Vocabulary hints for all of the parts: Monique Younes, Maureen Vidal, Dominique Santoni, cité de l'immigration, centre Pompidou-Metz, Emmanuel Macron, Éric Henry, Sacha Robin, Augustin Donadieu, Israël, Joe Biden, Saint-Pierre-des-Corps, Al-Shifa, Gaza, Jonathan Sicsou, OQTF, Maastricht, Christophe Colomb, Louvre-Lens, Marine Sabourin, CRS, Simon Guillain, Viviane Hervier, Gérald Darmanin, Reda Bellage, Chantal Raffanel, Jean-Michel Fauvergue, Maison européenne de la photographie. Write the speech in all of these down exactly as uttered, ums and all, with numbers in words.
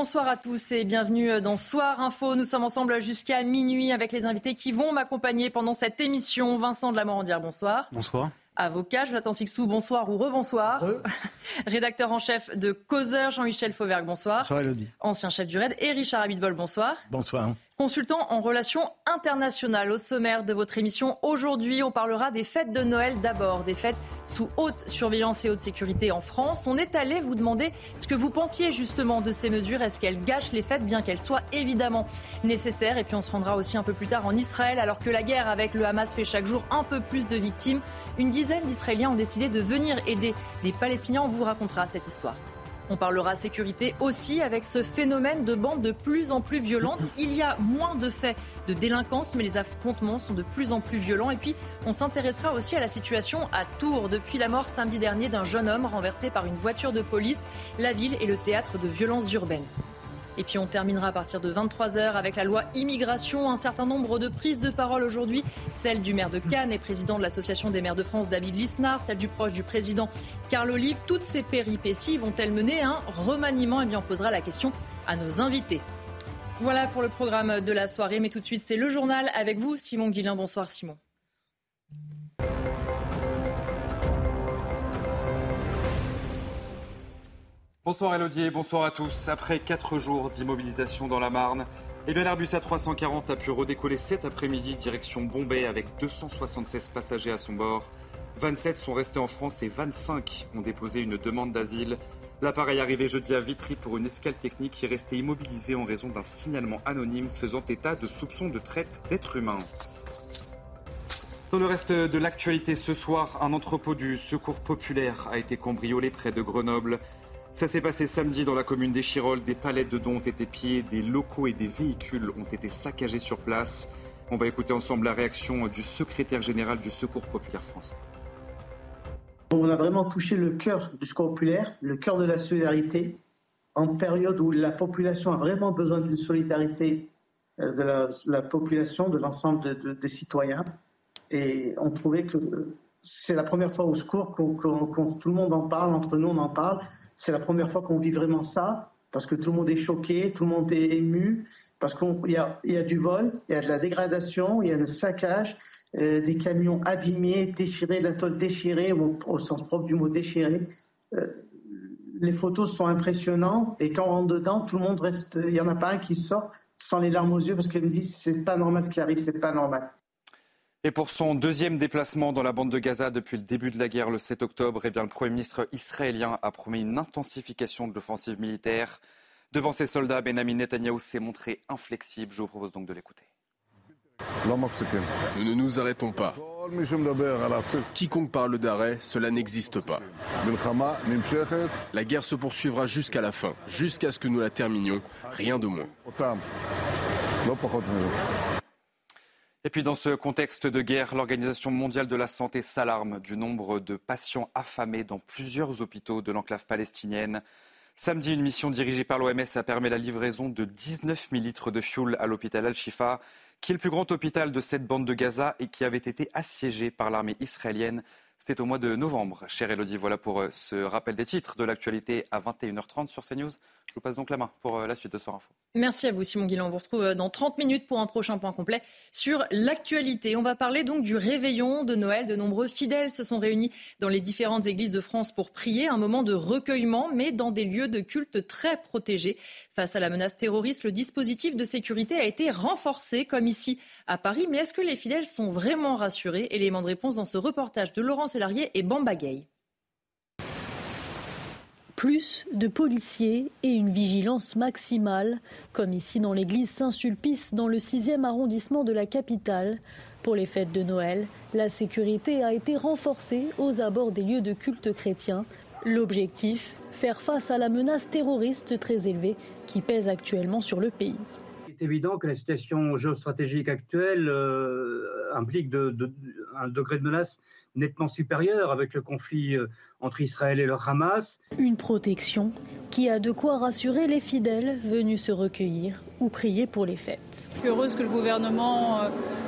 Bonsoir à tous et bienvenue dans Soir Info. Nous sommes ensemble jusqu'à minuit avec les invités qui vont m'accompagner pendant cette émission. Vincent de la Morandière, bonsoir. Bonsoir. Avocat, Jonathan Sicsou, bonsoir ou rebonsoir. Re. Rédacteur en chef de Causeur, Jean-Michel Fauvergue, bonsoir. Bonsoir Élodie. Ancien chef du RAID et Richard Abitbol, bonsoir. Bonsoir. Consultant en relations internationales. Au sommaire de votre émission aujourd'hui, on parlera des fêtes de Noël d'abord, des fêtes sous haute surveillance et haute sécurité en France. On est allé vous demander ce que vous pensiez justement de ces mesures. Est-ce qu'elles gâchent les fêtes, bien qu'elles soient évidemment nécessaires? Et puis on se rendra aussi un peu plus tard en Israël, alors que la guerre avec le Hamas fait chaque jour un peu plus de victimes. Une dizaine d'Israéliens ont décidé de venir aider des Palestiniens. On vous racontera cette histoire. On parlera sécurité aussi avec ce phénomène de bandes de plus en plus violentes. Il y a moins de faits de délinquance, mais les affrontements sont de plus en plus violents. Et puis, on s'intéressera aussi à la situation à Tours. Depuis la mort samedi dernier d'un jeune homme renversé par une voiture de police, la ville est le théâtre de violences urbaines. Et puis on terminera à partir de vingt-trois heures avec la loi immigration. Un certain nombre de prises de parole aujourd'hui. Celle du maire de Cannes et président de l'Association des maires de France, David Lisnard. Celle du proche du président, Karl Olive. Toutes ces péripéties vont-elles mener à un remaniement? Eh bien on posera la question à nos invités. Voilà pour le programme de la soirée. Mais tout de suite, c'est le journal avec vous, Simon Guillain. Bonsoir Simon. Bonsoir Élodie, bonsoir à tous. Après quatre jours d'immobilisation dans la Marne, eh bien l'Airbus A trois cent quarante a pu redécoller cet après-midi direction Bombay avec deux cent soixante-seize passagers à son bord. vingt-sept sont restés en France et vingt-cinq ont déposé une demande d'asile. L'appareil arrivé jeudi à Vitry pour une escale technique qui restait immobilisée en raison d'un signalement anonyme faisant état de soupçons de traite d'êtres humains. Dans le reste de l'actualité ce soir, un entrepôt du Secours populaire a été cambriolé près de Grenoble. Ça s'est passé samedi dans la commune d'Échirolles. Des palettes de dons ont été pillées, des locaux et des véhicules ont été saccagés sur place. On va écouter ensemble la réaction du secrétaire général du Secours populaire français. On a vraiment touché le cœur du Secours populaire, le cœur de la solidarité, en période où la population a vraiment besoin d'une solidarité de la, la population, de l'ensemble de, de, des citoyens. Et on trouvait que c'est la première fois au Secours qu'on, qu'on, qu'on tout le monde en parle, entre nous on en parle. C'est la première fois qu'on vit vraiment ça, parce que tout le monde est choqué, tout le monde est ému, parce qu'il y a, y a du vol, il y a de la dégradation, il y a le saccage, euh, des camions abîmés, déchirés, de la tôle déchirée, au, au sens propre du mot déchiré. Euh, les photos sont impressionnantes, et quand on rentre dedans, tout le monde reste, il n'y en a pas un qui sort sans les larmes aux yeux, parce qu'il me dit « c'est pas normal ce qui arrive, c'est pas normal ». Et pour son deuxième déplacement dans la bande de Gaza depuis le début de la guerre le sept octobre, eh bien, le Premier ministre israélien a promis une intensification de l'offensive militaire. Devant ses soldats, Benyamin Netanyahou s'est montré inflexible. Je vous propose donc de l'écouter. Nous ne nous arrêtons pas. Quiconque parle d'arrêt, cela n'existe pas. La guerre se poursuivra jusqu'à la fin, jusqu'à ce que nous la terminions, rien de moins. Et puis dans ce contexte de guerre, l'Organisation mondiale de la santé s'alarme du nombre de patients affamés dans plusieurs hôpitaux de l'enclave palestinienne. Samedi, une mission dirigée par l'O M S a permis la livraison de dix-neuf mille litres de fioul à l'hôpital Al-Shifa, qui est le plus grand hôpital de cette bande de Gaza et qui avait été assiégé par l'armée israélienne. C'était au mois de novembre. Chère Élodie, voilà pour ce rappel des titres de l'actualité à vingt et une heures trente sur CNews. Je vous passe donc la main pour la suite de Soir Info. Merci à vous Simon Guillain. On vous retrouve dans trente minutes pour un prochain point complet sur l'actualité. On va parler donc du réveillon de Noël. De nombreux fidèles se sont réunis dans les différentes églises de France pour prier. Un moment de recueillement, mais dans des lieux de culte très protégés. Face à la menace terroriste, le dispositif de sécurité a été renforcé, comme ici à Paris. Mais est-ce que les fidèles sont vraiment rassurés? Élément de réponse dans ce reportage de Laurent Sélarié et Bambagay. Plus de policiers et une vigilance maximale, comme ici dans l'église Saint-Sulpice, dans le sixième arrondissement de la capitale. Pour les fêtes de Noël, la sécurité a été renforcée aux abords des lieux de culte chrétiens L'objectif, faire face à la menace terroriste très élevée qui pèse actuellement sur le pays. Il est évident que la situation géostratégique actuelle euh, implique de, de, un degré de menace nettement supérieur avec le conflit entre Israël et le Hamas. Une protection qui a de quoi rassurer les fidèles venus se recueillir ou prier pour les fêtes. Je suis heureuse que le gouvernement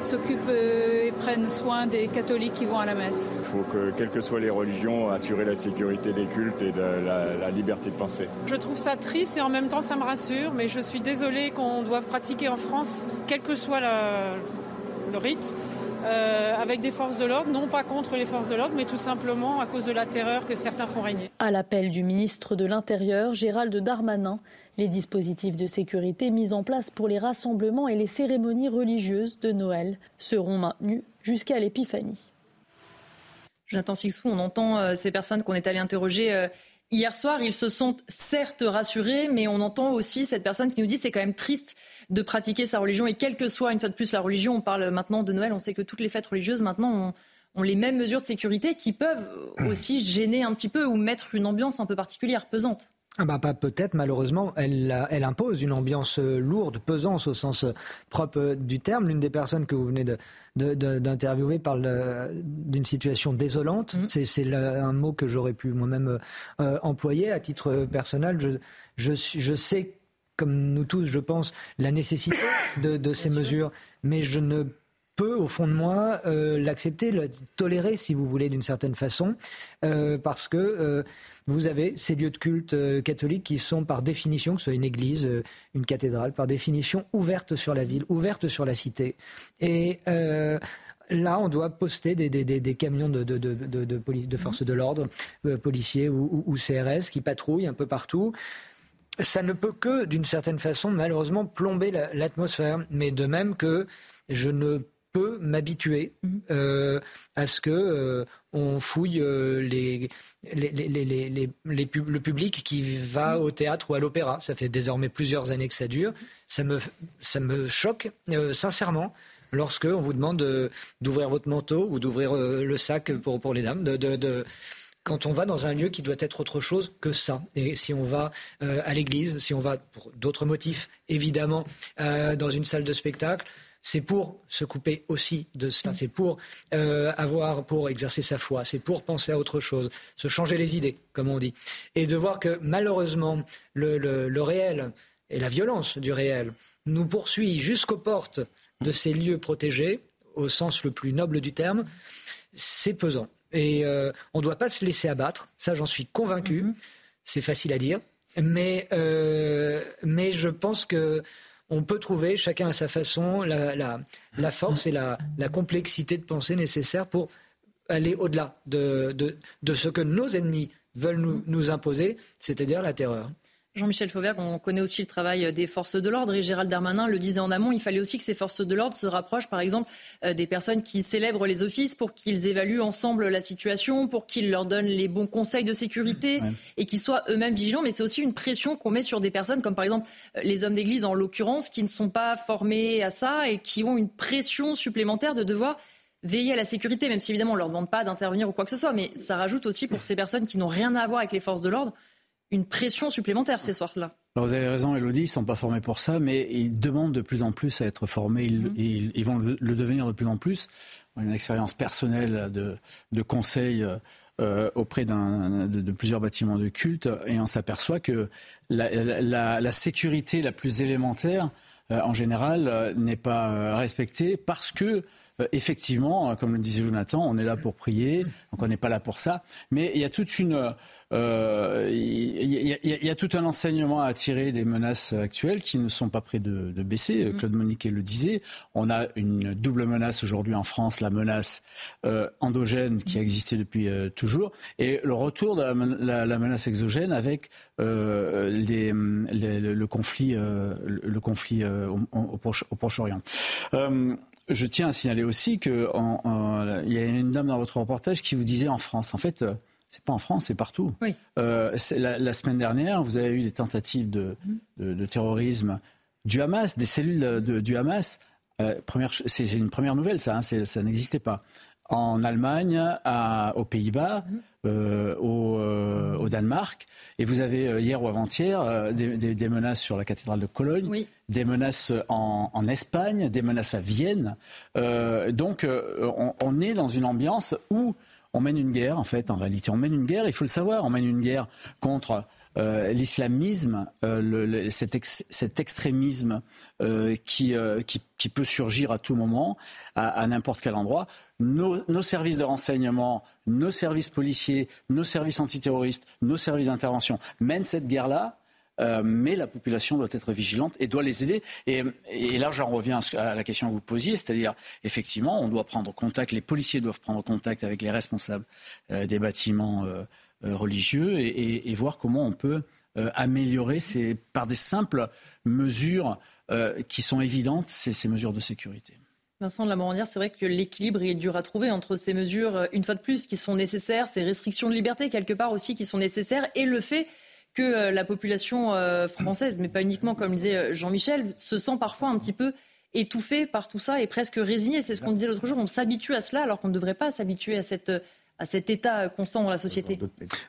s'occupe et prenne soin des catholiques qui vont à la messe. Il faut que, quelles que soient les religions, assurer la sécurité des cultes et de la, la liberté de pensée. Je trouve ça triste et en même temps ça me rassure, mais je suis désolée qu'on doive pratiquer en France, quel que soit la, le rite, Euh, avec des forces de l'ordre, non pas contre les forces de l'ordre, mais tout simplement à cause de la terreur que certains font régner. À l'appel du ministre de l'Intérieur, Gérald Darmanin, les dispositifs de sécurité mis en place pour les rassemblements et les cérémonies religieuses de Noël seront maintenus jusqu'à l'Épiphanie. Jonathan Sicsou, on entend euh, ces personnes qu'on est allé interroger euh, hier soir. Ils se sont certes rassurés, mais on entend aussi cette personne qui nous dit que c'est quand même triste de pratiquer sa religion, et quelle que soit, une fois de plus, la religion. On parle maintenant de Noël, on sait que toutes les fêtes religieuses maintenant ont, ont les mêmes mesures de sécurité qui peuvent aussi gêner un petit peu ou mettre une ambiance un peu particulière, pesante. Ah bah, bah, peut-être, malheureusement, elle, elle impose une ambiance lourde, pesante au sens propre du terme. L'une des personnes que vous venez de, de, de, d'interviewer parle euh, d'une situation désolante. Mmh. C'est, c'est le, un mot que j'aurais pu moi-même euh, employer à titre personnel. Je, je, je sais comme nous tous, je pense, la nécessité de, de ces mesures. Mais je ne peux, au fond de moi, euh, l'accepter, le tolérer, si vous voulez, d'une certaine façon, euh, parce que euh, vous avez ces lieux de culte euh, catholiques qui sont, par définition, que ce soit une église, euh, une cathédrale, par définition, ouvertes sur la ville, ouvertes sur la cité. Et euh, là, on doit poster des, des, des, des camions de, de, de, de, de, police, de forces de l'ordre, euh, policiers ou, ou, ou C R S, qui patrouillent un peu partout. Ça ne peut que, d'une certaine façon, malheureusement, plomber la, l'atmosphère. Mais de même que je ne peux m'habituer euh, à ce que euh, on fouille euh, les, les, les, les, les, les pub- le public qui va au théâtre ou à l'opéra. Ça fait désormais plusieurs années que ça dure. Ça me, ça me choque, euh, sincèrement. Lorsque on vous demande de, d'ouvrir votre manteau ou d'ouvrir euh, le sac pour, pour les dames, de... de, de quand on va dans un lieu qui doit être autre chose que ça. Et si on va euh, à l'église, si on va pour d'autres motifs, évidemment, euh, dans une salle de spectacle, c'est pour se couper aussi de cela. C'est pour euh, avoir, pour exercer sa foi. C'est pour penser à autre chose, se changer les idées, comme on dit. Et de voir que, malheureusement, le, le, le réel et la violence du réel nous poursuit jusqu'aux portes de ces lieux protégés, au sens le plus noble du terme, c'est pesant. Et euh, on ne doit pas se laisser abattre, ça j'en suis convaincu, mmh. C'est facile à dire, mais, euh, mais je pense qu'on peut trouver chacun à sa façon la, la, la force et la, la complexité de pensée nécessaire pour aller au-delà de, de, de ce que nos ennemis veulent nous, nous imposer, c'est-à-dire la terreur. Jean-Michel Fauvergue, on connaît aussi le travail des forces de l'ordre et Gérald Darmanin le disait en amont, il fallait aussi que ces forces de l'ordre se rapprochent par exemple des personnes qui célèbrent les offices pour qu'ils évaluent ensemble la situation, pour qu'ils leur donnent les bons conseils de sécurité ouais. et qu'ils soient eux-mêmes vigilants. Mais c'est aussi une pression qu'on met sur des personnes comme par exemple les hommes d'église en l'occurrence qui ne sont pas formés à ça et qui ont une pression supplémentaire de devoir veiller à la sécurité, même si évidemment on ne leur demande pas d'intervenir ou quoi que ce soit. Mais ça rajoute aussi pour ces personnes qui n'ont rien à voir avec les forces de l'ordre une pression supplémentaire ces soirs-là. Alors vous avez raison, Élodie, ils ne sont pas formés pour ça, mais ils demandent de plus en plus à être formés. Ils, mmh. ils, ils vont le, le devenir de plus en plus. Une expérience personnelle de, de conseil euh, auprès d'un, de, de plusieurs bâtiments de culte, et on s'aperçoit que la, la, la, la sécurité la plus élémentaire, euh, en général, euh, n'est pas respectée parce que effectivement, comme le disait Jonathan, on est là pour prier, donc on n'est pas là pour ça. Mais il y a toute une, euh, il, y a, il y a tout un enseignement à tirer des menaces actuelles qui ne sont pas près de, de baisser. Claude Moniquet le disait. On a une double menace aujourd'hui en France, la menace euh, endogène qui a existé depuis euh, toujours, et le retour de la, la, la menace exogène avec euh, les, les, le, le conflit, euh, le conflit euh, au, au Proche-Orient. Euh, Je tiens à signaler aussi qu'il y a une dame dans votre reportage qui vous disait en France. En fait, c'est pas en France, c'est partout. Oui. Euh, c'est la, la semaine dernière, vous avez eu des tentatives de, de, de terrorisme du Hamas, des cellules de, du Hamas. Euh, première, c'est, c'est une première nouvelle, ça, hein, c'est, ça n'existait pas. En Allemagne, à, aux Pays-Bas, euh, au, euh, au Danemark. Et vous avez hier ou avant-hier euh, des, des, des menaces sur la cathédrale de Cologne, oui. des menaces en, en Espagne, des menaces à Vienne. Euh, donc euh, on, on est dans une ambiance où on mène une guerre, en fait, en réalité. On mène une guerre, il faut le savoir, on mène une guerre contre... Euh, l'islamisme, euh, le, le, cet, ex, cet extrémisme euh, qui, euh, qui, qui peut surgir à tout moment, à, à n'importe quel endroit. Nos, nos services de renseignement, nos services policiers, nos services antiterroristes, nos services d'intervention mènent cette guerre-là, euh, mais la population doit être vigilante et doit les aider. Et, et là, j'en reviens à la question que vous posiez, c'est-à-dire, effectivement, on doit prendre contact, les policiers doivent prendre contact avec les responsables euh, des bâtiments euh, religieux et, et, et voir comment on peut euh, améliorer ces, par des simples mesures euh, qui sont évidentes, ces, ces mesures de sécurité. Vincent de la Morandière, c'est vrai que l'équilibre est dur à trouver entre ces mesures, une fois de plus, qui sont nécessaires, ces restrictions de liberté, quelque part aussi, qui sont nécessaires, et le fait que euh, la population euh, française, mais pas uniquement, comme disait Jean-Michel, se sent parfois un petit peu étouffée par tout ça et presque résignée. C'est ce qu'on disait l'autre jour, on s'habitue à cela alors qu'on ne devrait pas s'habituer à cette... à cet état constant dans la société.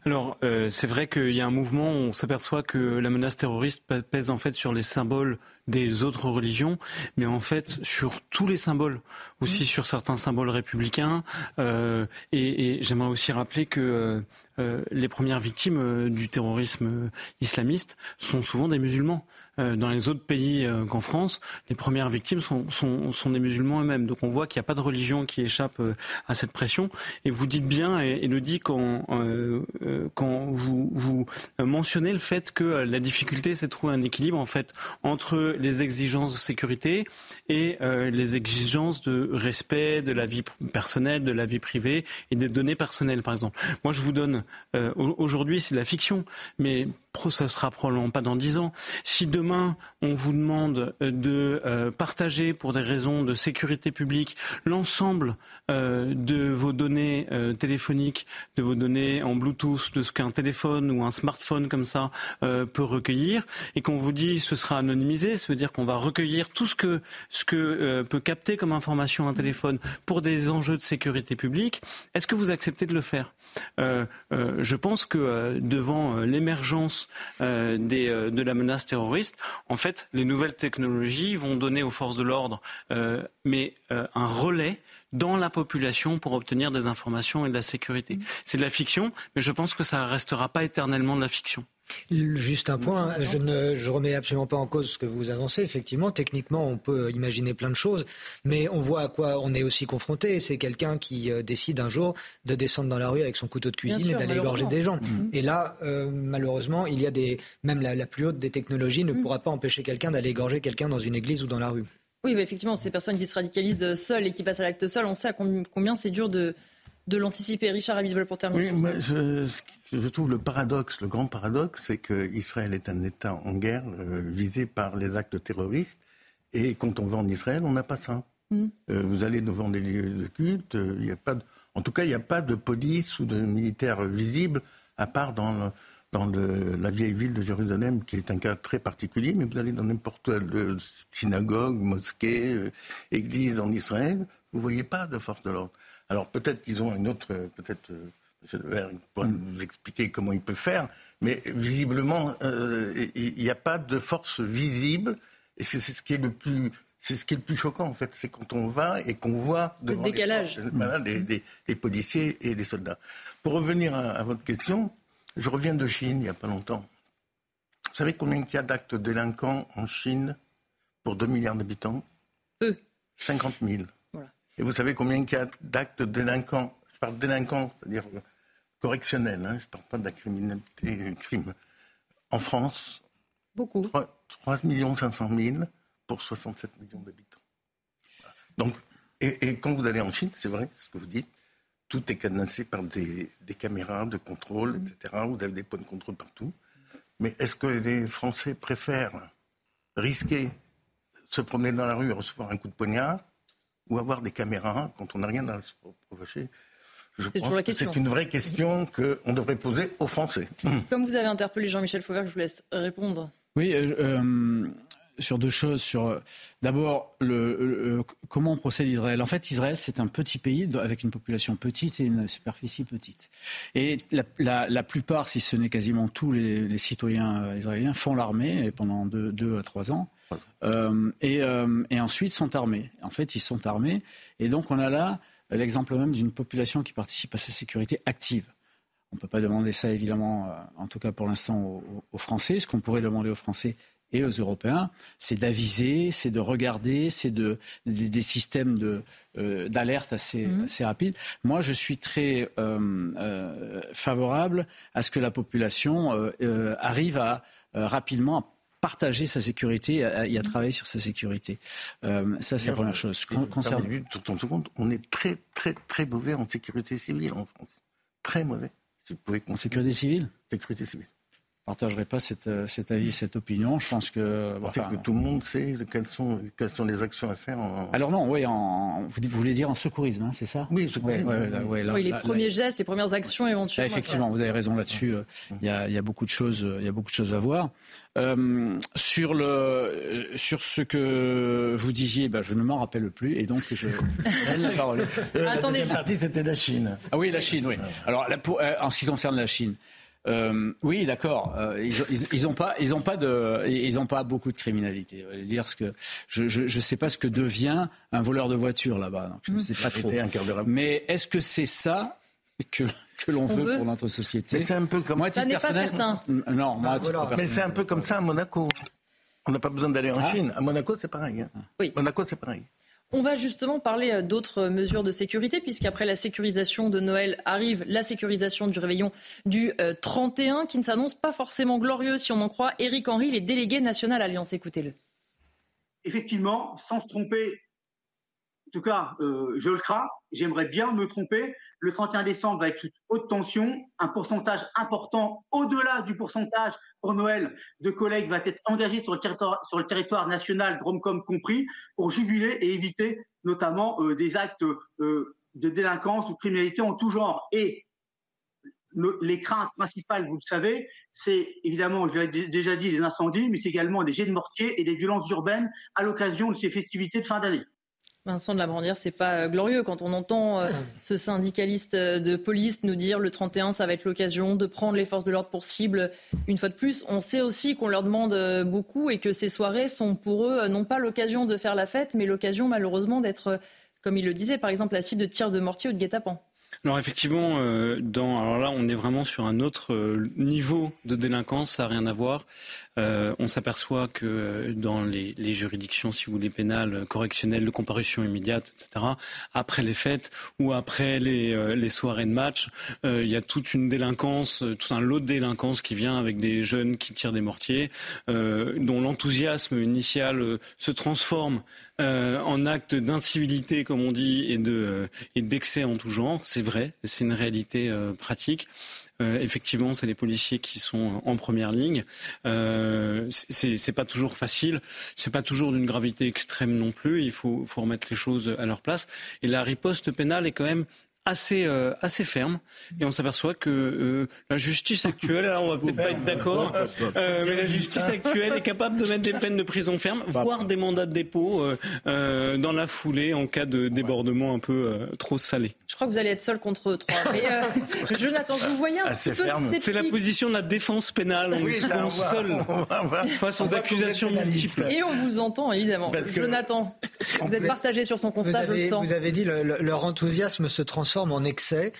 Alors, euh, c'est vrai qu'il y a un mouvement, on s'aperçoit que la menace terroriste pèse en fait sur les symboles des autres religions, mais en fait sur tous les symboles, aussi mmh. sur certains symboles républicains. Euh, et, et j'aimerais aussi rappeler que euh, les premières victimes euh, du terrorisme euh, islamiste sont souvent des musulmans. Euh, dans les autres pays euh, qu'en France, les premières victimes sont, sont, sont des musulmans eux-mêmes. Donc on voit qu'il n'y a pas de religion qui échappe euh, à cette pression. Et vous dites bien, Élodie, quand, euh, euh, quand vous, vous mentionnez le fait que euh, la difficulté, c'est de trouver un équilibre en fait entre les exigences de sécurité et euh, les exigences de respect de la vie personnelle, de la vie privée et des données personnelles, par exemple. Moi, je vous donne, euh, aujourd'hui, c'est de la fiction, mais... ça sera probablement pas dans dix ans. Si demain, on vous demande de partager, pour des raisons de sécurité publique, l'ensemble de vos données téléphoniques, de vos données en Bluetooth, de ce qu'un téléphone ou un smartphone comme ça peut recueillir, et qu'on vous dit ce sera anonymisé, ça veut dire qu'on va recueillir tout ce que, ce que peut capter comme information un téléphone pour des enjeux de sécurité publique, est-ce que vous acceptez de le faire ? Euh, euh, je pense que euh, devant euh, l'émergence euh, des, euh, de la menace terroriste, en fait, les nouvelles technologies vont donner aux forces de l'ordre, euh, mais euh, un relais dans la population pour obtenir des informations et de la sécurité. Mmh. C'est de la fiction, mais je pense que ça restera pas éternellement de la fiction. Juste un point, je ne je remets absolument pas en cause ce que vous avancez. Effectivement, techniquement, on peut imaginer plein de choses, mais on voit à quoi on est aussi confronté. C'est quelqu'un qui décide un jour de descendre dans la rue avec son couteau de cuisine sûr, et d'aller égorger des gens. Mmh. Et là, euh, malheureusement, il y a des même la, la plus haute des technologies ne mmh. pourra pas empêcher quelqu'un d'aller égorger quelqu'un dans une église ou dans la rue. Oui, bah effectivement, ces personnes qui se radicalisent seules et qui passent à l'acte seul, on sait à combien c'est dur de... de l'anticiper. Richard Abitbol pour terminer. Oui, moi, je, je trouve le paradoxe, le grand paradoxe, c'est qu'Israël est un État en guerre euh, visé par les actes terroristes. Et quand on va en Israël, on n'a pas ça. Mm. Euh, vous allez devant des lieux de culte, euh, y a pas de, en tout cas, il n'y a pas de police ou de militaires visibles, à part dans, le, dans le, la vieille ville de Jérusalem, qui est un cas très particulier. Mais vous allez dans n'importe quelle synagogue, mosquée, euh, église en Israël, vous ne voyez pas de force de l'ordre. Alors peut-être qu'ils ont une autre, peut-être euh, M. Le Maire pourra nous expliquer comment il peut faire, mais visiblement il euh, n'y a pas de force visible, et c'est, c'est ce qui est le plus, c'est ce qui est le plus choquant en fait, c'est quand on va et qu'on voit devant le décalage. Les, voilà, les, les, les policiers et les soldats. Pour revenir à, à votre question, je reviens de Chine il n'y a pas longtemps. Vous savez combien il y a d'actes délinquants en Chine pour deux milliards d'habitants ? Peu. cinquante mille. Et vous savez combien il y a d'actes délinquants, je parle délinquants, c'est-à-dire correctionnels, hein, je ne parle pas de la criminalité, euh, crime. En France, beaucoup. trois virgule cinq millions pour soixante-sept millions d'habitants. Voilà. Donc, et, et quand vous allez en Chine, c'est vrai, c'est ce que vous dites, tout est cadenassé par des, des caméras de contrôle, mmh. et cetera. Vous avez des points de contrôle partout. Mais est-ce que les Français préfèrent risquer se promener dans la rue et recevoir un coup de poignard ? Ou avoir des caméras quand on n'a rien à se provoquer. Je c'est pense que c'est une vraie question qu'on devrait poser aux Français. Comme vous avez interpellé Jean-Michel Fauvergue, je vous laisse répondre. Oui, euh, sur deux choses. Sur d'abord le, le, comment on procède Israël. En fait, Israël, c'est un petit pays avec une population petite et une superficie petite. Et la, la, la plupart, si ce n'est quasiment tous les, les citoyens israéliens, font l'armée et pendant deux, deux à trois ans. Euh, et, euh, et ensuite sont armés. En fait, ils sont armés. Et donc, on a là l'exemple même d'une population qui participe à sa sécurité active. On ne peut pas demander ça, évidemment, euh, en tout cas pour l'instant, aux, aux Français. Ce qu'on pourrait demander aux Français et aux Européens, c'est d'aviser, c'est de regarder, c'est de, des, des systèmes de, euh, d'alerte assez, mmh. assez rapides. Moi, je suis très euh, euh, favorable à ce que la population euh, euh, arrive à, euh, rapidement à partager sa sécurité et à travailler sur sa sécurité. Euh, ça, c'est la première chose. Concernant... Tout en seconde, on est très, très, très mauvais en sécurité civile en France. Très mauvais. Si vous pouvez en sécurité civile Sécurité civile. Je ne partagerai pas cette, cet avis, cette opinion. Je pense que... Bon, enfin, que tout le monde sait quelles sont, quelles sont les actions à faire. En... Alors non, oui, en, vous voulez dire en secourisme, hein, c'est ça ? Oui, secourisme. Ouais, ouais, là, ouais, là, oui, les là, premiers là, gestes, les premières actions ouais. éventuellement. Là, effectivement, ouais. vous avez raison là-dessus. Il y a, il y a beaucoup de choses, il y a beaucoup de choses à voir. Euh, sur le sur ce que vous disiez, bah, je ne m'en rappelle plus et donc je donne la parole. La deuxième partie, c'était la Chine. Ah oui, la Chine, oui. Alors là, pour, euh, en ce qui concerne la Chine, Euh, oui, d'accord. Euh, ils, ils, ils ont pas, ils ont pas de, ils ont pas beaucoup de criminalité. Je veux dire ce que, je, je, je sais pas ce que devient un voleur de voiture là-bas. Donc je ne sais pas trop. Mais est-ce que c'est ça que que l'on veut, veut pour notre société ? Mais c'est un peu comme moi, ça n'est pas certain. Non, moi, ah, voilà. Mais c'est un peu comme ça à Monaco. On n'a pas besoin d'aller en ah. Chine. À Monaco, c'est pareil. Hein. Oui. Monaco, c'est pareil. On va justement parler d'autres mesures de sécurité, puisqu'après la sécurisation de Noël arrive la sécurisation du réveillon du trente et un, qui ne s'annonce pas forcément glorieuse, si on en croit Éric Henry, les délégués National Alliance. Écoutez-le. Effectivement, sans se tromper, en tout cas, euh, je le crains, j'aimerais bien me tromper, le trente et un décembre va être une haute tension, un pourcentage important, au-delà du pourcentage pour Noël, de collègues va être engagé sur le territoire, sur le territoire national, Dromcom compris, pour juguler et éviter notamment euh, des actes euh, de délinquance ou de criminalité en tout genre. Et le, les craintes principales, vous le savez, c'est évidemment, je l'ai déjà dit, les incendies, mais c'est également des jets de mortier et des violences urbaines à l'occasion de ces festivités de fin d'année. Vincent de la Morandière, c'est pas glorieux quand on entend euh, ce syndicaliste de police nous dire le trente et un, ça va être l'occasion de prendre les forces de l'ordre pour cible une fois de plus. On sait aussi qu'on leur demande beaucoup et que ces soirées sont pour eux non pas l'occasion de faire la fête, mais l'occasion malheureusement d'être, comme il le disait, par exemple la cible de tirs de mortier ou de guet-apens. Alors effectivement, euh, dans, alors là on est vraiment sur un autre euh, niveau de délinquance, ça n'a rien à voir. Euh, on s'aperçoit que euh, dans les, les juridictions, si vous voulez, pénales, correctionnelles, de comparution immédiate, et cetera, après les fêtes ou après les, euh, les soirées de match, il euh, y a toute une délinquance, euh, tout un lot de délinquance qui vient avec des jeunes qui tirent des mortiers, euh, dont l'enthousiasme initial euh, se transforme Euh, en acte d'incivilité, comme on dit, et, de, euh, et d'excès en tout genre. C'est vrai, c'est une réalité euh, pratique. Euh, effectivement, c'est les policiers qui sont en première ligne. Euh, c'est, c'est pas toujours facile. C'est pas toujours d'une gravité extrême non plus. Il faut, faut remettre les choses à leur place. Et la riposte pénale est quand même assez euh, assez ferme, et on s'aperçoit que euh, la justice actuelle, alors on va peut-être pas être d'accord, euh, mais la justice actuelle est capable de mettre des peines de prison ferme, voire des mandats de dépôt euh, euh, dans la foulée en cas de débordement un peu euh, trop salé. Je crois que vous allez être seul contre trois. Mais euh, Jonathan, vous voyez un petit peu ferme. C'est la position de la défense pénale, on oui, se trouve seul on va, on va, face aux accusations multiples. Et on vous entend évidemment. Parce Jonathan, vous êtes plaît. partagé sur son constat, vous avez, je le sens. Vous avez dit le, le, leur enthousiasme se transforme en excès,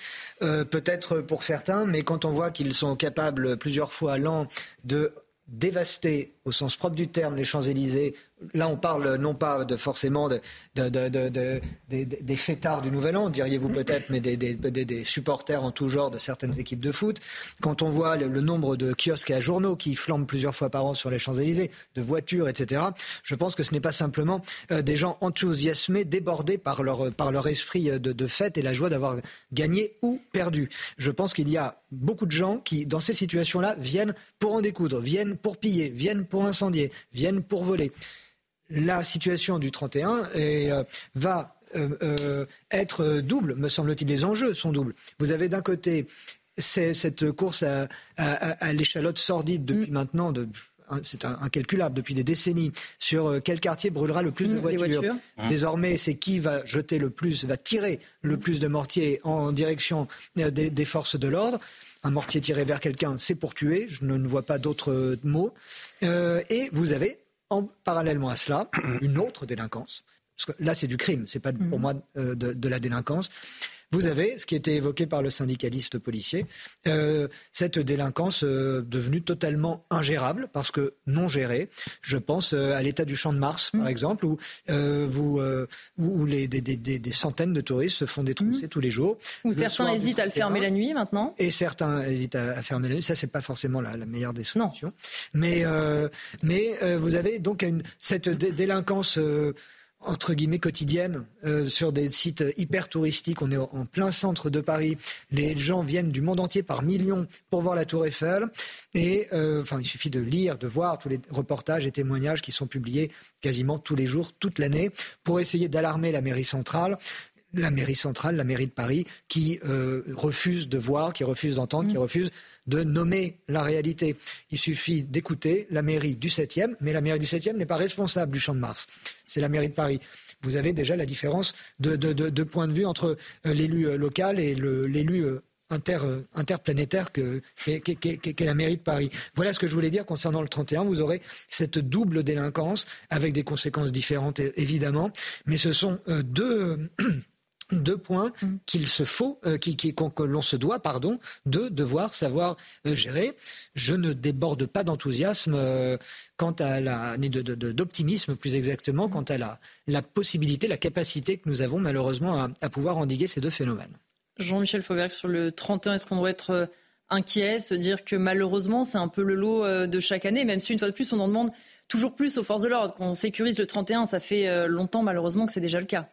euh, peut-être pour certains, mais quand on voit qu'ils sont capables plusieurs fois à l'an de dévaster au sens propre du terme les Champs-Élysées, là on parle non pas de forcément de, de, de, de, de, de, des fêtards du Nouvel An, diriez-vous peut-être, mais des, des, des, des supporters en tout genre de certaines équipes de foot, quand on voit le, le nombre de kiosques à journaux qui flambent plusieurs fois par an sur les Champs-Élysées, de voitures, et cetera, je pense que ce n'est pas simplement euh, des gens enthousiasmés, débordés par leur, par leur esprit de, de fête et la joie d'avoir gagné ou perdu. Je pense qu'il y a beaucoup de gens qui, dans ces situations-là, viennent pour en découdre, viennent pour piller, viennent pour incendier, viennent pour voler. La situation du trente et un est, euh, va euh, euh, être double, me semble-t-il. Les enjeux sont doubles. Vous avez d'un côté cette course à, à, à l'échalote sordide depuis mmh. maintenant de c'est incalculable depuis des décennies, sur quel quartier brûlera le plus mmh, de voitures. voitures. Mmh. Désormais, c'est qui va jeter le plus, va tirer le plus de mortiers en direction des, des forces de l'ordre. Un mortier tiré vers quelqu'un, c'est pour tuer, je ne, ne vois pas d'autres mots. Euh, et vous avez, en, parallèlement à cela, une autre délinquance. Parce que là, c'est du crime, c'est pas pour moi euh, de, de la délinquance. Vous avez, ce qui était évoqué par le syndicaliste policier, euh, cette délinquance euh, devenue totalement ingérable, parce que non gérée. Je pense euh, à l'état du Champ de Mars, par mmh. exemple, où, euh, vous, euh, où les, des, des, des, des centaines de touristes se font détrousser mmh. tous les jours. Où certains hésitent à le fermer la nuit, maintenant. Et certains hésitent à, à fermer la nuit. Ça, c'est pas forcément la, la meilleure des solutions. Non. Mais, euh, mais euh, vous avez donc une, cette dé- délinquance... Euh, entre guillemets quotidienne, euh, sur des sites hyper touristiques. On est en plein centre de Paris. Les gens viennent du monde entier par millions pour voir la Tour Eiffel. Et euh, enfin, il suffit de lire, de voir tous les reportages et témoignages qui sont publiés quasiment tous les jours, toute l'année, pour essayer d'alarmer la mairie centrale. La mairie centrale, la mairie de Paris, qui euh, refuse de voir, qui refuse d'entendre, mmh. qui refuse de nommer la réalité. Il suffit d'écouter la mairie du septième, mais la mairie du septième n'est pas responsable du Champ de Mars. C'est la mairie de Paris. Vous avez déjà la différence de, de, de, de point de vue entre l'élu local et le, l'élu inter, interplanétaire que, qu'est, qu'est, qu'est, qu'est la mairie de Paris. Voilà ce que je voulais dire concernant le trente et un. Vous aurez cette double délinquance, avec des conséquences différentes, évidemment. Mais ce sont deux... Deux points qu'il se faut, euh, qui, qui, qu'on, que l'on se doit, pardon, de devoir savoir euh, gérer. Je ne déborde pas d'enthousiasme, euh, quant à la, ni de, de, de, d'optimisme plus exactement, quant à la, la possibilité, la capacité que nous avons malheureusement à, à pouvoir endiguer ces deux phénomènes. Jean-Michel Fauvergue, sur le trente et un, est-ce qu'on doit être inquiet, se dire que malheureusement c'est un peu le lot de chaque année, même si une fois de plus on en demande toujours plus aux forces de l'ordre, qu'on sécurise le trente et un, ça fait longtemps malheureusement que c'est déjà le cas.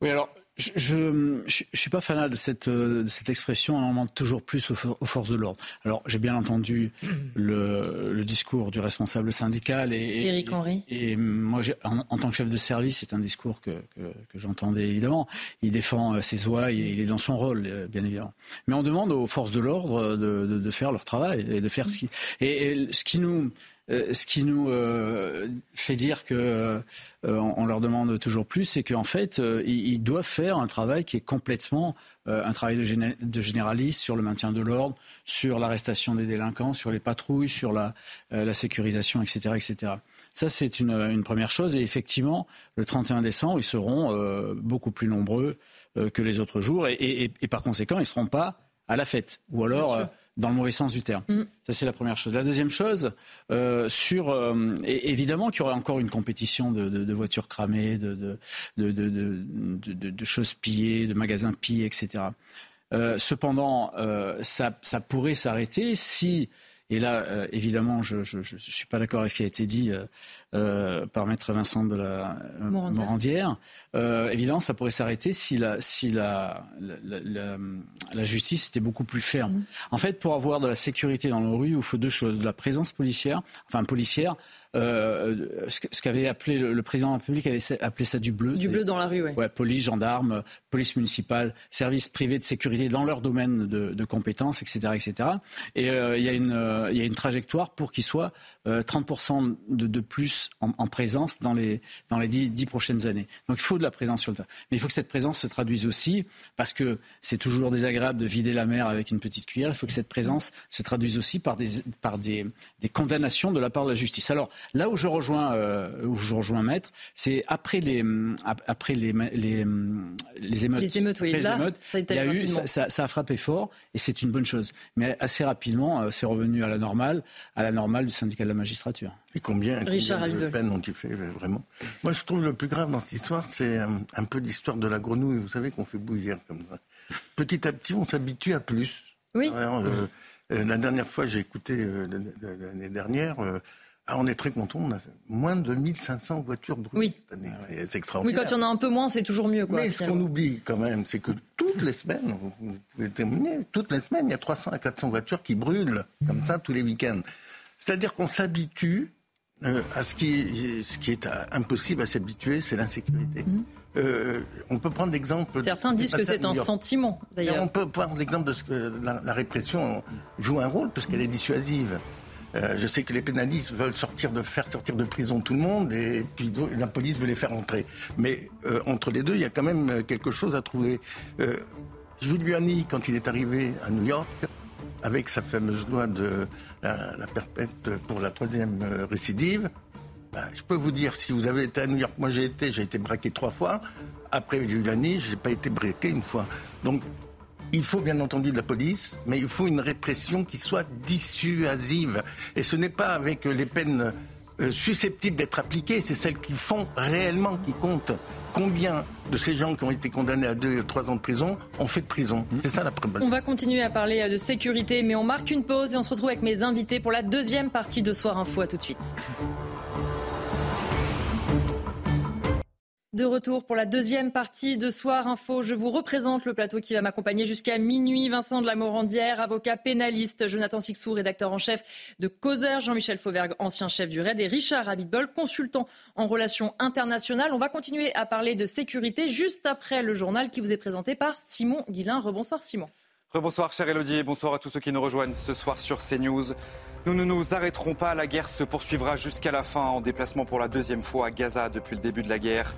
Oui, alors... Je ne suis pas fanat de cette, de cette expression, on en demande toujours plus aux, aux forces de l'ordre. Alors j'ai bien entendu le, le discours du responsable syndical. Et, Éric Henry. Et, et moi, j'ai, en, en tant que chef de service, c'est un discours que, que, que j'entendais évidemment. Il défend ses oies, il, il est dans son rôle, bien évidemment. Mais on demande aux forces de l'ordre de, de, de faire leur travail et de faire ce qui. Et, et ce qui nous. Euh, ce qui nous euh, fait dire que euh, on leur demande toujours plus, c'est qu'en fait, euh, ils, ils doivent faire un travail qui est complètement euh, un travail de, géné- de généraliste sur le maintien de l'ordre, sur l'arrestation des délinquants, sur les patrouilles, sur la, euh, la sécurisation, et cetera, et cetera. Ça, c'est une, une première chose. Et effectivement, le trente et un décembre, ils seront euh, beaucoup plus nombreux euh, que les autres jours, et, et, et, et par conséquent, ils ne seront pas à la fête, ou alors dans le mauvais sens du terme. Mmh. Ça, c'est la première chose. La deuxième chose, euh, sur euh, évidemment qu'il y aurait encore une compétition de, de, de voitures cramées, de, de, de, de, de, de, de choses pillées, de magasins pillés, et cetera. Euh, cependant, euh, ça, ça pourrait s'arrêter si, et là, euh, évidemment, je ne suis pas d'accord avec ce qui a été dit euh, euh, par maître Vincent de la euh, Morandière. Morandière. Euh, évidemment, ça pourrait s'arrêter si la, si la, la, la, la justice était beaucoup plus ferme. Mmh. En fait, pour avoir de la sécurité dans nos rues, il faut deux choses. De la présence policière, enfin policière, euh, ce, ce qu'avait appelé le, le président de la République avait appelé ça du bleu. Du bleu dans la rue, oui. Ouais, police, gendarmes, police municipale, services privés de sécurité dans leur domaine de, de compétences, et cetera, et cetera. Et euh, il y a une, euh, il y a une trajectoire pour qu'ils soient euh, trente pour cent de, de plus en, en présence dans les dans les dix, dix prochaines années. Donc il faut de la présence sur le terrain. Mais il faut que cette présence se traduise aussi, parce que c'est toujours désagréable de vider la mer avec une petite cuillère, il faut que cette présence se traduise aussi par des, par des, des condamnations de la part de la justice. Alors là où je rejoins, euh, où je rejoins Maître, c'est après les, après les, les, les émeutes. Les émeutes, oui. Après là, les émeutes, ça, il y a eu, ça, ça a frappé fort et c'est une bonne chose. Mais assez rapidement, c'est revenu à la normale, à la normale du syndicat de la magistrature. Et combien, combien de peines ont-ils fait, vraiment ? Moi, je trouve le plus grave dans cette histoire, c'est un, un peu l'histoire de la grenouille, vous savez, qu'on fait bouillir comme ça. Petit à petit, on s'habitue à plus. Oui. Alors, euh, euh, la dernière fois, j'ai écouté euh, l'année dernière, euh, ah, on est très contents, on a fait moins de mille cinq cents voitures brûlées oui. cette année. Ouais, c'est extraordinaire. Oui, quand il y en a un peu moins, c'est toujours mieux. Quoi, mais finalement, ce qu'on oublie quand même, c'est que toutes les semaines, vous pouvez terminer, toutes les semaines, il y a trois cents à quatre cents voitures qui brûlent, comme ça, tous les week-ends. C'est-à-dire qu'on s'habitue Euh, à ce qui, ce qui est impossible à s'habituer, c'est l'insécurité. Mmh. Euh, on peut prendre l'exemple... Certains disent que c'est un sentiment, d'ailleurs. Mais on peut prendre l'exemple de ce que la, la répression joue un rôle, parce qu'elle est dissuasive. Euh, je sais que les pénalistes veulent sortir de, faire sortir de prison tout le monde et puis la police veut les faire entrer. Mais euh, entre les deux, il y a quand même quelque chose à trouver. Euh, Giuliani, quand il est arrivé à New York, avec sa fameuse loi de la, la perpète pour la troisième récidive, bah, je peux vous dire, si vous avez été à New York, moi j'ai été, j'ai été braqué trois fois. Après Giuliani, je n'ai pas été braqué une fois. Donc, il faut bien entendu de la police, mais il faut une répression qui soit dissuasive. Et ce n'est pas avec les peines euh, susceptibles d'être appliquées, c'est celles qui font réellement, qui comptent. Combien de ces gens qui ont été condamnés à deux, trois ans de prison ont fait de prison ? C'est ça la problématique. On va continuer à parler de sécurité, mais on marque une pause et on se retrouve avec mes invités pour la deuxième partie de Soir Info. À tout de suite. De retour pour la deuxième partie de Soir Info. Je vous représente le plateau qui va m'accompagner jusqu'à minuit. Vincent de la Morandière, avocat pénaliste. Jonathan Sicsou, rédacteur en chef de Causeur. Jean-Michel Fauvergue, ancien chef du RAID. Et Richard Abitbol, consultant en relations internationales. On va continuer à parler de sécurité juste après le journal qui vous est présenté par Simon Guillain. Rebonsoir Simon. Rebonsoir chère Élodie et bonsoir à tous ceux qui nous rejoignent ce soir sur CNews. Nous ne nous arrêterons pas, la guerre se poursuivra jusqu'à la fin en déplacement pour la deuxième fois à Gaza depuis le début de la guerre.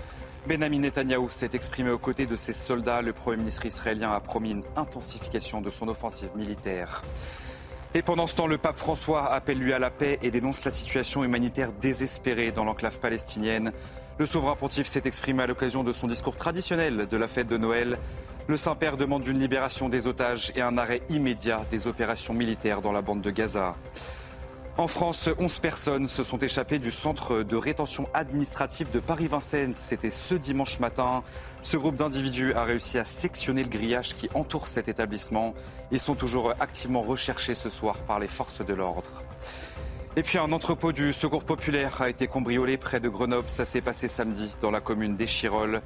Benyamin Netanyahou s'est exprimé aux côtés de ses soldats. Le Premier ministre israélien a promis une intensification de son offensive militaire. Et pendant ce temps, le pape François appelle lui à la paix et dénonce la situation humanitaire désespérée dans l'enclave palestinienne. Le souverain pontife s'est exprimé à l'occasion de son discours traditionnel de la fête de Noël. Le Saint-Père demande une libération des otages et un arrêt immédiat des opérations militaires dans la bande de Gaza. En France, onze personnes se sont échappées du centre de rétention administrative de Paris-Vincennes. C'était ce dimanche matin. Ce groupe d'individus a réussi à sectionner le grillage qui entoure cet établissement. Ils sont toujours activement recherchés ce soir par les forces de l'ordre. Et puis un entrepôt du Secours populaire a été cambriolé près de Grenoble. Ça s'est passé samedi dans la commune d'Échirolles.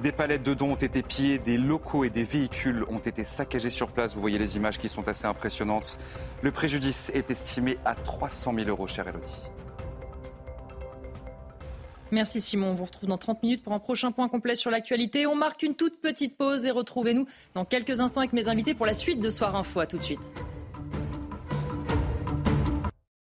Des palettes de dons ont été pillées, des locaux et des véhicules ont été saccagés sur place. Vous voyez les images qui sont assez impressionnantes. Le préjudice est estimé à trois cent mille euros, chère Élodie. Merci Simon. On vous retrouve dans trente minutes pour un prochain point complet sur l'actualité. On marque une toute petite pause et retrouvez-nous dans quelques instants avec mes invités pour la suite de Soir Info. À tout de suite.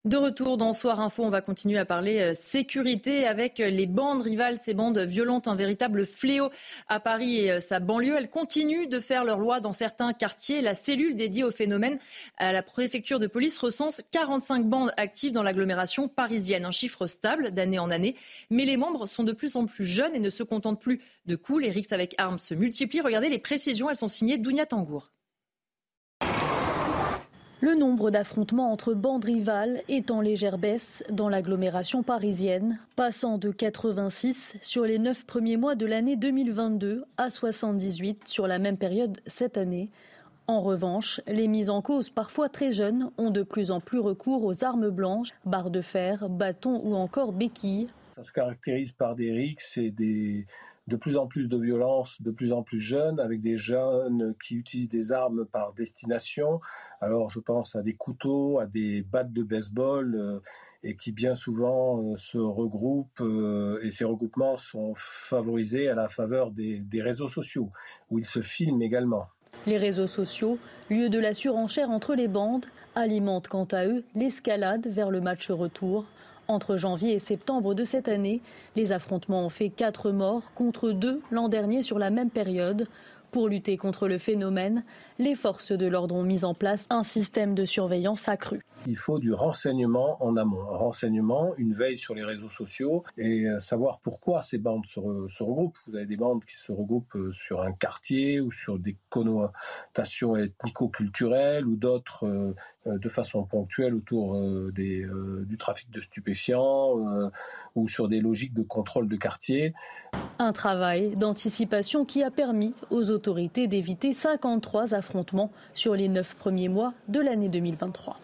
De retour dans Soir Info, on va continuer à parler sécurité avec les bandes rivales, ces bandes violentes, un véritable fléau à Paris et sa banlieue. Elles continuent de faire leur loi dans certains quartiers. La cellule dédiée au phénomène à la préfecture de police recense quarante-cinq bandes actives dans l'agglomération parisienne. Un chiffre stable d'année en année, mais les membres sont de plus en plus jeunes et ne se contentent plus de coups. Les rixes avec armes se multiplient. Regardez les précisions, elles sont signées Dounia Tangour. Le nombre d'affrontements entre bandes rivales est en légère baisse dans l'agglomération parisienne, passant de quatre-vingt-six sur les neuf premiers mois de l'année deux mille vingt-deux à soixante-dix-huit sur la même période cette année. En revanche, les mises en cause, parfois très jeunes, ont de plus en plus recours aux armes blanches, barres de fer, bâtons ou encore béquilles. Ça se caractérise par des rixes et des... de plus en plus de violence, de plus en plus jeunes, avec des jeunes qui utilisent des armes par destination. Alors je pense à des couteaux, à des battes de baseball, euh, et qui bien souvent euh, se regroupent, euh, et ces regroupements sont favorisés à la faveur des, des réseaux sociaux, où ils se filment également. Les réseaux sociaux, lieu de la surenchère entre les bandes, alimentent quant à eux l'escalade vers le match retour. Entre janvier et septembre de cette année, les affrontements ont fait quatre morts contre deux l'an dernier sur la même période. Pour lutter contre le phénomène, les forces de l'ordre ont mis en place un système de surveillance accru. Il faut du renseignement en amont. Un renseignement, une veille sur les réseaux sociaux et savoir pourquoi ces bandes se, re, se regroupent. Vous avez des bandes qui se regroupent sur un quartier ou sur des connotations ethnico-culturelles ou d'autres euh, de façon ponctuelle autour euh, des, euh, du trafic de stupéfiants euh, ou sur des logiques de contrôle de quartier. Un travail d'anticipation qui a permis aux autorités d'éviter cinquante-trois affrontements sur les neuf premiers mois de l'année deux mille vingt-trois.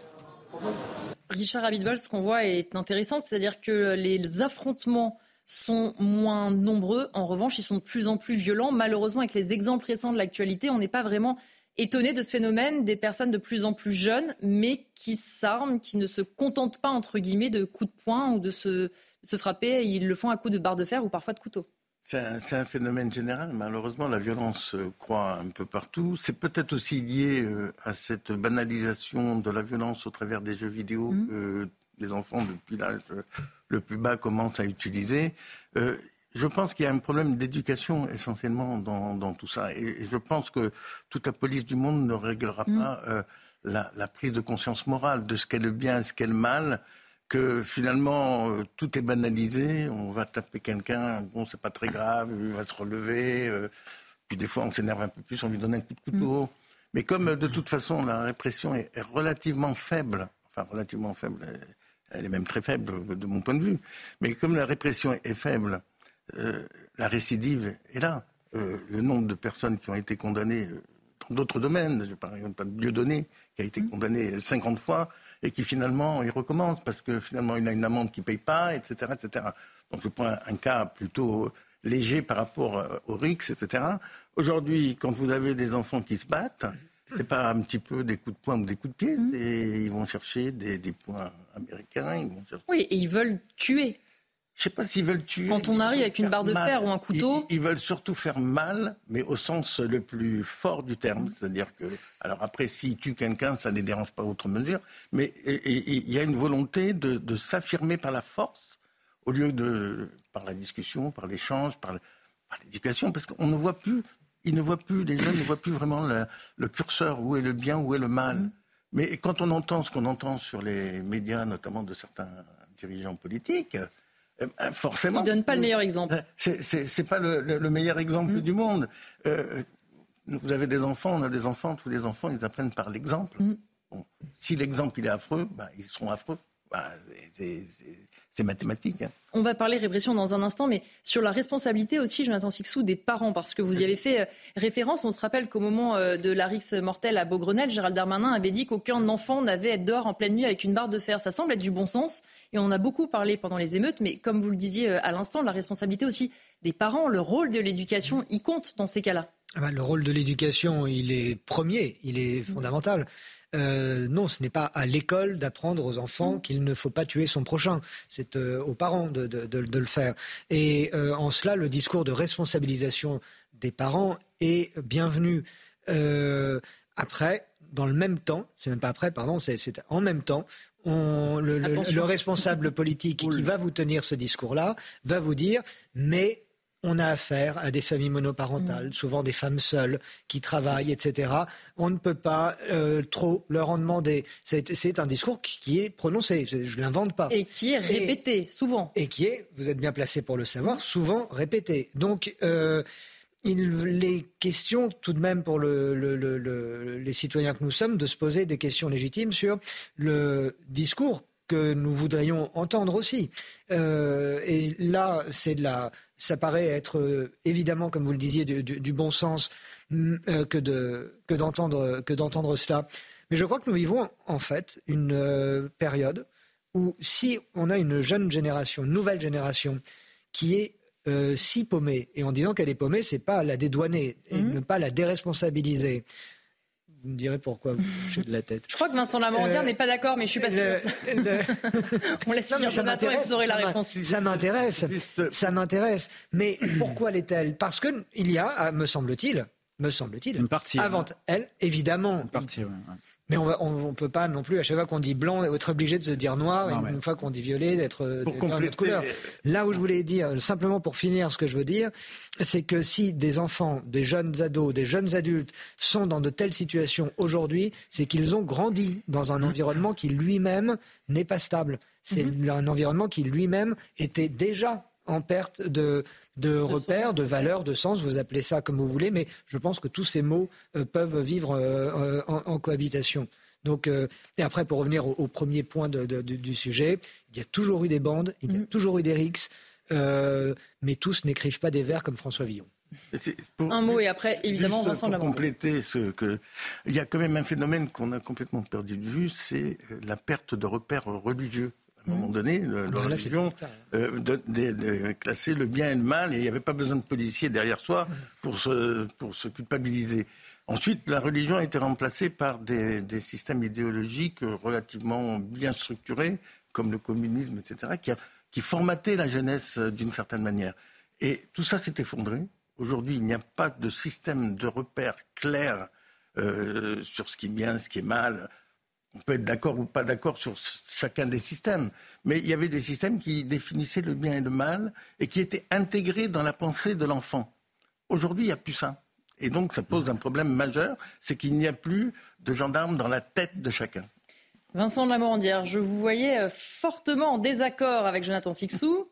Richard Abitbol, ce qu'on voit est intéressant, c'est-à-dire que les affrontements sont moins nombreux. En revanche, ils sont de plus en plus violents. Malheureusement, avec les exemples récents de l'actualité, on n'est pas vraiment étonné de ce phénomène des personnes de plus en plus jeunes, mais qui s'arment, qui ne se contentent pas, entre guillemets, de coups de poing ou de se, de se frapper. Ils le font à coups de barre de fer ou parfois de couteau. C'est un, c'est un phénomène général. Malheureusement, la violence croît un peu partout. C'est peut-être aussi lié à cette banalisation de la violence au travers des jeux vidéo mmh. que les enfants depuis l'âge le plus bas commencent à utiliser. Euh, je pense qu'il y a un problème d'éducation essentiellement dans, dans tout ça. Et, et je pense que toute la police du monde ne réglera mmh. pas euh, la, la prise de conscience morale de ce qu'est le bien et ce qu'est le mal. Que finalement, euh, tout est banalisé. On va taper quelqu'un, bon, c'est pas très grave, il va se relever. Euh, puis des fois, on s'énerve un peu plus, on lui donne un coup de couteau. Mmh. Mais comme euh, de toute façon, la répression est, est relativement faible, enfin relativement faible, elle, elle est même très faible de, de mon point de vue, mais comme la répression est faible, euh, la récidive est là. Euh, le nombre de personnes qui ont été condamnées euh, dans d'autres domaines, je parle pas de Dieudonné, qui a été mmh. condamné cinquante fois, et qui finalement, il recommence, parce que finalement, il a une amende qu'il ne paye pas, et cetera, et cetera. Donc je prends un cas plutôt léger par rapport au R I C S, et cetera. Aujourd'hui, quand vous avez des enfants qui se battent, c'est pas un petit peu des coups de poing ou des coups de pied, et ils vont chercher des, des poings américains. Ils vont chercher... Oui, et ils veulent tuer. Je ne sais pas s'ils veulent tuer. Quand on arrive avec une barre de mal. fer ou un couteau. Ils, ils veulent surtout faire mal, mais au sens le plus fort du terme. C'est-à-dire que, alors après, s'ils tuent quelqu'un, ça ne les dérange pas outre mesure. Mais il y a une volonté de, de s'affirmer par la force, au lieu de par la discussion, par l'échange, par, par l'éducation, parce qu'on ne voit plus, ils ne voient plus, les jeunes ne voient plus vraiment la, le curseur, où est le bien, où est le mal. Mmh. Mais quand on entend ce qu'on entend sur les médias, notamment de certains dirigeants politiques. Forcément. Il ne donne pas le meilleur exemple. C'est n'est pas le, le, le meilleur exemple mmh. du monde. Euh, vous avez des enfants, on a des enfants, tous les enfants, ils apprennent par l'exemple. Mmh. Bon, si l'exemple il est affreux, bah, ils seront affreux. Bah, c'est, c'est, c'est mathématique. Hein. On va parler répression dans un instant, mais sur la responsabilité aussi, Jonathan Sicsou, des parents, parce que vous y avez fait référence. On se rappelle qu'au moment de la rixe mortelle à Beaugrenelle, Gérald Darmanin avait dit qu'aucun enfant n'avait à être dehors en pleine nuit avec une barre de fer. Ça semble être du bon sens, et on en a beaucoup parlé pendant les émeutes, mais comme vous le disiez à l'instant, la responsabilité aussi des parents, le rôle de l'éducation, y compte dans ces cas-là. Ah ben, le rôle de l'éducation, il est premier, il est fondamental. Euh, non, ce n'est pas à l'école d'apprendre aux enfants qu'il ne faut pas tuer son prochain. C'est euh, aux parents de, de, de, de le faire. Et euh, en cela, le discours de responsabilisation des parents est bienvenu. Euh, après, dans le même temps, c'est même pas après, pardon, c'est, c'est en même temps, on, le, le, le responsable politique qui va vous tenir ce discours-là va vous dire « mais ». On a affaire à des familles monoparentales, mmh. souvent des femmes seules qui travaillent, et cetera. On ne peut pas euh, trop leur en demander. C'est, c'est un discours qui est prononcé, je ne l'invente pas. Et qui est répété, et, souvent. Et qui est, vous êtes bien placé pour le savoir, souvent répété. Donc, euh, il est question tout de même pour le, le, le, le, les citoyens que nous sommes de se poser des questions légitimes sur le discours que nous voudrions entendre aussi. Euh, et là, c'est de la, ça paraît être euh, évidemment, comme vous le disiez, du, du, du bon sens euh, que, de, que, d'entendre, que d'entendre cela. Mais je crois que nous vivons en fait une euh, période où si on a une jeune génération, une nouvelle génération, qui est euh, si paumée, et en disant qu'elle est paumée, c'est pas la dédouaner, et mmh. ne pas la déresponsabiliser. Vous me direz pourquoi vous bougez de la tête. Je crois que Vincent de la Morandière euh, n'est pas d'accord, mais je suis pas sûre. Le... On laisse finir Jonathan et vous aurez la réponse. Ça m'intéresse, ça m'intéresse. Mais pourquoi l'est-elle ? Parce qu'il y a, me semble-t-il, me semble-t-il, une partie, avant ouais. elle, évidemment. Une partie, ouais, ouais. Mais on ne peut pas non plus, à chaque fois qu'on dit blanc, être obligé de se dire noir, non, et une ouais. fois qu'on dit violet, d'être d'une autre couleur. Là où je voulais dire, simplement pour finir ce que je veux dire, c'est que si des enfants, des jeunes ados, des jeunes adultes sont dans de telles situations aujourd'hui, c'est qu'ils ont grandi dans un environnement qui lui-même n'est pas stable. C'est mm-hmm. un environnement qui lui-même était déjà en perte de, de repères, de valeurs, de sens, vous appelez ça comme vous voulez, mais je pense que tous ces mots euh, peuvent vivre euh, en, en cohabitation. Donc, euh, et après, pour revenir au, au premier point de, de, du sujet, il y a toujours eu des bandes, il y a toujours eu des rixes, euh, mais tous n'écrivent pas des vers comme François Villon. Pour, un mot et après, évidemment, Vincent de la Morandière. Compléter ce que... Il y a quand même un phénomène qu'on a complètement perdu de vue, c'est la perte de repères religieux. À un moment donné, le, ah ben la religion euh, de, de, de classer le bien et le mal, et il n'y avait pas besoin de policiers derrière soi pour se, pour se culpabiliser. Ensuite, la religion a été remplacée par des, des systèmes idéologiques relativement bien structurés, comme le communisme, et cetera, qui, a, qui formataient la jeunesse d'une certaine manière. Et tout ça s'est effondré. Aujourd'hui, il n'y a pas de système de repères clair euh, sur ce qui est bien, ce qui est mal. On peut être d'accord ou pas d'accord sur chacun des systèmes, mais il y avait des systèmes qui définissaient le bien et le mal et qui étaient intégrés dans la pensée de l'enfant. Aujourd'hui, il n'y a plus ça. Et donc, ça pose un problème majeur, c'est qu'il n'y a plus de gendarmes dans la tête de chacun. Vincent de la Morandière, je vous voyais fortement en désaccord avec Jonathan Sicsou.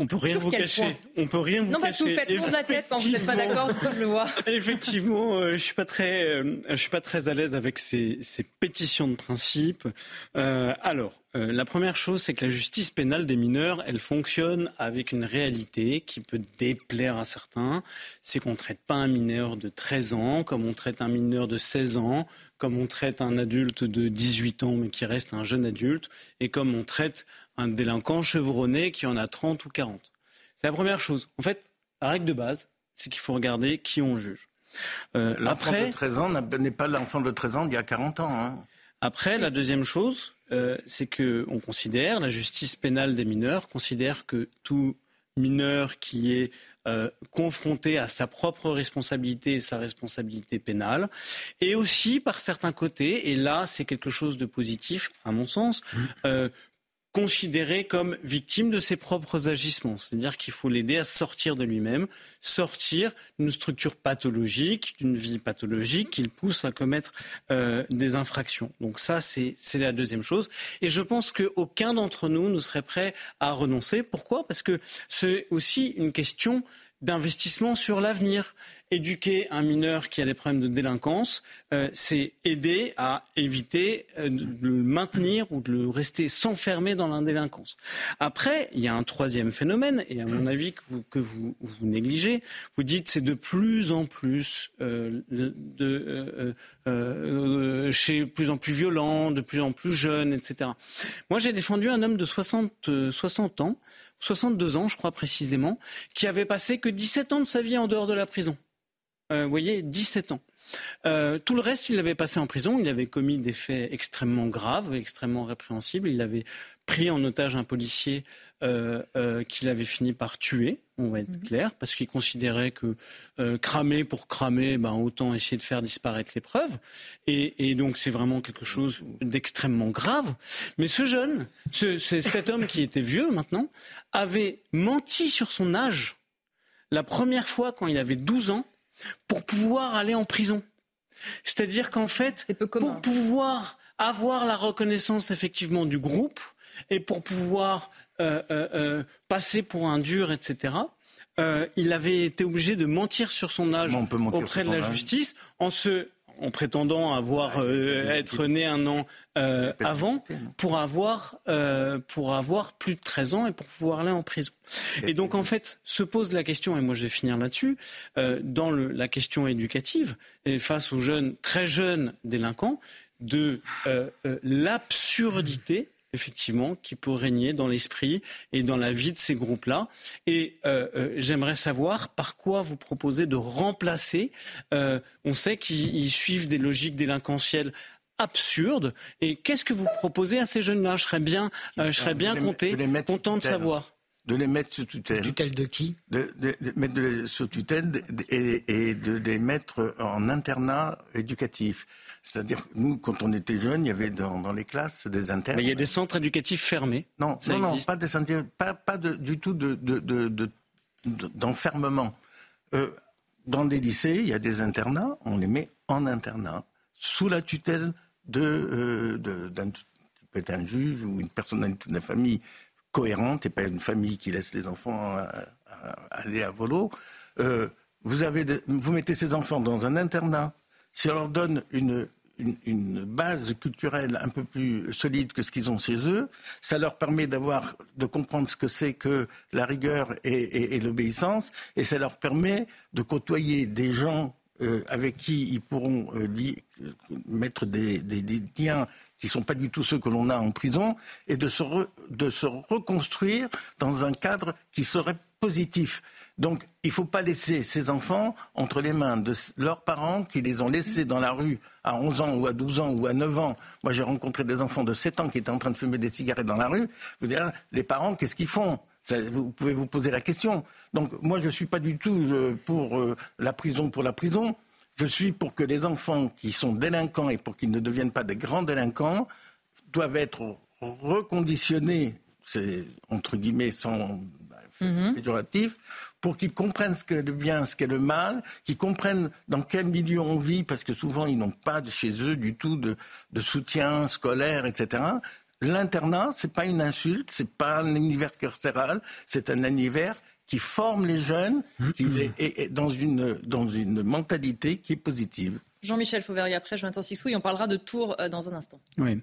On peut rien vous cacher. On peut rien vous cacher. Non, parce que vous faites tourner la tête quand vous n'êtes pas d'accord, je le vois. Effectivement, euh, je suis pas très, euh, je suis pas très à l'aise avec ces, ces pétitions de principe. Euh, alors. Euh, la première chose, c'est que la justice pénale des mineurs, elle fonctionne avec une réalité qui peut déplaire à certains. C'est qu'on ne traite pas un mineur de treize ans comme on traite un mineur de seize ans, comme on traite un adulte de dix-huit ans mais qui reste un jeune adulte, et comme on traite un délinquant chevronné qui en a trente ou quarante. C'est la première chose. En fait, la règle de base, c'est qu'il faut regarder qui on juge. Euh, l'enfant après... de treize ans n'est pas l'enfant de treize ans d'il y a quarante ans. Hein. Après, la deuxième chose, euh, c'est qu'on considère, la justice pénale des mineurs considère que tout mineur qui est euh, confronté à sa propre responsabilité et sa responsabilité pénale, et aussi par certains côtés, et là c'est quelque chose de positif à mon sens, euh, considéré comme victime de ses propres agissements. C'est-à-dire qu'il faut l'aider à sortir de lui-même, sortir d'une structure pathologique, d'une vie pathologique qui le pousse à commettre euh, des infractions. Donc ça, c'est, c'est la deuxième chose. Et je pense qu'aucun d'entre nous ne serait prêt à renoncer. Pourquoi ? Parce que c'est aussi une question d'investissement sur l'avenir. Éduquer un mineur qui a des problèmes de délinquance, euh, c'est aider à éviter euh, de le maintenir ou de le rester s'enfermer dans la délinquance. Après, il y a un troisième phénomène, et à mon avis que vous, que vous, vous négligez. Vous dites c'est de plus en plus euh, de, euh, euh, chez plus en plus violent, de plus en plus jeune, et cetera. Moi, j'ai défendu un homme de soixante, soixante ans, soixante-deux ans, je crois précisément, qui avait passé que dix-sept ans de sa vie en dehors de la prison. Euh, vous voyez, dix-sept ans. Euh, tout le reste, il l'avait passé en prison. Il avait commis des faits extrêmement graves, extrêmement répréhensibles. Il avait pris en otage un policier euh, euh, qu'il avait fini par tuer, on va être clair, parce qu'il considérait que euh, cramer pour cramer, ben, autant essayer de faire disparaître les preuves. Et, et donc, c'est vraiment quelque chose d'extrêmement grave. Mais ce jeune, ce, c'est cet homme qui était vieux maintenant, avait menti sur son âge la première fois quand il avait douze ans, pour pouvoir aller en prison. C'est-à-dire qu'en fait, pour pouvoir avoir la reconnaissance effectivement du groupe et pour pouvoir euh, euh, euh, passer pour un dur, et cetera, euh, il avait été obligé de mentir sur son âge auprès de la justice en se... en prétendant avoir euh, être né un an euh, avant pour avoir euh, pour avoir plus de treize ans et pour pouvoir aller en prison. Et donc en fait se pose la question, et moi je vais finir là-dessus, euh, dans le, la question éducative et face aux jeunes, très jeunes délinquants, de euh, euh, l'absurdité effectivement qui peut régner dans l'esprit et dans la vie de ces groupes-là. Et euh, euh, j'aimerais savoir par quoi vous proposez de remplacer. Euh, on sait qu'ils suivent des logiques délinquentielles absurdes. Et qu'est-ce que vous proposez à ces jeunes-là ? Je serais bien, euh, je serais bien compté, content de savoir. De les mettre sous tutelle. Tutelle de qui ? De, de, de mettre les sous tutelle et, et de les mettre en internat éducatif. C'est-à-dire, nous, quand on était jeunes, il y avait dans, dans les classes des internes. Mais il y a des centres éducatifs fermés. Non, non, non, pas des centres, pas, pas de, du tout de, de, de, de, d'enfermement. Euh, dans des lycées, il y a des internats, on les met en internat, sous la tutelle de, euh, de, d'un, d'un juge ou une personnalité de la famille cohérente, et pas une famille qui laisse les enfants à, à, aller à volo. Euh, vous, avez de, vous mettez ces enfants dans un internat, si on leur donne une... Une, une base culturelle un peu plus solide que ce qu'ils ont chez eux, ça leur permet d'avoir, de comprendre ce que c'est que la rigueur et, et, et l'obéissance, et ça leur permet de côtoyer des gens euh, avec qui ils pourront euh, li, mettre des, des, des liens qui ne sont pas du tout ceux que l'on a en prison, et de se, re, de se reconstruire dans un cadre qui serait positif. Donc il ne faut pas laisser ces enfants entre les mains de leurs parents qui les ont laissés dans la rue à onze ans ou à douze ans ou à neuf ans. Moi j'ai rencontré des enfants de sept ans qui étaient en train de fumer des cigarettes dans la rue. Vous dites, les parents, qu'est-ce qu'ils font ? Ça, vous pouvez vous poser la question. Donc moi je ne suis pas du tout pour la prison pour la prison. Je suis pour que les enfants qui sont délinquants et pour qu'ils ne deviennent pas des grands délinquants doivent être reconditionnés, c'est entre guillemets sans mm-hmm. péjoratif, pour qu'ils comprennent ce qu'est le bien, ce qu'est le mal, qu'ils comprennent dans quel milieu on vit, parce que souvent ils n'ont pas de chez eux du tout de, de soutien scolaire, et cetera. L'internat, c'est pas une insulte, c'est pas un univers carcéral, c'est un univers qui forme les jeunes, qui les, et, et dans une dans une mentalité qui est positive. Jean-Michel Fauvergue, après Jonathan Sicsou, et on parlera de Tours euh, dans un instant. Oui.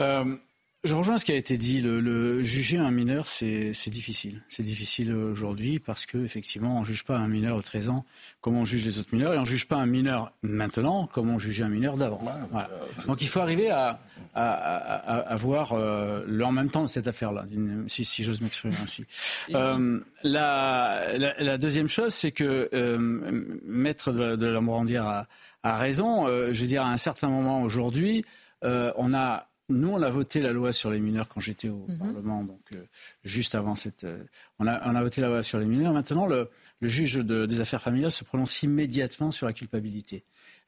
Euh... Je rejoins ce qui a été dit. Le, le juger un mineur, c'est, c'est difficile. C'est difficile aujourd'hui parce que effectivement, on ne juge pas un mineur de treize ans comme on juge les autres mineurs, et on ne juge pas un mineur maintenant comme on jugeait un mineur d'avant. Voilà. Donc il faut arriver à, à, à, à voir euh, le en même temps de cette affaire-là, si, si j'ose m'exprimer ainsi. Euh, la, la, la deuxième chose, c'est que euh, Maître de, de la Morandière a, a raison. Euh, je veux dire, à un certain moment aujourd'hui, euh, on a Nous, on a voté la loi sur les mineurs quand j'étais au mmh. Parlement, donc euh, juste avant cette... Euh, on, a, on a voté la loi sur les mineurs. Maintenant, le, le juge de, des affaires familiales se prononce immédiatement sur la culpabilité.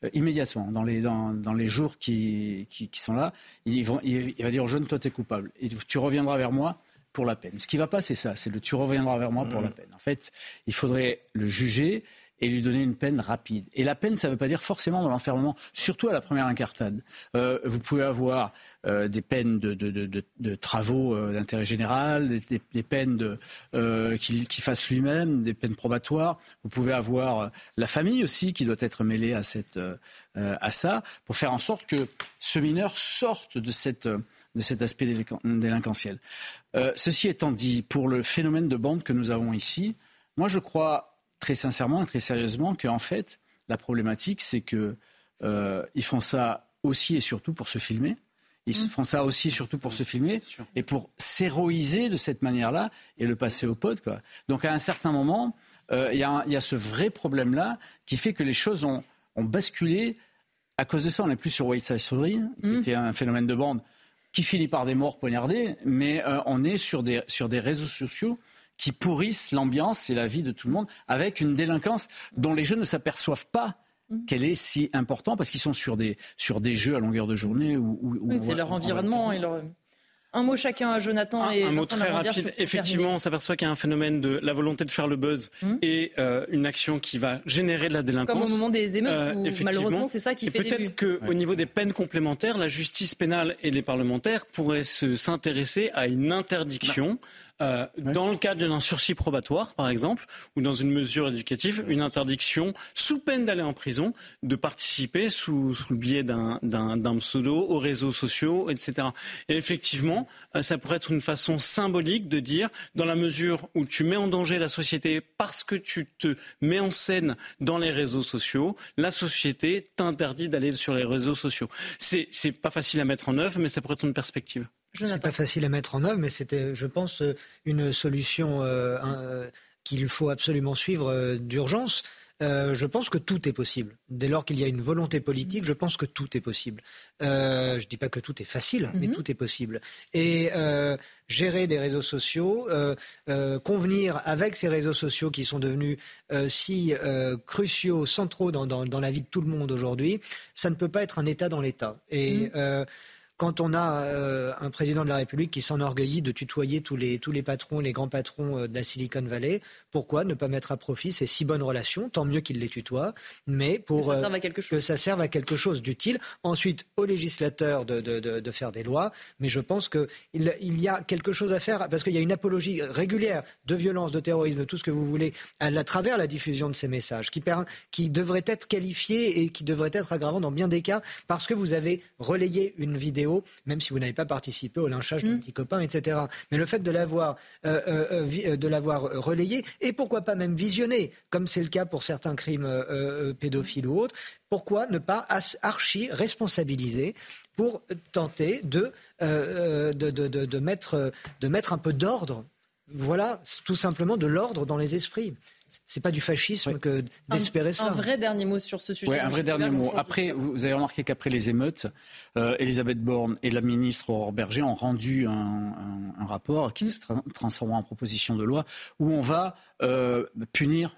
Euh, immédiatement, dans les, dans, dans les jours qui, qui, qui sont là, il, vont, il, il va dire aux jeunes, toi, t'es coupable. Et tu reviendras vers moi pour la peine. Ce qui va pas, c'est ça, c'est le tu reviendras vers moi pour mmh. la peine. En fait, il faudrait le juger et lui donner une peine rapide. Et la peine, ça ne veut pas dire forcément dans l'enfermement, surtout à la première incartade. Euh, vous pouvez avoir euh, des peines de, de, de, de, de travaux euh, d'intérêt général, des, des, des peines de, euh, qu'il, qu'il fasse lui-même, des peines probatoires. Vous pouvez avoir euh, la famille aussi qui doit être mêlée à, cette, euh, à ça, pour faire en sorte que ce mineur sorte de, cette, de cet aspect délinquant, délinquentiel. Euh, ceci étant dit, pour le phénomène de bande que nous avons ici, moi je crois... très sincèrement et très sérieusement qu'en fait, la problématique, c'est que euh, ils font ça aussi et surtout pour se filmer. Ils mmh. font ça aussi et surtout pour se filmer et pour s'héroïser de cette manière-là et le passer aux potes, quoi. Donc, à un certain moment, il euh, y, y a ce vrai problème-là qui fait que les choses ont, ont basculé. À cause de ça, on n'est plus sur White Side Story, qui mmh. était un phénomène de bande qui finit par des morts poignardés, mais euh, on est sur des, sur des réseaux sociaux qui pourrissent l'ambiance et la vie de tout le monde, avec une délinquance dont les jeunes ne s'aperçoivent pas qu'elle est si importante, parce qu'ils sont sur des, sur des jeux à longueur de journée. Où, où, oui, c'est va, leur environnement et leur... Un mot chacun à Jonathan ah, et un mot très rapide. Effectivement, on s'aperçoit qu'il y a un phénomène de la volonté de faire le buzz mmh. et euh, une action qui va générer de la délinquance. Comme au moment des émeutes, euh, où, malheureusement, c'est ça qui et fait début. Peut-être qu'au ouais. niveau des peines complémentaires, la justice pénale et les parlementaires pourraient se, s'intéresser à une interdiction. Bah. Euh, oui. Dans le cadre d'un sursis probatoire, par exemple, ou dans une mesure éducative, une interdiction, sous peine d'aller en prison, de participer sous, sous le biais d'un, d'un, d'un pseudo, aux réseaux sociaux, et cetera. Et effectivement, ça pourrait être une façon symbolique de dire, dans la mesure où tu mets en danger la société parce que tu te mets en scène dans les réseaux sociaux, la société t'interdit d'aller sur les réseaux sociaux. C'est, c'est pas facile à mettre en œuvre, mais ça pourrait être une perspective. Jonathan. C'est pas facile à mettre en œuvre, mais c'était, je pense, une solution euh, un, qu'il faut absolument suivre euh, d'urgence. Euh, je pense que tout est possible. Dès lors qu'il y a une volonté politique, je pense que tout est possible. Euh, je dis pas que tout est facile, mais mm-hmm. tout est possible. Et euh, gérer des réseaux sociaux, euh, euh, convenir avec ces réseaux sociaux qui sont devenus euh, si euh, cruciaux, centraux dans, dans, dans la vie de tout le monde aujourd'hui, ça ne peut pas être un État dans l'État. Et... Mm-hmm. Euh, Quand on a euh, un président de la République qui s'enorgueillit de tutoyer tous les, tous les patrons, les grands patrons euh, de la Silicon Valley, pourquoi ne pas mettre à profit ces si bonnes relations ? Tant mieux qu'il les tutoie, mais pour que ça serve à quelque chose, que ça serve à quelque chose d'utile. Ensuite, aux législateurs de, de, de, de faire des lois, mais je pense qu'il il y a quelque chose à faire, parce qu'il y a une apologie régulière de violence, de terrorisme, de tout ce que vous voulez, à, à travers la diffusion de ces messages, qui, per, qui devrait être qualifiée et qui devrait être aggravante dans bien des cas, parce que vous avez relayé une vidéo, même si vous n'avez pas participé au lynchage d'un mmh. petit copain, et cetera. Mais le fait de l'avoir, euh, euh, vi- de l'avoir relayé, et pourquoi pas même visionné, comme c'est le cas pour certains crimes euh, pédophiles ou autres, pourquoi ne pas as- archi-responsabiliser pour tenter de, euh, de, de, de, de, mettre, de mettre un peu d'ordre, voilà, tout simplement de l'ordre dans les esprits. C'est pas du fascisme oui. que d'espérer un, ça. Un vrai dernier mot sur ce sujet. Oui, un vrai dernier mot. Après, vous avez remarqué qu'après les émeutes, euh, Elisabeth Borne et la ministre Aurore Bergé ont rendu un, un, un rapport qui mm. se tra- transformera en proposition de loi où on va euh, punir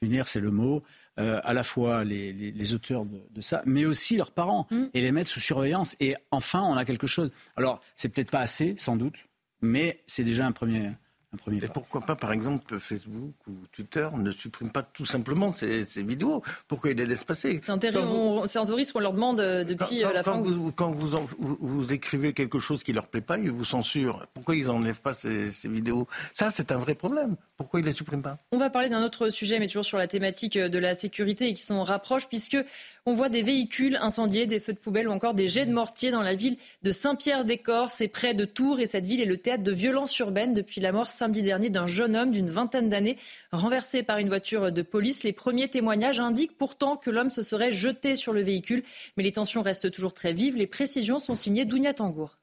punir, c'est le mot, euh, à la fois les, les, les auteurs de, de ça, mais aussi leurs parents, mmh. et les mettre sous surveillance. Et enfin, on a quelque chose. Alors, c'est peut-être pas assez, sans doute, mais c'est déjà un premier... Un premier et pas. Pourquoi pas, par exemple, Facebook ou Twitter ne supprime pas tout simplement ces, ces vidéos? Pourquoi il les laisse passer? C'est un risque qu'on leur demande depuis quand, la quand fin. Vous, quand vous, en, vous, vous écrivez quelque chose qui ne leur plaît pas, ils vous censurent. Pourquoi ils n'enlèvent pas ces, ces vidéos? Ça, c'est un vrai problème. Pourquoi ils ne les suppriment pas? On va parler d'un autre sujet, mais toujours sur la thématique de la sécurité et qui s'en rapproche, puisque on voit des véhicules incendiés, des feux de poubelle ou encore des jets de mortier dans la ville de Saint-Pierre-des-Corps. C'est près de Tours et cette ville est le théâtre de violences urbaines depuis la mort samedi dernier d'un jeune homme d'une vingtaine d'années renversé par une voiture de police. Les premiers témoignages indiquent pourtant que l'homme se serait jeté sur le véhicule, mais les tensions restent toujours très vives. Les précisions sont signées Dounia Tangour.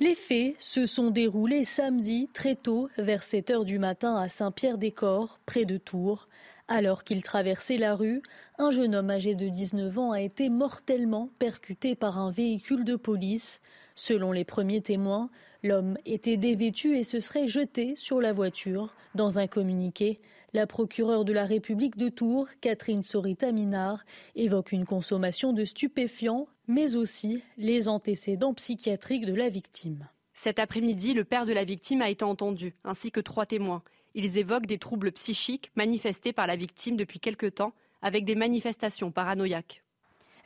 Les faits se sont déroulés samedi très tôt, vers sept heures du matin à Saint-Pierre-des-Corps, près de Tours. Alors qu'il traversait la rue, un jeune homme âgé de dix-neuf ans a été mortellement percuté par un véhicule de police. Selon les premiers témoins, l'homme était dévêtu et se serait jeté sur la voiture. Dans un communiqué, la procureure de la République de Tours, Catherine Sorita-Minard, évoque une consommation de stupéfiants, mais aussi les antécédents psychiatriques de la victime. Cet après-midi, le père de la victime a été entendu, ainsi que trois témoins. Ils évoquent des troubles psychiques manifestés par la victime depuis quelque temps, avec des manifestations paranoïaques.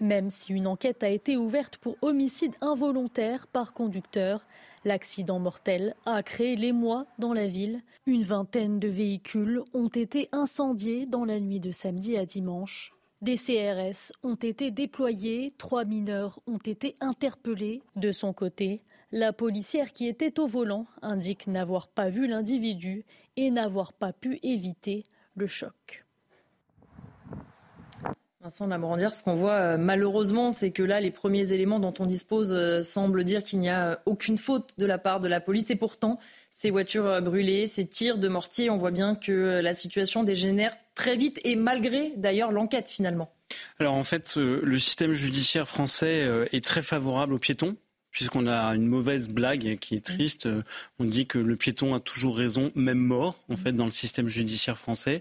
Même si une enquête a été ouverte pour homicide involontaire par conducteur, l'accident mortel a créé l'émoi dans la ville. Une vingtaine de véhicules ont été incendiés dans la nuit de samedi à dimanche. Des C R S ont été déployés, trois mineurs ont été interpellés. De son côté, la policière qui était au volant indique n'avoir pas vu l'individu et n'avoir pas pu éviter le choc. Vincent de la Morandière, ce qu'on voit malheureusement, c'est que là, les premiers éléments dont on dispose semblent dire qu'il n'y a aucune faute de la part de la police. Et pourtant, ces voitures brûlées, ces tirs de mortier, on voit bien que la situation dégénère très vite et malgré d'ailleurs l'enquête finalement. Alors en fait, le système judiciaire français est très favorable aux piétons. Puisqu'on a une mauvaise blague qui est triste, on dit que le piéton a toujours raison, même mort, en fait, dans le système judiciaire français.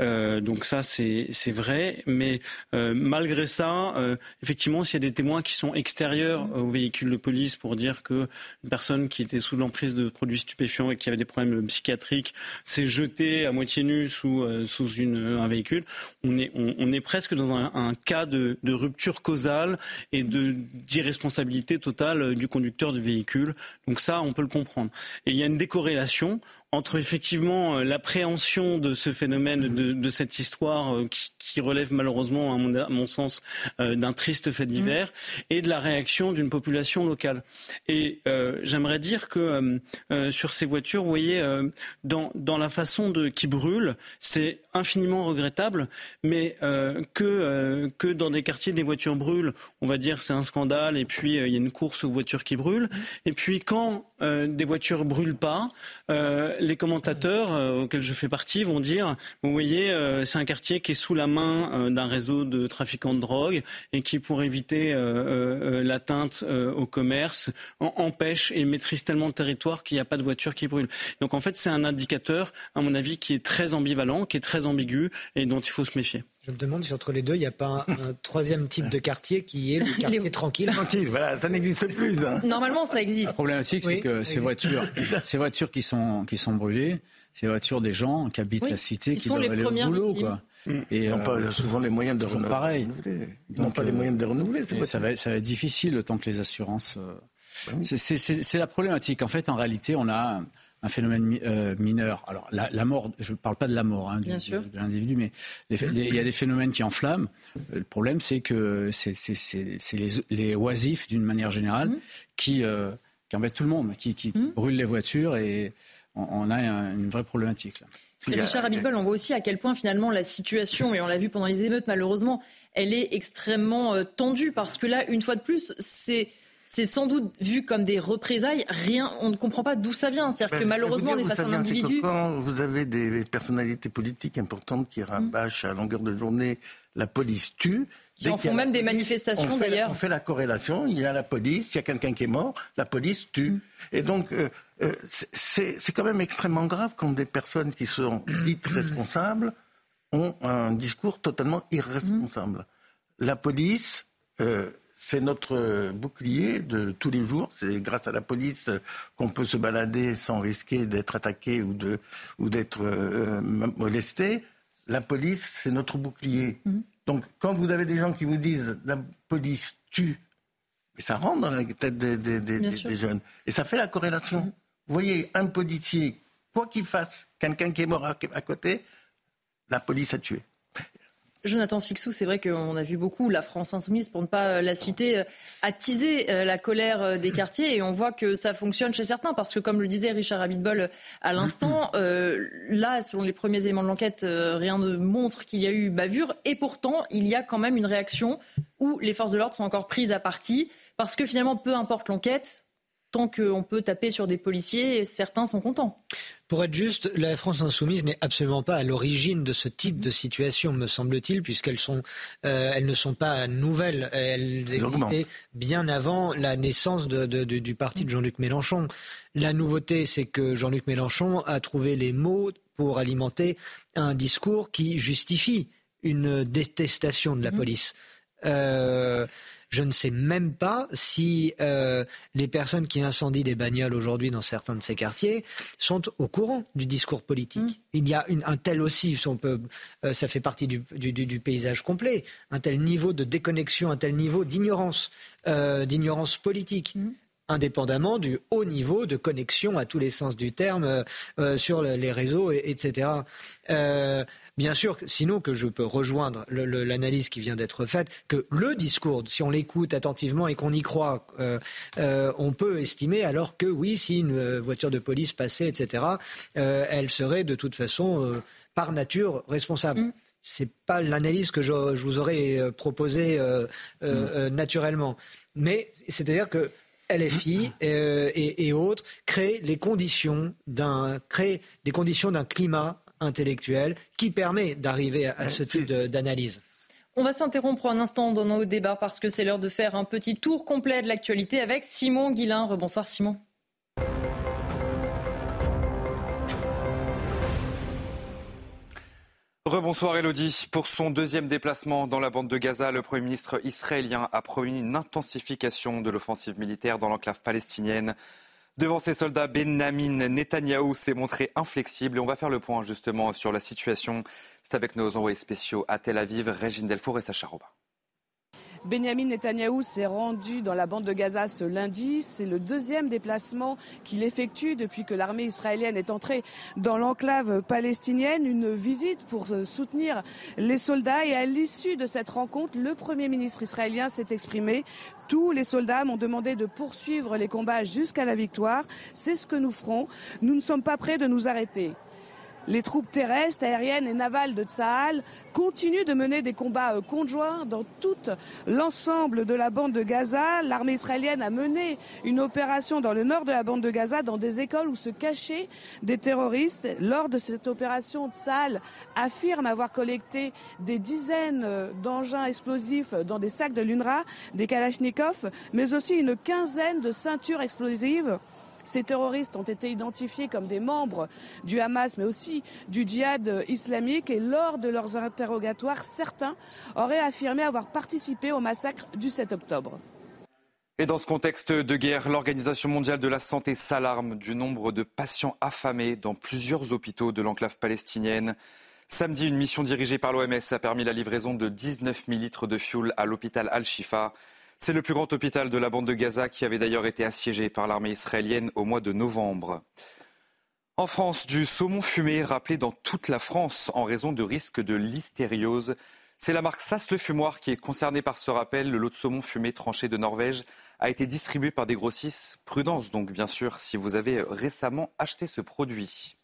Euh, donc ça, c'est, c'est vrai. Mais euh, malgré ça, euh, effectivement, s'il y a des témoins qui sont extérieurs au véhicule de police pour dire qu'une personne qui était sous l'emprise de produits stupéfiants et qui avait des problèmes psychiatriques s'est jetée à moitié nue sous, euh, sous une, un véhicule, on est, on, on est presque dans un, un cas de, de rupture causale et de, d'irresponsabilité totale du conducteur du véhicule. Donc ça, on peut le comprendre. Et il y a une décorrélation entre effectivement l'appréhension de ce phénomène, de, de cette histoire qui, qui relève malheureusement, à mon, à mon sens, euh, d'un triste fait divers, mmh. et de la réaction d'une population locale. Et euh, j'aimerais dire que euh, euh, sur ces voitures, vous voyez, euh, dans, dans la façon de, qui brûle, c'est infiniment regrettable, mais euh, que, euh, que dans des quartiers, des voitures brûlent, on va dire c'est un scandale, et puis euh, il y a une course aux voitures qui brûlent, mmh. et puis quand euh, des voitures brûlent pas, euh, les commentateurs euh, auxquels je fais partie vont dire, vous voyez, euh, c'est un quartier qui est sous la main euh, d'un réseau de trafiquants de drogue et qui, pour éviter euh, euh, l'atteinte euh, au commerce, en, empêche et maîtrise tellement de territoire qu'il n'y a pas de voiture qui brûle. Donc en fait, c'est un indicateur, à mon avis, qui est très ambivalent, qui est très ambigu et dont il faut se méfier. Je me demande si entre les deux, il n'y a pas un, un troisième type de quartier qui est le quartier tranquille. Tranquille, voilà, ça n'existe plus. Hein. Normalement, ça existe. La problématique, c'est oui, que ces voitures, ces voitures qui sont, qui sont brûlées, ces voitures des gens qui habitent oui, la cité, qui doivent aller au boulot, quoi. Et ils n'ont euh, pas souvent les moyens de renouveler. Pareil. Ils n'ont pas euh, les moyens de renouveler. C'est ça, va, ça va être difficile le temps que les assurances... Euh... Oui. C'est, c'est, c'est, c'est la problématique. En fait, en réalité, on a... un phénomène euh, mineur. Alors, la, la mort, je ne parle pas de la mort hein, du, de, de l'individu, mais il y a des phénomènes qui enflamment. Le problème, c'est que c'est, c'est, c'est, c'est les, les oisifs, d'une manière générale, mmh. qui, euh, qui embêtent tout le monde, qui, qui mmh. brûlent les voitures et on, on a une vraie problématique, là. Et Richard Abitbol, on voit aussi à quel point finalement la situation, et on l'a vu pendant les émeutes malheureusement, elle est extrêmement euh, tendue parce que là, une fois de plus, c'est... C'est sans doute vu comme des représailles. Rien, on ne comprend pas d'où ça vient. C'est-à-dire bah, que malheureusement, on est face à un individu. Quand vous avez des personnalités politiques importantes qui rabâchent mmh. à longueur de journée, la police tue. Qui en font même des manifestations d'ailleurs. On fait la corrélation, il y a la police, il y a quelqu'un qui est mort, la police tue. Mmh. Et donc, euh, euh, c'est, c'est quand même extrêmement grave quand des personnes qui sont dites responsables ont un discours totalement irresponsable. Mmh. La police, euh, c'est notre bouclier de tous les jours. C'est grâce à la police qu'on peut se balader sans risquer d'être attaqué ou, de, ou d'être euh, molesté. La police, c'est notre bouclier. Mmh. Donc, quand vous avez des gens qui vous disent « la police tue », ça rentre dans la tête des, des, des, des jeunes. Et ça fait la corrélation. Mmh. Vous voyez, un policier, quoi qu'il fasse, quelqu'un qui est mort à, à côté, la police a tué. Jonathan Sicsou, c'est vrai qu'on a vu beaucoup la France insoumise, pour ne pas la citer, attiser la colère des quartiers. Et on voit que ça fonctionne chez certains. Parce que, comme le disait Richard Abitbol à l'instant, euh, là, selon les premiers éléments de l'enquête, euh, rien ne montre qu'il y a eu bavure. Et pourtant, il y a quand même une réaction où les forces de l'ordre sont encore prises à partie. Parce que finalement, peu importe l'enquête, tant qu'on peut taper sur des policiers, certains sont contents. Pour être juste, la France insoumise n'est absolument pas à l'origine de ce type de situation, me semble-t-il, puisqu'elles sont, euh, elles ne sont pas nouvelles. Elles existaient bien avant la naissance de, de, de, du parti de Jean-Luc Mélenchon. La nouveauté, c'est que Jean-Luc Mélenchon a trouvé les mots pour alimenter un discours qui justifie une détestation de la police. Euh... Je ne sais même pas si euh, les personnes qui incendient des bagnoles aujourd'hui dans certains de ces quartiers sont au courant du discours politique. Mmh. Il y a une, un tel aussi, on peut, euh, ça fait partie du, du, du paysage complet, un tel niveau de déconnexion, un tel niveau d'ignorance, euh, d'ignorance politique. Mmh. Indépendamment du haut niveau de connexion à tous les sens du terme euh, sur le, les réseaux, et, etc. Euh, bien sûr, sinon que je peux rejoindre le, le, l'analyse qui vient d'être faite, que le discours, si on l'écoute attentivement et qu'on y croit, euh, euh, on peut estimer alors que oui, si une voiture de police passait, et cetera, euh, elle serait de toute façon, euh, par nature, responsable. Mmh. C'est pas l'analyse que je, je vous aurais proposée euh, euh, mmh. euh, naturellement. Mais c'est-à-dire que L F I et, et, et autres créent les conditions d'un créent les conditions d'un climat intellectuel qui permet d'arriver à, à ce type de, d'analyse. On va s'interrompre un instant dans nos débats parce que c'est l'heure de faire un petit tour complet de l'actualité avec Simon Guillain. Rebonsoir Simon. Rebonsoir Élodie. Pour son deuxième déplacement dans la bande de Gaza, le Premier ministre israélien a promis une intensification de l'offensive militaire dans l'enclave palestinienne. Devant ses soldats, Benyamin Netanyahou s'est montré inflexible. Et on va faire le point justement sur la situation. C'est avec nos envoyés spéciaux à Tel Aviv, Régine Delfour et Sacha Robin. Benyamin Netanyahou s'est rendu dans la bande de Gaza ce lundi. C'est le deuxième déplacement qu'il effectue depuis que l'armée israélienne est entrée dans l'enclave palestinienne. Une visite pour soutenir les soldats. Et à l'issue de cette rencontre, le Premier ministre israélien s'est exprimé. Tous les soldats m'ont demandé de poursuivre les combats jusqu'à la victoire. C'est ce que nous ferons. Nous ne sommes pas prêts de nous arrêter. Les troupes terrestres, aériennes et navales de Tsahal continuent de mener des combats conjoints dans tout l'ensemble de la bande de Gaza. L'armée israélienne a mené une opération dans le nord de la bande de Gaza, dans des écoles où se cachaient des terroristes. Lors de cette opération, Tsahal affirme avoir collecté des dizaines d'engins explosifs dans des sacs de l'U N R W A, des kalachnikovs, mais aussi une quinzaine de ceintures explosives. Ces terroristes ont été identifiés comme des membres du Hamas, mais aussi du djihad islamique. Et lors de leurs interrogatoires, certains auraient affirmé avoir participé au massacre du sept octobre. Et dans ce contexte de guerre, l'Organisation mondiale de la santé s'alarme du nombre de patients affamés dans plusieurs hôpitaux de l'enclave palestinienne. Samedi, une mission dirigée par l'O M S a permis la livraison de dix-neuf mille litres de fioul à l'hôpital Al-Shifa. C'est le plus grand hôpital de la bande de Gaza qui avait d'ailleurs été assiégé par l'armée israélienne au mois de novembre. En France, du saumon fumé rappelé dans toute la France en raison de risques de listériose. C'est la marque Sas le Fumoir qui est concernée par ce rappel. Le lot de saumon fumé tranché de Norvège a été distribué par des grossistes. Prudence donc bien sûr si vous avez récemment acheté ce produit.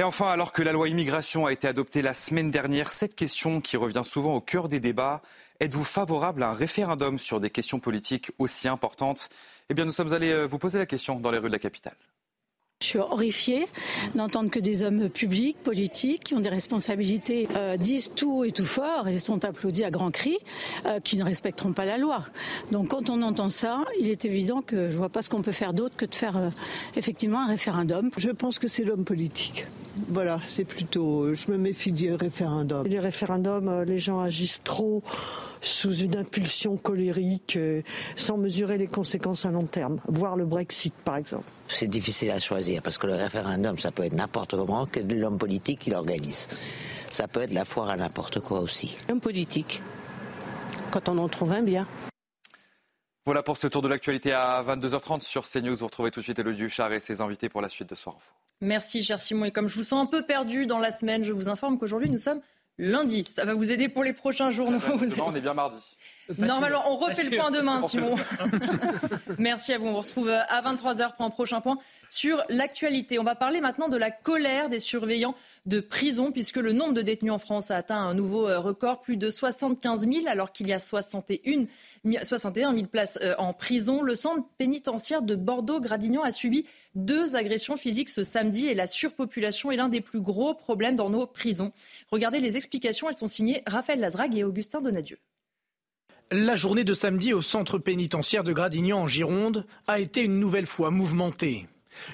Et enfin, alors que la loi immigration a été adoptée la semaine dernière, cette question qui revient souvent au cœur des débats, êtes-vous favorable à un référendum sur des questions politiques aussi importantes ? Eh bien, nous sommes allés vous poser la question dans les rues de la capitale. Je suis horrifiée d'entendre que des hommes publics, politiques, qui ont des responsabilités, euh, disent tout haut et tout fort, et sont applaudis à grands cris, euh, qui ne respecteront pas la loi. Donc quand on entend ça, il est évident que je ne vois pas ce qu'on peut faire d'autre que de faire euh, effectivement un référendum. Je pense que c'est l'homme politique. Voilà, c'est plutôt... Je me méfie des référendums. Les référendums, les gens agissent trop sous une impulsion colérique, sans mesurer les conséquences à long terme, voire le Brexit, par exemple. C'est difficile à choisir, parce que le référendum, ça peut être n'importe comment, que l'homme politique qui l'organise. Ça peut être la foire à n'importe quoi aussi. L'homme politique, quand on en trouve un bien. Voilà pour ce tour de l'actualité à vingt-deux heures trente sur CNews. Vous retrouvez tout de suite Élodie Huchard et ses invités pour la suite de Soir Info. Merci, cher Simon. Et comme je vous sens un peu perdu dans la semaine, je vous informe qu'aujourd'hui, nous sommes lundi. Ça va vous aider pour les prochains journaux. Ah, demain, on est bien mardi. Normalement, on refait le point demain, Simon. Merci à vous. On vous retrouve à vingt-trois heures pour un prochain point sur l'actualité. On va parler maintenant de la colère des surveillants de prison, puisque le nombre de détenus en France a atteint un nouveau record, plus de soixante-quinze mille, alors qu'il y a soixante et un mille places en prison. Le centre pénitentiaire de Bordeaux-Gradignan a subi deux agressions physiques ce samedi, et la surpopulation est l'un des plus gros problèmes dans nos prisons. Regardez les explications, elles sont signées Raphaël Lazrague et Augustin Donadieu. La journée de samedi au centre pénitentiaire de Gradignan en Gironde a été une nouvelle fois mouvementée.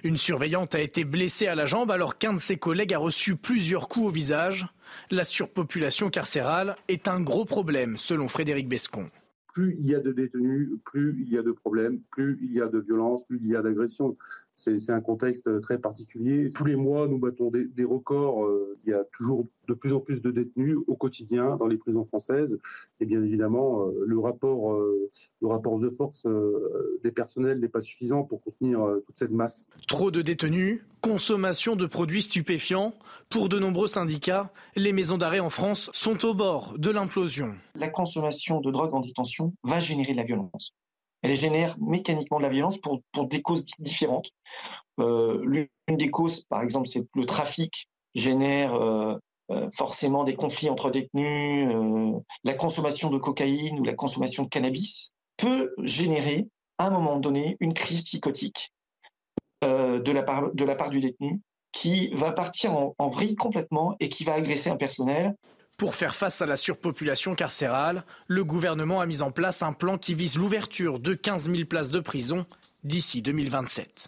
Une surveillante a été blessée à la jambe alors qu'un de ses collègues a reçu plusieurs coups au visage. La surpopulation carcérale est un gros problème, selon Frédéric Bescon. Plus il y a de détenus, plus il y a de problèmes, plus il y a de violences, plus il y a d'agressions. C'est, c'est un contexte très particulier. Tous les mois, nous battons des, des records. Il y a toujours de plus en plus de détenus au quotidien dans les prisons françaises. Et bien évidemment, le rapport, le rapport de force des personnels n'est pas suffisant pour contenir toute cette masse. Trop de détenus, consommation de produits stupéfiants. Pour de nombreux syndicats, les maisons d'arrêt en France sont au bord de l'implosion. La consommation de drogue en détention va générer de la violence. Elle génère mécaniquement de la violence pour, pour des causes différentes. Euh, l'une des causes, par exemple, c'est le trafic génère euh, euh, forcément des conflits entre détenus. Euh, la consommation de cocaïne ou la consommation de cannabis peut générer, à un moment donné, une crise psychotique euh, de, la part, de la part du détenu qui va partir en, en vrille complètement et qui va agresser un personnel. Pour faire face à la surpopulation carcérale, le gouvernement a mis en place un plan qui vise l'ouverture de quinze mille places de prison d'ici deux mille vingt-sept.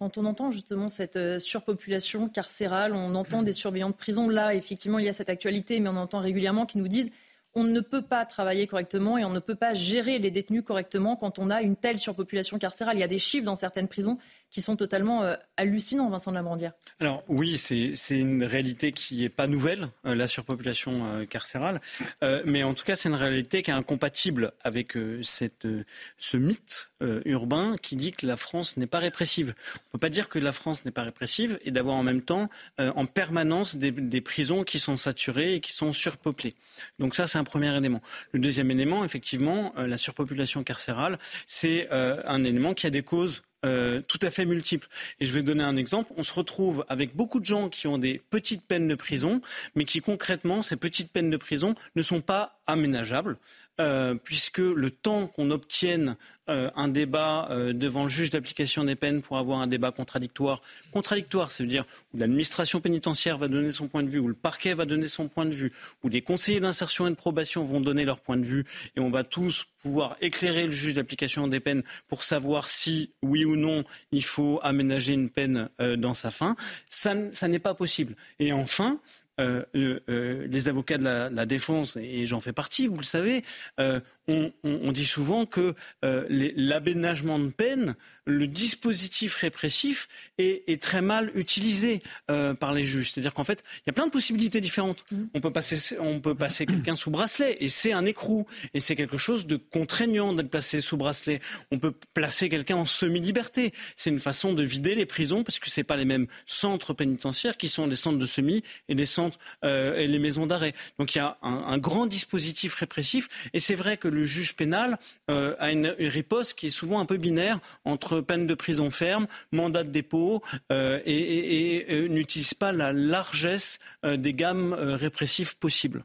Quand on entend justement cette surpopulation carcérale, on entend des surveillants de prison. Là, effectivement, il y a cette actualité, mais on entend régulièrement qui nous disent on ne peut pas travailler correctement et on ne peut pas gérer les détenus correctement quand on a une telle surpopulation carcérale. Il y a des chiffres dans certaines prisons qui sont totalement euh, hallucinants, Vincent de la Morandière. Alors oui, c'est, c'est une réalité qui n'est pas nouvelle, euh, la surpopulation euh, carcérale. Euh, mais en tout cas, c'est une réalité qui est incompatible avec euh, cette, euh, ce mythe euh, urbain qui dit que la France n'est pas répressive. On ne peut pas dire que la France n'est pas répressive et d'avoir en même temps euh, en permanence des, des prisons qui sont saturées et qui sont surpeuplées. Donc ça, c'est un premier élément. Le deuxième élément, effectivement, euh, la surpopulation carcérale, c'est euh, un élément qui a des causes euh, tout à fait multiples. Et je vais donner un exemple. On se retrouve avec beaucoup de gens qui ont des petites peines de prison, mais qui concrètement, ces petites peines de prison ne sont pas aménageables, euh, puisque le temps qu'on obtienne Euh, un débat euh, devant le juge d'application des peines pour avoir un débat contradictoire. Contradictoire, ça veut dire où l'administration pénitentiaire va donner son point de vue, où le parquet va donner son point de vue, où les conseillers d'insertion et de probation vont donner leur point de vue, et on va tous pouvoir éclairer le juge d'application des peines pour savoir si, oui ou non, il faut aménager une peine euh, dans sa fin. Ça, ça n'est pas possible. Et enfin... Euh, euh, les avocats de la, la défense, et j'en fais partie, vous le savez, euh, on, on, on dit souvent que euh, les, l'aménagement de peine, le dispositif répressif est, est très mal utilisé euh, par les juges. C'est-à-dire qu'en fait, il y a plein de possibilités différentes. On peut passer, on peut passer quelqu'un sous bracelet, et c'est un écrou, et c'est quelque chose de contraignant d'être placé sous bracelet. On peut placer quelqu'un en semi-liberté. C'est une façon de vider les prisons, parce que c'est pas les mêmes centres pénitentiaires qui sont les centres de semi et les centres Euh, et les maisons d'arrêt. Donc il y a un, un grand dispositif répressif et c'est vrai que le juge pénal euh, a une, une riposte qui est souvent un peu binaire entre peine de prison ferme, mandat de dépôt euh, et, et, et, et n'utilise pas la largesse euh, des gammes euh, répressives possibles.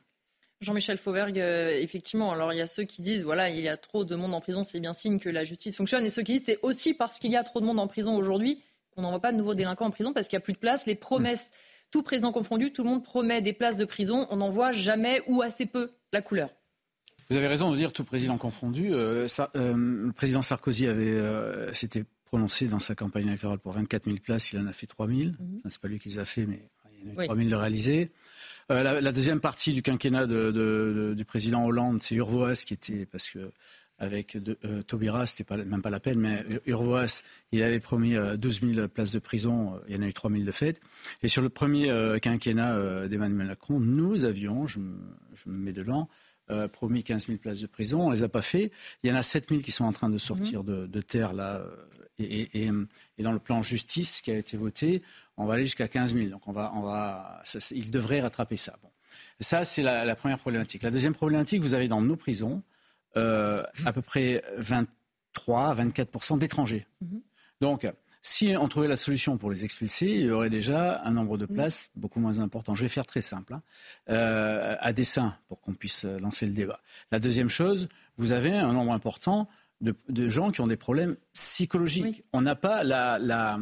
Jean-Michel Fauvergue, euh, effectivement, alors il y a ceux qui disent voilà, il y a trop de monde en prison, c'est bien signe que la justice fonctionne et ceux qui disent c'est aussi parce qu'il y a trop de monde en prison aujourd'hui qu'on n'envoie pas de nouveaux délinquants en prison parce qu'il n'y a plus de place. Les promesses, tout président confondu, tout le monde promet des places de prison. On n'en voit jamais ou assez peu la couleur. Vous avez raison de dire tout président confondu. Euh, ça, euh, le président Sarkozy avait, euh, s'était prononcé dans sa campagne électorale pour vingt-quatre mille places. Il en a fait trois mille. Mmh. Enfin, c'est pas lui qui les a fait, mais il y en a eu oui. trois mille de réalisés. Euh, la, la deuxième partie du quinquennat de, de, de, du président Hollande, c'est Urvoas qui était, parce que avec de, euh, Taubira, c'était pas, même pas la peine, mais Urvoas, il avait promis euh, douze mille places de prison, euh, il y en a eu trois mille de fait. Et sur le premier euh, quinquennat euh, d'Emmanuel Macron, nous avions, je me, je me mets de l'an, Euh, promis quinze mille places de prison, on ne les a pas fait. Il y en a sept mille qui sont en train de sortir mmh. de, de terre là, et, et, et dans le plan justice qui a été voté, on va aller jusqu'à quinze mille. Donc on va, on va, ça, ils devraient rattraper ça. Bon. Ça, c'est la, la première problématique. La deuxième problématique, vous avez dans nos prisons euh, à peu près vingt-trois à vingt-quatre pour cent d'étrangers. Mmh. Donc, si on trouvait la solution pour les expulser, il y aurait déjà un nombre de places beaucoup moins important. Je vais faire très simple, hein, euh, à dessein, pour qu'on puisse lancer le débat. La deuxième chose, vous avez un nombre important de, de gens qui ont des problèmes psychologiques. Oui. On n'a pas la, la,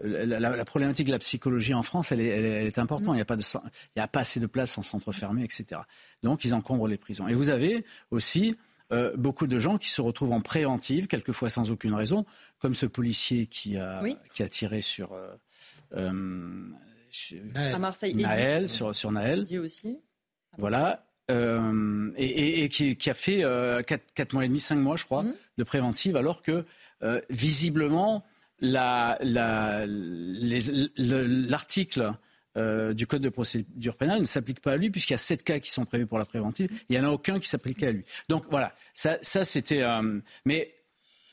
la, la, la problématique de la psychologie en France, elle est, elle, elle est importante. Il n'y a pas de, il n'y a pas assez de places en centre fermé, et cetera. Donc, ils encombrent les prisons. Et vous avez aussi... Euh, beaucoup de gens qui se retrouvent en préventive, quelquefois sans aucune raison, comme ce policier qui a, oui. qui a tiré sur, euh, euh, sur à Marseille, Naël, sur, sur Naël. Aussi. Voilà, euh, et, et, et qui, qui a fait euh, quatre mois et demi, cinq mois, je crois, mmh. de préventive, alors que euh, visiblement, la, la, les, l'article... Euh, du code de procédure pénale ne s'applique pas à lui puisqu'il y a sept cas qui sont prévus pour la préventive. Il n'y en a aucun qui s'applique à lui. Donc voilà, ça, ça c'était... Euh, mais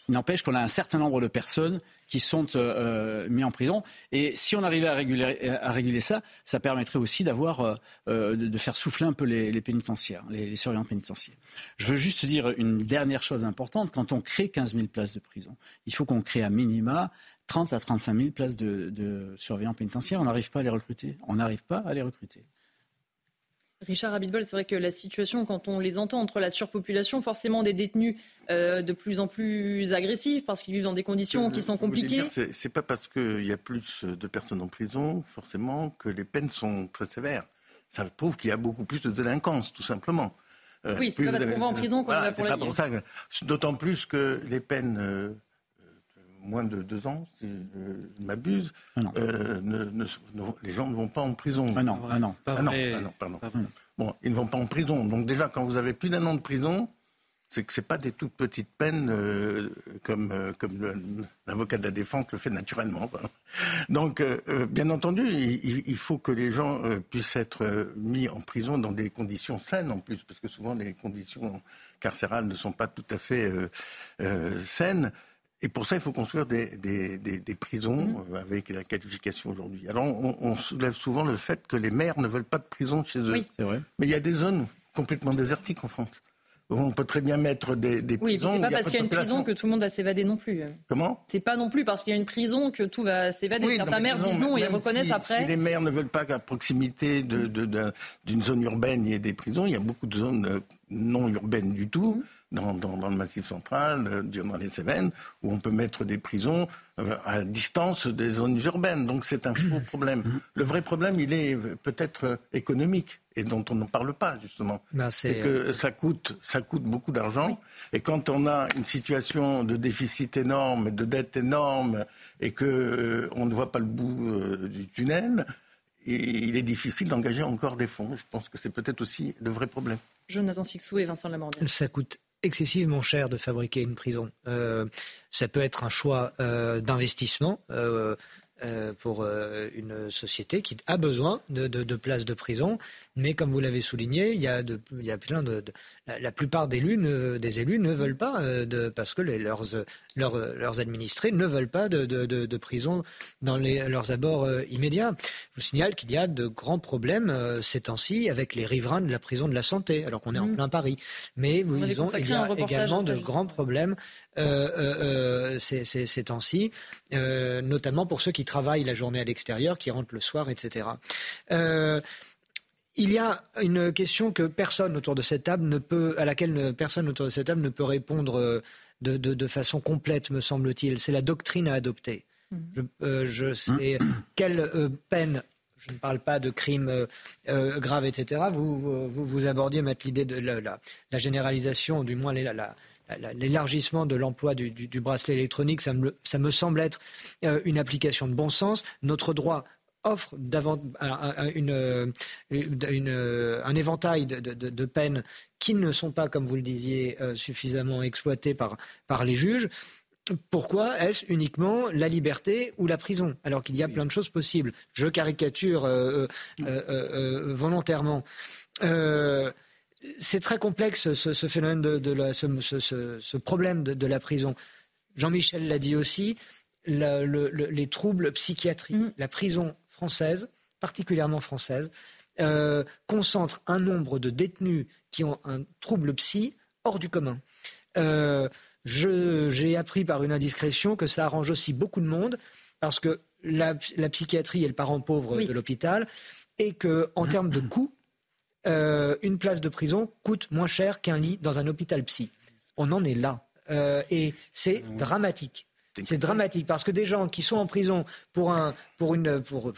il n'empêche qu'on a un certain nombre de personnes qui sont euh, mises en prison. Et si on arrivait à réguler, à réguler ça, ça permettrait aussi d'avoir, euh, de, de faire souffler un peu les, les pénitentiaires, les, les surveillants pénitentiaires. Je veux juste dire une dernière chose importante. Quand on crée quinze mille places de prison, il faut qu'on crée à minima... trente à trente-cinq mille places de, de surveillants pénitentiaires, on n'arrive pas à les recruter. On n'arrive pas à les recruter. Richard Abitbol, c'est vrai que la situation, quand on les entend entre la surpopulation, forcément des détenus euh, de plus en plus agressifs parce qu'ils vivent dans des conditions le, qui sont compliquées. Dire, c'est, c'est pas parce qu'il y a plus de personnes en prison, forcément, que les peines sont très sévères. Ça prouve qu'il y a beaucoup plus de délinquance, tout simplement. Euh, oui, c'est pas parce avez... qu'on va en prison qu'on voilà, va pour la vie. Ça. D'autant plus que les peines... Euh... moins de deux ans, si je m'abuse, ah euh, ne, ne, ne, les gens ne vont pas en prison. Ah non, ah non, pas ah non, ah non pardon. Pas bon, ils ne vont pas en prison. Donc déjà, quand vous avez plus d'un an de prison, c'est que ce n'est pas des toutes petites peines euh, comme, euh, comme le, l'avocat de la défense le fait naturellement. Donc, euh, bien entendu, il, il faut que les gens euh, puissent être mis en prison dans des conditions saines en plus, parce que souvent les conditions carcérales ne sont pas tout à fait euh, euh, saines. Et pour ça, il faut construire des, des, des, des prisons mmh. avec la qualification aujourd'hui. Alors, on, on soulève souvent le fait que les maires ne veulent pas de prison chez eux. Oui. C'est vrai. Mais il y a des zones complètement désertiques en France. On peut très bien mettre des, des oui, prisons... Oui, c'est pas parce qu'il y a une prison que tout le monde va s'évader non plus. Comment ? C'est pas non plus parce qu'il y a une prison que tout va s'évader. Oui, certains maires disent non et ils reconnaissent si, après... Si les maires ne veulent pas qu'à proximité de, de, de, d'une zone urbaine, il y ait des prisons, il y a beaucoup de zones non urbaines du tout... Mmh. Dans, dans, dans le Massif central, dans les Cévennes, où on peut mettre des prisons à distance des zones urbaines. Donc c'est un gros problème. Le vrai problème, il est peut-être économique et dont on ne parle pas, justement. Ben, c'est... c'est que ça coûte, ça coûte beaucoup d'argent. Oui. Et quand on a une situation de déficit énorme, de dette énorme, et qu'on euh, ne voit pas le bout euh, du tunnel, il est difficile d'engager encore des fonds. Je pense que c'est peut-être aussi le vrai problème. Jonathan Sicsou et Vincent de la Morandière. Ça coûte excessivement cher de fabriquer une prison. Euh, ça peut être un choix euh, d'investissement euh, euh, pour euh, une société qui a besoin de, de, de places de prison. Mais comme vous l'avez souligné, il y a, de, il y a plein de, de la, la plupart des élus ne, des élus ne veulent pas euh, de, parce que les, leurs, leurs, leurs administrés ne veulent pas de, de, de, de prison dans les, leurs abords euh, immédiats. Je vous signale qu'il y a de grands problèmes euh, ces temps-ci avec les riverains de la prison de la Santé, alors qu'on est mmh. en plein Paris. Mais vous, ils ont il y a également de grands problèmes euh, euh, euh, ces, ces, ces temps-ci, euh, notamment pour ceux qui travaillent la journée à l'extérieur, qui rentrent le soir, et cetera. Euh, Il y a une question que personne autour de cette table ne peut, à laquelle personne autour de cette table ne peut répondre de, de, de façon complète, me semble-t-il. C'est la doctrine à adopter. Je, euh, je sais quelle euh, peine. Je ne parle pas de crimes euh, euh, graves, et cetera. Vous, vous, vous abordiez, Matt, l'idée de la, la, la généralisation, du moins la, la, la, l'élargissement de l'emploi du, du, du bracelet électronique. Ça me, ça me semble être euh, une application de bon sens. Notre droit offre d'avant, un, une, une, une, un éventail de, de, de peines qui ne sont pas, comme vous le disiez, euh, suffisamment exploitées par, par les juges. Pourquoi est-ce uniquement la liberté ou la prison, alors qu'il y a plein de choses possibles? Je caricature euh, euh, euh, euh, volontairement. Euh, c'est très complexe ce, ce phénomène, de, de la, ce, ce, ce problème de, de la prison. Jean-Michel l'a dit aussi, la, le, le, les troubles psychiatriques. Mmh. La prison française, particulièrement française, euh, concentre un nombre de détenus qui ont un trouble psy hors du commun. Euh, Je, j'ai appris par une indiscrétion que ça arrange aussi beaucoup de monde, parce que la, la psychiatrie est le parent pauvre oui. de l'hôpital, et qu'en termes de coût, euh, une place de prison coûte moins cher qu'un lit dans un hôpital psy. On en est là. Euh, et c'est oui. dramatique. C'est dramatique, parce que des gens qui sont en prison pour un, pour une, pour,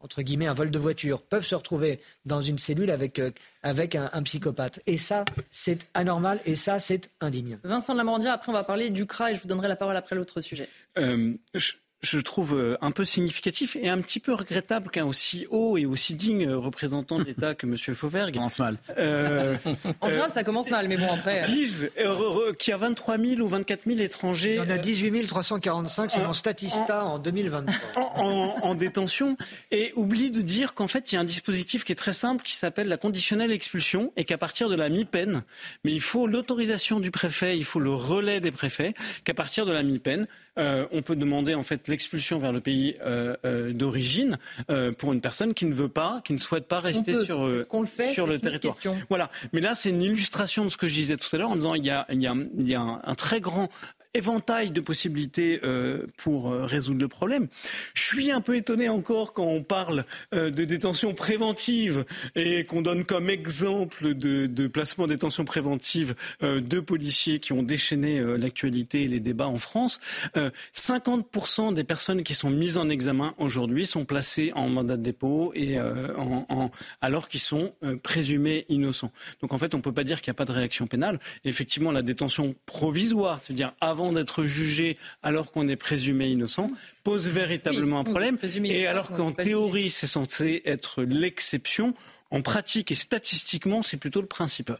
entre guillemets, un vol de voiture, peuvent se retrouver dans une cellule avec, euh, avec un, un psychopathe. Et ça, c'est anormal, et ça, c'est indigne. Vincent de la Morandière, après on va parler du C R A, et je vous donnerai la parole après l'autre sujet. Euh, je, je trouve un peu significatif et un petit peu regrettable qu'un aussi haut et aussi digne représentant de l'État que M. Fauvergue... Ça commence mal. Euh, en général, ça commence mal, mais bon, après... Euh... disent euh, qu'il y a vingt-trois mille ou vingt-quatre mille étrangers... Il y en a dix-huit mille trois cent quarante-cinq selon en, Statista en, en deux mille vingt-trois. En, en, en détention, et oublie de dire qu'en fait, il y a un dispositif qui est très simple, qui s'appelle la conditionnelle expulsion, et qu'à partir de la mi-peine, mais il faut l'autorisation du préfet, il faut le relais des préfets, qu'à partir de la mi-peine, euh, on peut demander en fait... l'expulsion vers le pays euh, euh, d'origine euh, pour une personne qui ne veut pas, qui ne souhaite pas rester peut, sur, euh, le, fait, sur le territoire. Question. Voilà. Mais là, c'est une illustration de ce que je disais tout à l'heure en disant il y a, il y a, il y a un, un très grand éventail de possibilités euh, pour euh, résoudre le problème. Je suis un peu étonné encore quand on parle euh, de détention préventive et qu'on donne comme exemple de, de placement en détention préventive euh, deux policiers qui ont déchaîné euh, l'actualité et les débats en France. Euh, cinquante pour cent des personnes qui sont mises en examen aujourd'hui sont placées en mandat de dépôt et euh, en, en, alors qu'ils sont euh, présumés innocents. Donc en fait, on ne peut pas dire qu'il n'y a pas de réaction pénale. Et effectivement, la détention provisoire, c'est-à-dire avant d'être jugé alors qu'on est présumé innocent, pose véritablement oui, un problème. Et alors qu'en théorie, c'est censé être l'exception, en pratique et statistiquement, c'est plutôt le principe.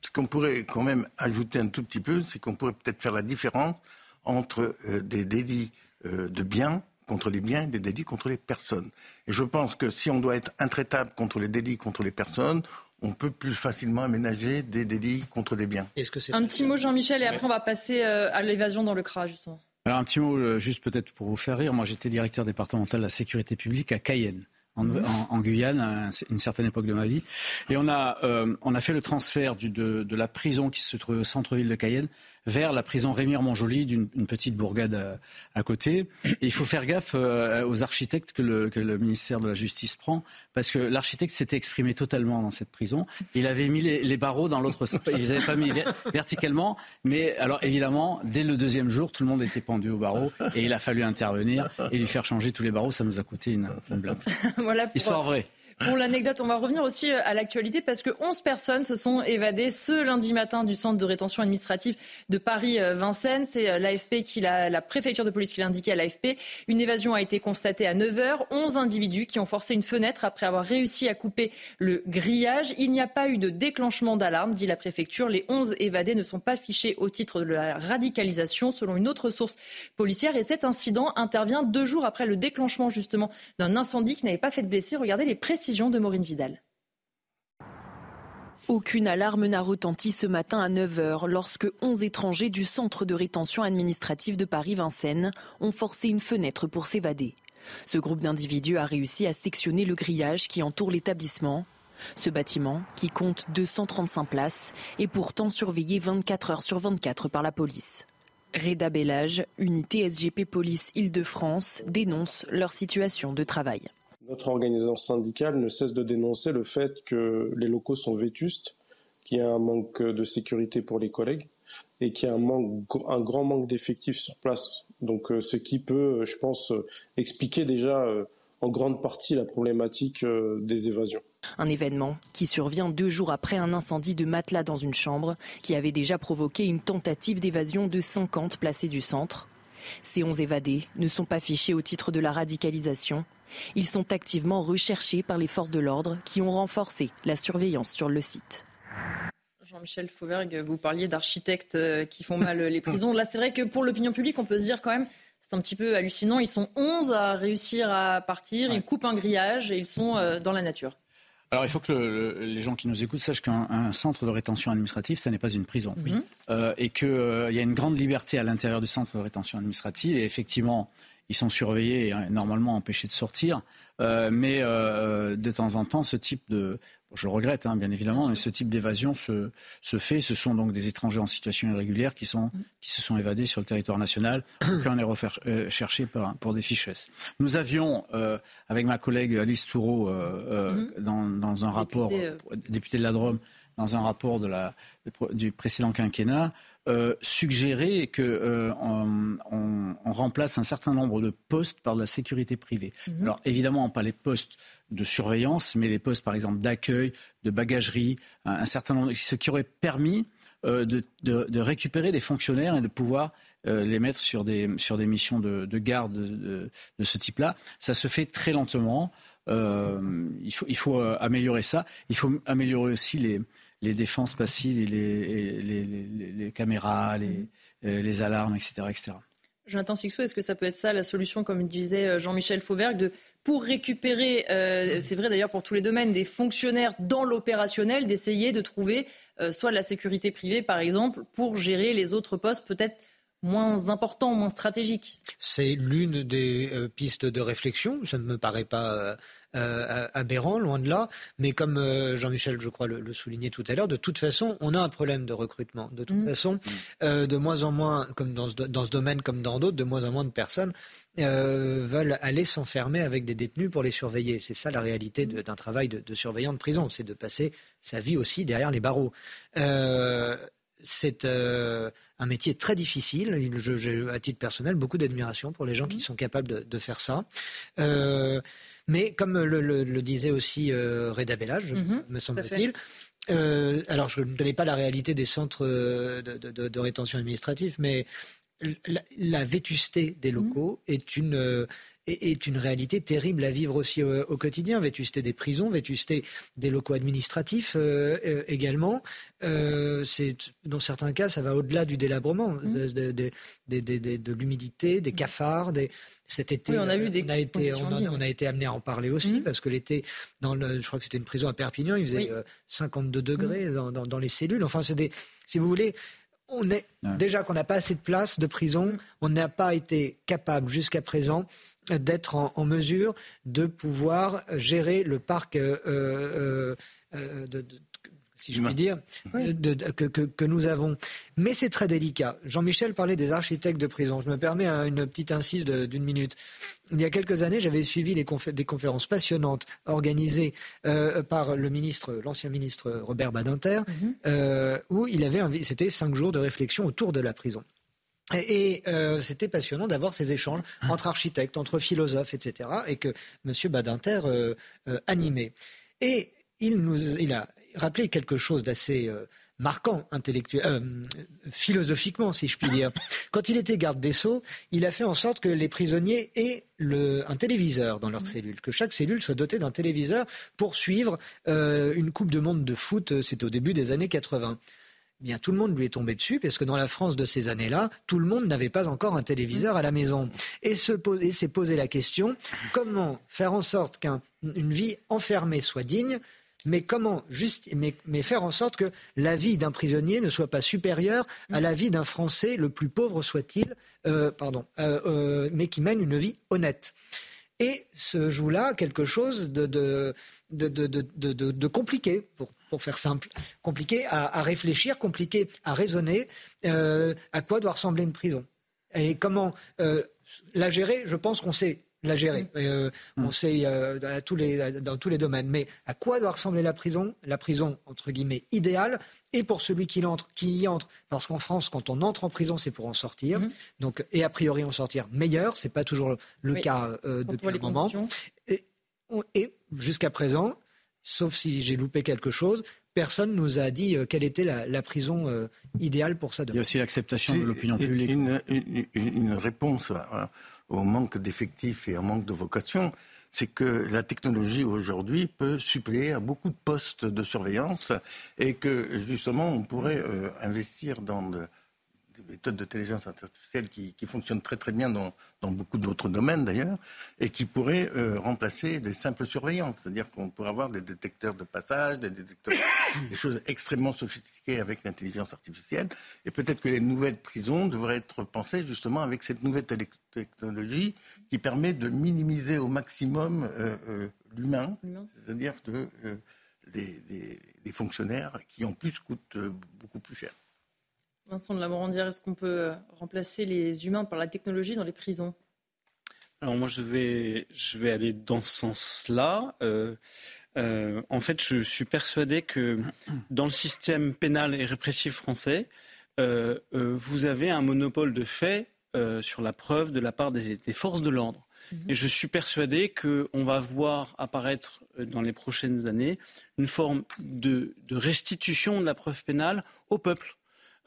Ce qu'on pourrait quand même ajouter un tout petit peu, c'est qu'on pourrait peut-être faire la différence entre euh, des délits euh, de biens contre les biens et des délits contre les personnes. Et je pense que si on doit être intraitable contre les délits contre les personnes, on peut plus facilement aménager des délits contre des biens. Est-ce que c'est un petit mot, Jean-Michel, et après on va passer à l'évasion dans le C R A, justement. Alors un petit mot, juste peut-être pour vous faire rire. Moi, j'étais directeur départemental de la sécurité publique à Cayenne, en, en, en Guyane, à une certaine époque de ma vie. Et on a, euh, on a fait le transfert du, de, de la prison qui se trouvait au centre-ville de Cayenne vers la prison Rémire-Montjoly, d'une une petite bourgade à, à côté. Et il faut faire gaffe euh, aux architectes que le, que le ministère de la Justice prend, parce que l'architecte s'était exprimé totalement dans cette prison. Il avait mis les, les barreaux dans l'autre sens. Il les avait pas mis verticalement, mais alors évidemment, dès le deuxième jour, tout le monde était pendu aux barreaux et il a fallu intervenir et lui faire changer tous les barreaux. Ça nous a coûté une, une blinde. Voilà pour... Histoire vraie. Pour l'anecdote, on va revenir aussi à l'actualité parce que onze personnes se sont évadées ce lundi matin du centre de rétention administrative de Paris-Vincennes. C'est l'A F P qui l'a, la préfecture de police qui l'a indiqué à l'A F P. Une évasion a été constatée à neuf heures. onze individus qui ont forcé une fenêtre après avoir réussi à couper le grillage. Il n'y a pas eu de déclenchement d'alarme, dit la préfecture. Les onze évadés ne sont pas fichés au titre de la radicalisation, selon une autre source policière. Et cet incident intervient deux jours après le déclenchement, justement, d'un incendie qui n'avait pas fait de blessés. Regardez les précisions de Maureen Vidal. Aucune alarme n'a retenti ce matin à neuf heures lorsque onze étrangers du centre de rétention administrative de Paris-Vincennes ont forcé une fenêtre pour s'évader. Ce groupe d'individus a réussi à sectionner le grillage qui entoure l'établissement. Ce bâtiment, qui compte deux cent trente-cinq places, est pourtant surveillé vingt-quatre heures sur vingt-quatre par la police. Reda Bellage, unité S G P Police Île-de-France, dénonce leur situation de travail. Notre organisation syndicale ne cesse de dénoncer le fait que les locaux sont vétustes, qu'il y a un manque de sécurité pour les collègues et qu'il y a un, manque, un grand manque d'effectifs sur place. Donc euh, ce qui peut, je pense, euh, expliquer déjà euh, en grande partie la problématique euh, des évasions. Un événement qui survient deux jours après un incendie de matelas dans une chambre qui avait déjà provoqué une tentative d'évasion de cinquante placés du centre. Ces onze évadés ne sont pas fichés au titre de la radicalisation. Ils sont activement recherchés par les forces de l'ordre qui ont renforcé la surveillance sur le site. Jean-Michel Fauvergue, vous parliez d'architectes qui font mal les prisons. Là, c'est vrai que pour l'opinion publique, on peut se dire quand même, c'est un petit peu hallucinant. Ils sont onze à réussir à partir, ouais. Ils coupent un grillage et ils sont dans la nature. Alors, il faut que le, le, les gens qui nous écoutent sachent qu'un centre de rétention administrative, ça n'est pas une prison. Mmh. Euh, et qu'il euh, y a une grande liberté à l'intérieur du centre de rétention administrative. Et effectivement, ils sont surveillés et hein, normalement empêchés de sortir. Euh, mais euh, de temps en temps, ce type de... Bon, je le regrette, hein, bien évidemment, mais ce type d'évasion se, se fait. Ce sont donc des étrangers en situation irrégulière qui, sont, qui se sont évadés sur le territoire national. Aucun n'est recherché euh, pour des fichesses. Nous avions, euh, avec ma collègue Alice Toureau, euh, mm-hmm. dans, dans un rapport, euh, députée de la Drôme, dans un rapport de la, du précédent quinquennat, euh, suggéré qu'on euh, on, on remplace un certain nombre de postes par de la sécurité privée. Mm-hmm. Alors évidemment, pas les postes de surveillance, mais les postes, par exemple, d'accueil, de bagagerie, un, un certain nombre, ce qui aurait permis euh, de, de, de récupérer des fonctionnaires et de pouvoir euh, les mettre sur des, sur des missions de, de garde de, de, de ce type-là. Ça se fait très lentement. Euh, il faut, il faut améliorer ça. Il faut améliorer aussi les, les défenses passives, et les, les, les, les caméras, les, les alarmes, et cetera, et cetera. Jonathan Sicsou, est-ce que ça peut être ça la solution, comme disait Jean-Michel Fauvergue, de, pour récupérer, euh, c'est vrai d'ailleurs pour tous les domaines, des fonctionnaires dans l'opérationnel, d'essayer de trouver euh, soit de la sécurité privée par exemple, pour gérer les autres postes peut-être moins importants, moins stratégiques? C'est l'une des euh, pistes de réflexion, ça ne me paraît pas... Euh... Euh, aberrant, loin de là, mais comme euh, Jean-Michel, je crois, le, le soulignait tout à l'heure, de toute façon, on a un problème de recrutement. De toute mmh. façon, euh, de moins en moins, comme dans ce, dans ce domaine comme dans d'autres, de moins en moins de personnes euh, veulent aller s'enfermer avec des détenus pour les surveiller. C'est ça la réalité de, d'un travail de, de surveillant de prison, c'est de passer sa vie aussi derrière les barreaux. Euh, c'est euh, un métier très difficile. Je, j'ai, à titre personnel, beaucoup d'admiration pour les gens mmh. qui sont capables de, de faire ça. Euh, Mais comme le, le, le disait aussi euh, Reda Bellage, mm-hmm, me semble-t-il, euh, alors je ne connais pas la réalité des centres de, de, de rétention administrative, mais la, la vétusté des locaux mm-hmm. est une... Euh, est une réalité terrible à vivre aussi au, au quotidien. Vétusté des prisons, vétusté des locaux administratifs euh, euh, également. Euh, c'est, dans certains cas, ça va au-delà du délabrement, de, de, de, de, de, de, de l'humidité, des cafards. Des... Cet été, oui, on a, vu des on a été, on a, on a été amené à en parler aussi, mm-hmm. parce que l'été, dans le, je crois que c'était une prison à Perpignan, il faisait oui. euh, cinquante-deux degrés mm-hmm. dans, dans, dans les cellules. Enfin, c'est des, si vous voulez... On est, déjà qu'on n'a pas assez de place de prison, on n'a pas été capable jusqu'à présent d'être en, en mesure de pouvoir gérer le parc, euh, euh, euh, de, de, si je puis dire, de, de, que, que, que nous avons. Mais c'est très délicat. Jean-Michel parlait des architectes de prison. Je me permets une petite incise de, d'une minute. Il y a quelques années, j'avais suivi les confé- des conférences passionnantes organisées euh, par le ministre, l'ancien ministre Robert Badinter, mm-hmm. euh, où il avait invi- c'était cinq jours de réflexion autour de la prison. Et euh, c'était passionnant d'avoir ces échanges entre architectes, entre philosophes, et cetera, et que M. Badinter euh, euh, animait. Et il nous, il a rappelé quelque chose d'assez euh, marquant intellectuel, euh, philosophiquement, si je puis dire. Quand il était garde des Sceaux, il a fait en sorte que les prisonniers aient le, un téléviseur dans leur mmh. cellule, que chaque cellule soit dotée d'un téléviseur pour suivre euh, une Coupe du Monde de foot, c'était au début des années quatre-vingts. Bien, tout le monde lui est tombé dessus, parce que dans la France de ces années-là, tout le monde n'avait pas encore un téléviseur à la maison. Et, se pose, et s'est posé la question, comment faire en sorte qu'une vie enfermée soit digne, mais comment juste, mais, mais faire en sorte que la vie d'un prisonnier ne soit pas supérieure à la vie d'un Français, le plus pauvre soit-il, euh, pardon, euh, euh, mais qui mène une vie honnête. Et se joue là quelque chose de, de, de, de, de, de, de compliqué, pour, pour faire simple, compliqué à, à réfléchir, compliqué à raisonner, euh, à quoi doit ressembler une prison. Et comment euh, la gérer, je pense qu'on sait la gérer. Euh, mmh. On sait euh, à tous les, à, dans tous les domaines. Mais à quoi doit ressembler la prison ? La prison, entre guillemets, idéale. Et pour celui qui, l'entre, qui y entre, parce qu'en France, quand on entre en prison, c'est pour en sortir. Mmh. Donc, et a priori, en sortir meilleur. Ce n'est pas toujours le oui. cas euh, depuis le moment. Et, on, et jusqu'à présent, sauf si j'ai loupé quelque chose... Personne nous a dit quelle était la, la prison euh, idéale pour ça. Il y a aussi l'acceptation de l'opinion publique. Une, une, une réponse à, au manque d'effectifs et au manque de vocation, c'est que la technologie aujourd'hui peut suppléer à beaucoup de postes de surveillance et que justement on pourrait euh, investir dans de, des méthodes d'intelligence artificielle qui, qui fonctionnent très très bien dans, dans beaucoup d'autres domaines d'ailleurs et qui pourraient euh, remplacer des simples surveillances. C'est-à-dire qu'on pourrait avoir des détecteurs de passage, des détecteurs... des choses extrêmement sophistiquées avec l'intelligence artificielle. Et peut-être que les nouvelles prisons devraient être pensées justement avec cette nouvelle technologie qui permet de minimiser au maximum euh, euh, l'humain, c'est-à-dire de, euh, des, des, des fonctionnaires qui en plus coûtent beaucoup plus cher. Vincent de la Morandière, est-ce qu'on peut remplacer les humains par la technologie dans les prisons ? Alors moi je vais, je vais aller dans ce sens-là. Euh... Euh, en fait, je, je suis persuadé que dans le système pénal et répressif français, euh, euh, vous avez un monopole de fait euh, sur la preuve de la part des, des forces de l'ordre. Mmh. Et je suis persuadé qu'on va voir apparaître euh, dans les prochaines années une forme de, de restitution de la preuve pénale au peuple.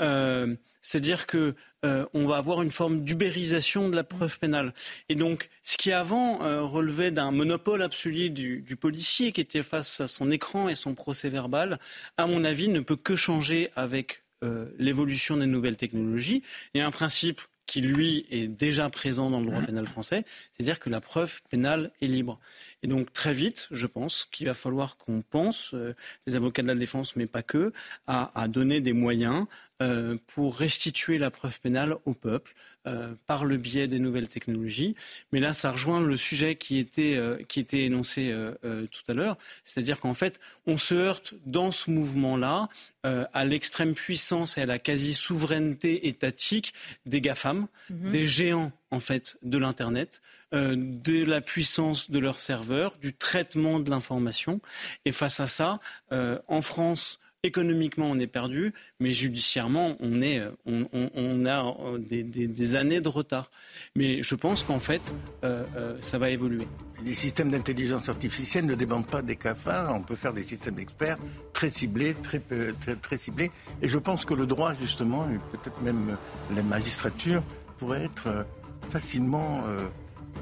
Euh, C'est-à-dire que euh, on va avoir une forme d'ubérisation de la preuve pénale. Et donc, ce qui avant euh, relevait d'un monopole absolu du, du policier qui était face à son écran et son procès-verbal, à mon avis, ne peut que changer avec euh, l'évolution des nouvelles technologies. Il y a un principe qui, lui, est déjà présent dans le droit pénal français, c'est-à-dire que la preuve pénale est libre. Et donc, très vite, je pense qu'il va falloir qu'on pense, euh, les avocats de la défense, mais pas que, à, à donner des moyens euh, pour restituer la preuve pénale au peuple euh, par le biais des nouvelles technologies. Mais là, ça rejoint le sujet qui était, euh, qui était énoncé euh, euh, tout à l'heure, c'est-à-dire qu'en fait, on se heurte dans ce mouvement-là euh, à l'extrême puissance et à la quasi-souveraineté étatique des GAFAM, mmh. des géants, en fait, de l'Internet, euh, de la puissance de leurs serveurs, du traitement de l'information. Et face à ça, euh, en France, économiquement, on est perdu, mais judiciairement, on, est, on, on, on a des, des, des années de retard. Mais je pense qu'en fait, euh, euh, ça va évoluer. Les systèmes d'intelligence artificielle ne dépendent pas des GAFA. On peut faire des systèmes experts très ciblés, très, très, très ciblés. Et je pense que le droit, justement, et peut-être même la magistrature, pourrait être... facilement euh,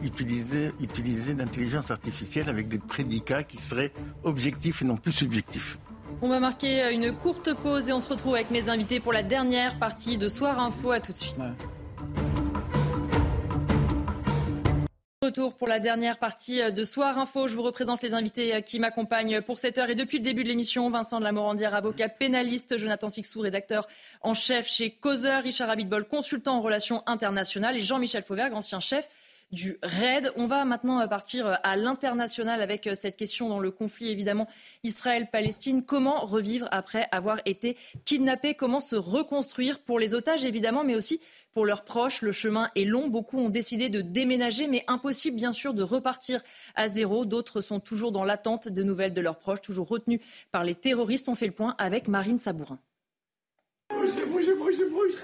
utiliser, utiliser l'intelligence artificielle avec des prédicats qui seraient objectifs et non plus subjectifs. On va marquer une courte pause et on se retrouve avec mes invités pour la dernière partie de Soir Info. À tout de suite. Ouais. Retour pour la dernière partie de Soir Info. Je vous représente les invités qui m'accompagnent pour cette heure. Et depuis le début de l'émission, Vincent de la Morandière, avocat pénaliste, Jonathan Sicsou, rédacteur en chef chez Causeur, Richard Abitbol, consultant en relations internationales et Jean-Michel Fauvergue, ancien chef du RAID. On va maintenant partir à l'international avec cette question dans le conflit, évidemment, Israël-Palestine. Comment revivre après avoir été kidnappé ? Comment se reconstruire pour les otages, évidemment, mais aussi pour leurs proches? Le chemin est long. Beaucoup ont décidé de déménager, mais impossible, bien sûr, de repartir à zéro. D'autres sont toujours dans l'attente de nouvelles de leurs proches, toujours retenus par les terroristes. On fait le point avec Marine Sabourin. Bougez, bougez, bougez, bougez.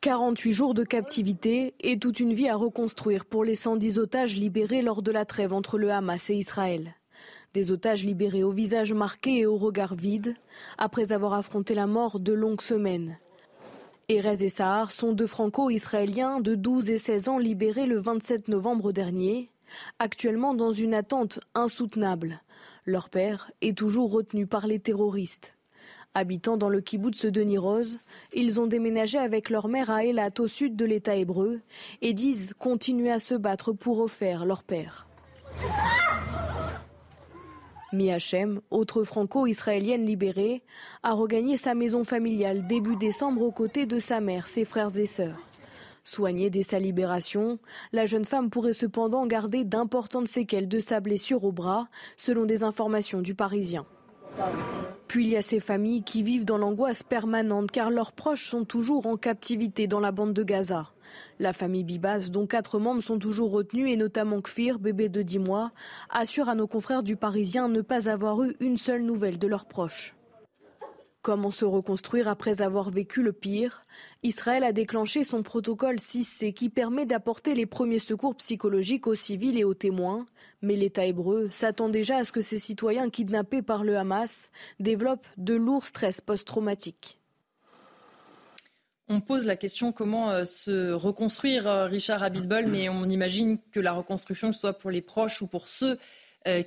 quarante-huit jours de captivité et toute une vie à reconstruire pour les cent dix otages libérés lors de la trêve entre le Hamas et Israël. Des otages libérés au visage marqué et au regard vide, après avoir affronté la mort de longues semaines. Erez et Sahar sont deux franco-israéliens de douze et seize ans libérés le vingt-sept novembre dernier, actuellement dans une attente insoutenable. Leur père est toujours retenu par les terroristes. Habitant dans le kibboutz de Niroz, ils ont déménagé avec leur mère à Ayelet au sud de l'État hébreu et disent continuer à se battre pour refaire leur père. Mi Hachem, autre franco-israélienne libérée, a regagné sa maison familiale début décembre aux côtés de sa mère, ses frères et sœurs. Soignée dès sa libération, la jeune femme pourrait cependant garder d'importantes séquelles de sa blessure au bras, selon des informations du Parisien. Puis il y a ces familles qui vivent dans l'angoisse permanente car leurs proches sont toujours en captivité dans la bande de Gaza. La famille Bibas, dont quatre membres sont toujours retenus et notamment Kfir, bébé de dix mois, assure à nos confrères du Parisien ne pas avoir eu une seule nouvelle de leurs proches. Comment se reconstruire après avoir vécu le pire ? Israël a déclenché son protocole six C qui permet d'apporter les premiers secours psychologiques aux civils et aux témoins. Mais l'État hébreu s'attend déjà à ce que ces citoyens kidnappés par le Hamas développent de lourds stress post-traumatiques. On pose la question comment se reconstruire, Richard Abitbol, mais on imagine que la reconstruction, soit pour les proches ou pour ceux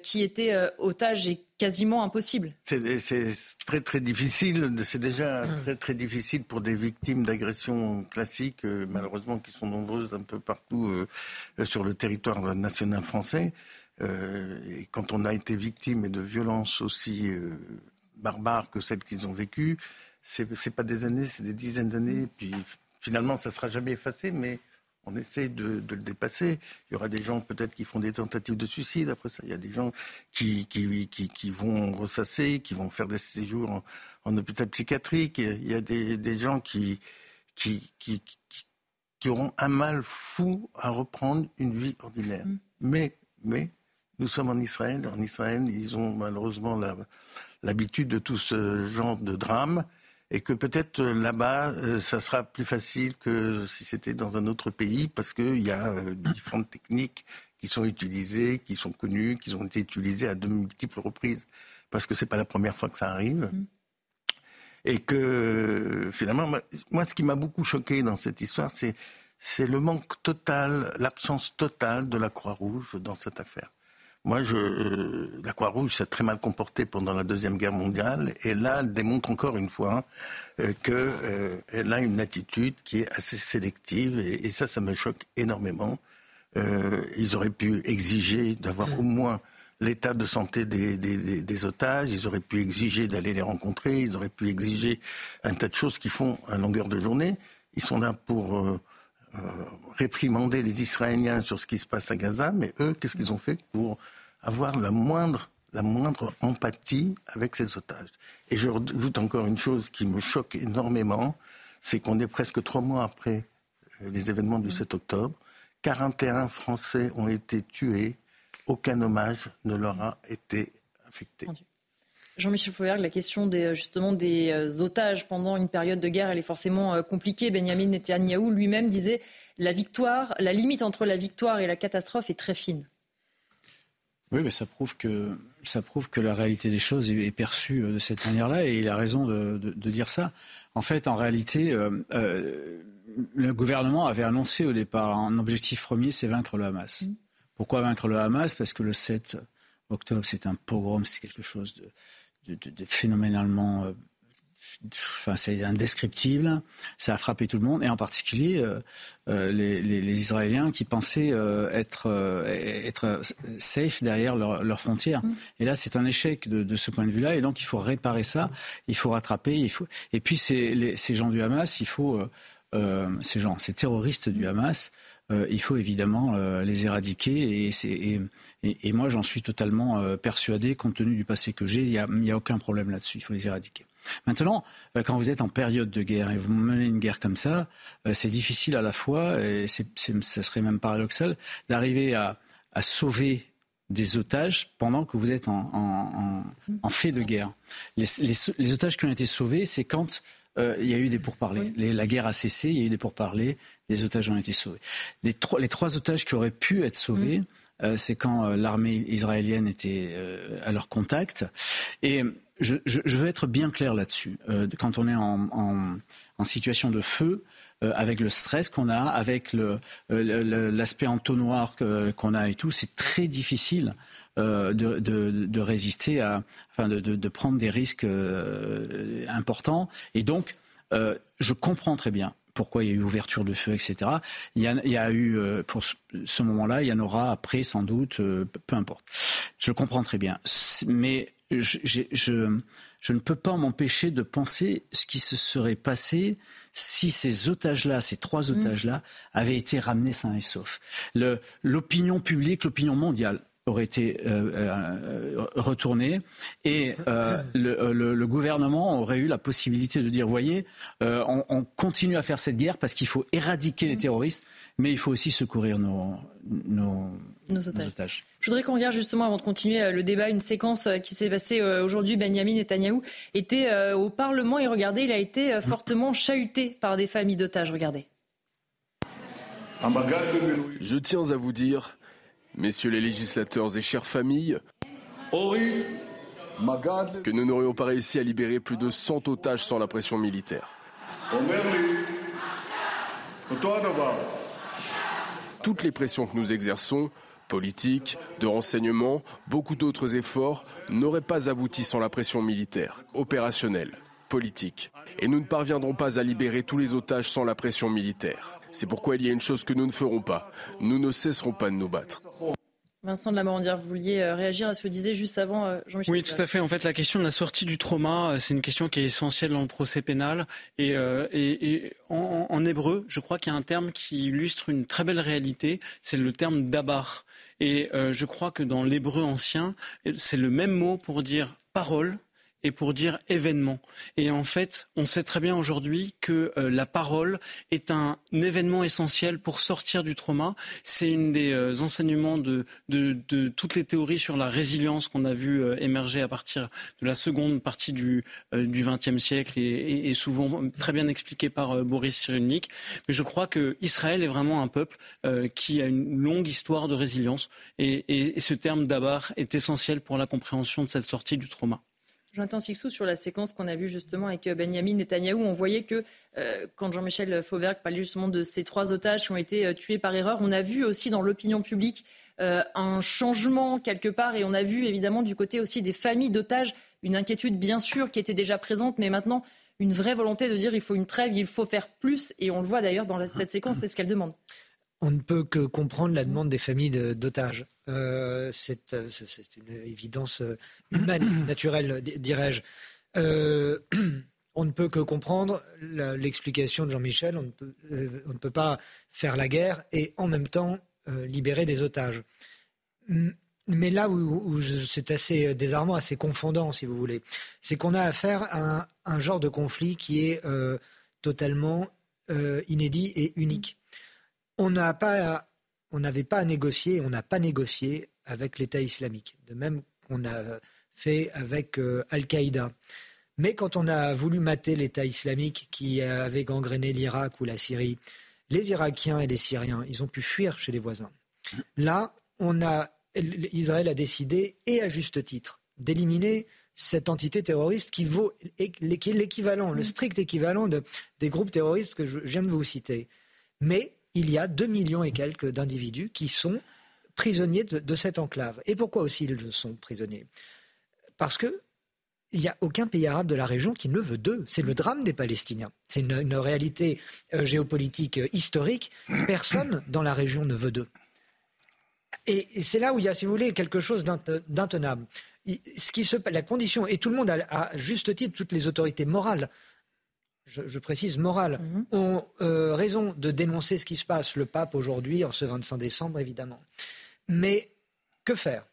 qui étaient otages, est quasiment impossible. C'est, c'est très très difficile, c'est déjà très très difficile pour des victimes d'agressions classiques, malheureusement qui sont nombreuses un peu partout sur le territoire national français. Et quand on a été victime de violences aussi barbares que celles qu'ils ont vécues, c'est, c'est pas des années, c'est des dizaines d'années. Et puis finalement, ça sera jamais effacé, mais on essaie de, de le dépasser. Il y aura des gens peut-être qui font des tentatives de suicide. Après ça, il y a des gens qui, qui, qui, qui vont ressasser, qui vont faire des séjours en, en hôpital psychiatrique. Il y a des, des gens qui, qui, qui, qui, qui auront un mal fou à reprendre une vie ordinaire. Mmh. Mais, mais nous sommes en Israël. En Israël, ils ont malheureusement la, l'habitude de tout ce genre de drame. Et que peut-être là-bas, ça sera plus facile que si c'était dans un autre pays, parce qu'il y a différentes techniques qui sont utilisées, qui sont connues, qui ont été utilisées à de multiples reprises, parce que c'est pas la première fois que ça arrive. Mmh. Et que finalement, moi, ce qui m'a beaucoup choqué dans cette histoire, c'est, c'est le manque total, l'absence totale de la Croix-Rouge dans cette affaire. Moi, je, euh, la Croix-Rouge s'est très mal comportée pendant la Deuxième Guerre mondiale. Et là, elle démontre encore une fois euh, qu'elle euh, a une attitude qui est assez sélective. Et, et ça, ça me choque énormément. Euh, ils auraient pu exiger d'avoir au moins l'état de santé des, des, des, des otages. Ils auraient pu exiger d'aller les rencontrer. Ils auraient pu exiger un tas de choses qu'ils font à longueur de journée. Ils sont là pour... Euh, Euh, réprimander les Israéliens sur ce qui se passe à Gaza, mais eux, qu'est-ce qu'ils ont fait pour avoir la moindre, la moindre empathie avec ces otages ? Et je rajoute encore une chose qui me choque énormément, c'est qu'on est presque trois mois après les événements du sept octobre, quarante et un Français ont été tués, aucun hommage ne leur a été affecté. Jean-Michel Fauvergue, la question des, justement des otages pendant une période de guerre, elle est forcément compliquée. Benyamin Netanyahou lui-même disait la victoire, la limite entre la victoire et la catastrophe est très fine. Oui, mais ça prouve que ça prouve que la réalité des choses est, est perçue de cette manière-là, et il a raison de, de, de dire ça. En fait, en réalité, euh, euh, le gouvernement avait annoncé au départ un objectif premier, c'est vaincre le Hamas. Mmh. Pourquoi vaincre le Hamas ? Parce que le sept octobre, c'est un pogrom, c'est quelque chose de De, de, de phénoménalement, euh, enfin c'est indescriptible. Ça a frappé tout le monde, et en particulier euh, euh, les, les, les Israéliens qui pensaient euh, être euh, être safe derrière leurs leur frontières. Mmh. Et là, c'est un échec de, de ce point de vue-là. Et donc, il faut réparer ça. Il faut rattraper. Il faut. Et puis, c'est les, ces gens du Hamas. Il faut euh, euh, ces gens, ces terroristes du Hamas. Euh, il faut évidemment euh, les éradiquer, et, c'est, et, et, et moi j'en suis totalement euh, persuadé, compte tenu du passé que j'ai, il n'y a, y a aucun problème là-dessus, il faut les éradiquer. Maintenant, euh, quand vous êtes en période de guerre et vous menez une guerre comme ça, euh, c'est difficile à la fois, et c'est, c'est, ça serait même paradoxal, d'arriver à, à sauver des otages pendant que vous êtes en, en, en, en fait de guerre. Les, les, les otages qui ont été sauvés, c'est quand... Euh, il y a eu des pourparlers. Oui. Les, la guerre a cessé, il y a eu des pourparlers, des otages ont été sauvés. Les, tro- les trois otages qui auraient pu être sauvés, mmh. euh, c'est quand euh, l'armée israélienne était euh, à leur contact. Et je, je, je veux être bien clair là-dessus. Euh, quand on est en, en, en situation de feu, euh, avec le stress qu'on a, avec le, euh, le, l'aspect entonnoir que, qu'on a et tout, c'est très difficile. Euh, de, de, de résister à, enfin de, de, de prendre des risques euh, importants. Et donc, euh, je comprends très bien pourquoi il y a eu ouverture de feu, et cetera. Il y a, il y a eu, euh, pour ce, ce moment-là, il y en aura après, sans doute, euh, peu importe. Je comprends très bien. Mais je, je, je, je ne peux pas m'empêcher de penser ce qui se serait passé si ces otages-là, ces trois otages-là, avaient été ramenés sains et saufs. Le, l'opinion publique, l'opinion mondiale aurait été euh, euh, retourné et euh, le, le, le gouvernement aurait eu la possibilité de dire, voyez, euh, on, on continue à faire cette guerre parce qu'il faut éradiquer les terroristes, mais il faut aussi secourir nos, nos, nos, otages. nos otages. Je voudrais qu'on regarde justement, avant de continuer le débat, une séquence qui s'est passée aujourd'hui. Benyamin Netanyahou était au Parlement et regardez, il a été fortement chahuté par des familles d'otages. Regardez. Je tiens à vous dire, messieurs les législateurs et chères familles, que nous n'aurions pas réussi à libérer plus de cent otages sans la pression militaire. Toutes les pressions que nous exerçons, politiques, de renseignement, beaucoup d'autres efforts, n'auraient pas abouti sans la pression militaire, opérationnelle, politique. Et nous ne parviendrons pas à libérer tous les otages sans la pression militaire. C'est pourquoi il y a une chose que nous ne ferons pas. Nous ne cesserons pas de nous battre. Vincent de la Morandière, vous vouliez réagir à ce que disait juste avant Jean-Michel. Oui, tout à fait. En fait, la question de la sortie du trauma, c'est une question qui est essentielle dans le procès pénal. Et, euh, et, et en, en hébreu, je crois qu'il y a un terme qui illustre une très belle réalité. C'est le terme dabar. Et euh, je crois que dans l'hébreu ancien, c'est le même mot pour dire parole et pour dire événement. Et en fait, on sait très bien aujourd'hui que euh, la parole est un événement essentiel pour sortir du trauma. C'est une des euh, enseignements de, de, de toutes les théories sur la résilience qu'on a vu euh, émerger à partir de la seconde partie du vingtième euh, siècle et, et, et souvent très bien expliqué par euh, Boris Cyrulnik. Mais je crois que Israël est vraiment un peuple euh, qui a une longue histoire de résilience et, et, et ce terme dabar est essentiel pour la compréhension de cette sortie du trauma. Jonathan Sicsou, sur la séquence qu'on a vue justement avec Benyamin Netanyahou, on voyait que euh, quand Jean-Michel Fauvergue parlait justement de ces trois otages qui ont été euh, tués par erreur, on a vu aussi dans l'opinion publique euh, un changement quelque part et on a vu évidemment du côté aussi des familles d'otages une inquiétude bien sûr qui était déjà présente mais maintenant une vraie volonté de dire il faut une trêve, il faut faire plus et on le voit d'ailleurs dans la, cette séquence, c'est ce qu'elle demande. On ne peut que comprendre la demande des familles de, d'otages. Euh, c'est, c'est une évidence humaine, naturelle, dirais-je. Euh, on ne peut que comprendre la, l'explication de Jean-Michel. On ne, peut, euh, on ne peut pas faire la guerre et en même temps euh, libérer des otages. Mais là où, où je, c'est assez désarmant, assez confondant, si vous voulez, c'est qu'on a affaire à un, un genre de conflit qui est euh, totalement euh, inédit et unique. On n'a pas, on n'avait pas à négocier, on n'a pas négocié avec l'État islamique, de même qu'on a fait avec euh, Al-Qaïda. Mais quand on a voulu mater l'État islamique qui avait gangréné l'Irak ou la Syrie, les Irakiens et les Syriens, ils ont pu fuir chez les voisins. Là, on a, Israël a décidé, et à juste titre, d'éliminer cette entité terroriste qui vaut l'équivalent, le strict équivalent de, des groupes terroristes que je viens de vous citer. Mais il y a deux millions et quelques d'individus qui sont prisonniers de, de cette enclave. Et pourquoi aussi ils sont prisonniers ? Parce qu'il n'y a aucun pays arabe de la région qui ne veut d'eux. C'est le drame des Palestiniens. C'est une, une réalité euh, géopolitique euh, historique. Personne dans la région ne veut d'eux. Et, et c'est là où il y a, si vous voulez, quelque chose d'int, d'intenable. Il, ce qui se, la condition, et tout le monde a, à juste titre, toutes les autorités morales, Je, je précise, morale, mmh. ont euh, raison de dénoncer ce qui se passe, le pape aujourd'hui, en ce vingt-cinq décembre, évidemment. Mais que faire ?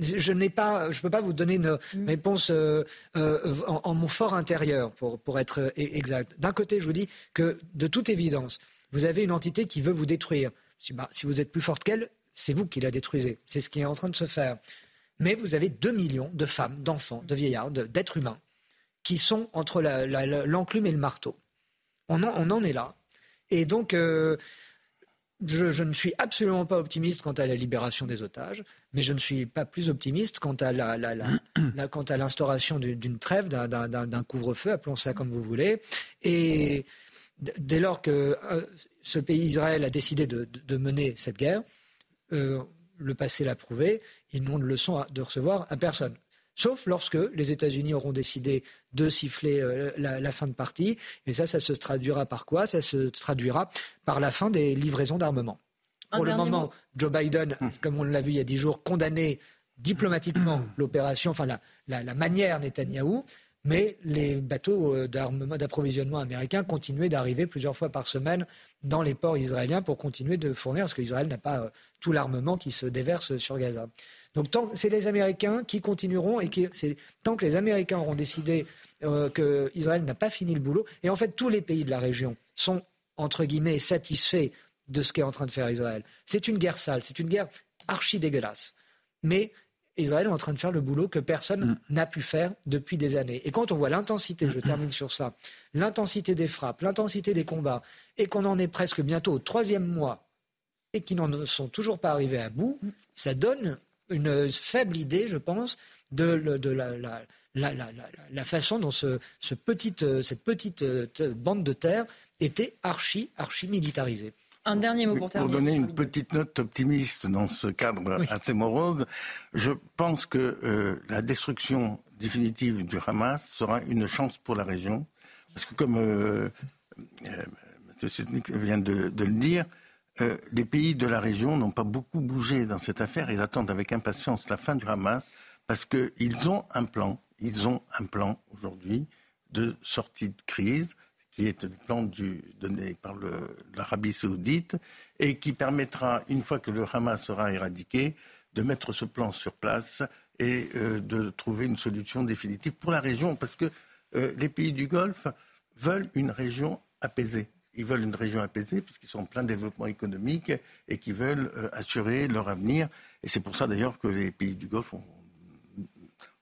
Je ne peux pas vous donner une mmh. réponse euh, euh, en, en mon fort intérieur, pour, pour être exact. D'un côté, je vous dis que, de toute évidence, vous avez une entité qui veut vous détruire. Si, bah, si vous êtes plus forte qu'elle, c'est vous qui la détruisez. C'est ce qui est en train de se faire. Mais vous avez deux millions de femmes, d'enfants, de vieillards, de, d'êtres humains, qui sont entre la, la, la, l'enclume et le marteau. On en, on en est là. Et donc, euh, je, je ne suis absolument pas optimiste quant à la libération des otages, mais je ne suis pas plus optimiste quant à, la, la, la, la, quant à l'instauration d'une, d'une trêve, d'un, d'un, d'un couvre-feu, appelons ça comme vous voulez. Et dès lors que euh, ce pays, Israël, a décidé de, de, de mener cette guerre, euh, le passé l'a prouvé, ils n'ont de leçon à, de recevoir à personne. Sauf lorsque les États-Unis auront décidé de siffler euh, la, la fin de partie. Et ça, ça se traduira par quoi ? Ça se traduira par la fin des livraisons d'armement. Un Pour le moment, mot. Joe Biden, mmh. comme on l'a vu il y a dix jours, condamnait diplomatiquement mmh. l'opération, enfin la, la, la manière Netanyahou. mais les bateaux d'armement, d'approvisionnement américains continuaient d'arriver plusieurs fois par semaine dans les ports israéliens pour continuer de fournir, parce qu'Israël n'a pas tout l'armement qui se déverse sur Gaza. Donc tant, c'est les Américains qui continueront, et qui, c'est, tant que les Américains auront décidé euh, que Israël n'a pas fini le boulot, et en fait tous les pays de la région sont entre guillemets satisfaits de ce qu'est en train de faire Israël. C'est une guerre sale, c'est une guerre archi dégueulasse. Mais Israël est en train de faire le boulot que personne mmh. n'a pu faire depuis des années. Et quand on voit l'intensité, je termine sur ça, l'intensité des frappes, l'intensité des combats, et qu'on en est presque bientôt au troisième mois, et qu'ils n'en sont toujours pas arrivés à bout, ça donne une faible idée, je pense, de, de la, la, la, la, la façon dont ce, ce petite, cette petite bande de terre était archi, archi militarisée. Un dernier mot pour terminer. Pour donner une petite note optimiste dans ce cadre oui. assez morose, je pense que euh, la destruction définitive du Hamas sera une chance pour la région. Parce que comme euh, euh, M. Sesnik vient de, de le dire, euh, les pays de la région n'ont pas beaucoup bougé dans cette affaire. Ils attendent avec impatience la fin du Hamas parce qu'ils ont un plan, ils ont un plan aujourd'hui de sortie de crise, qui est le plan du, donné par le, l'Arabie saoudite, et qui permettra, une fois que le Hamas sera éradiqué, de mettre ce plan sur place et euh, de trouver une solution définitive pour la région. Parce que euh, les pays du Golfe veulent une région apaisée. Ils veulent une région apaisée parce qu'ils sont en plein développement économique et qu'ils veulent euh, assurer leur avenir. Et c'est pour ça d'ailleurs que les pays du Golfe ont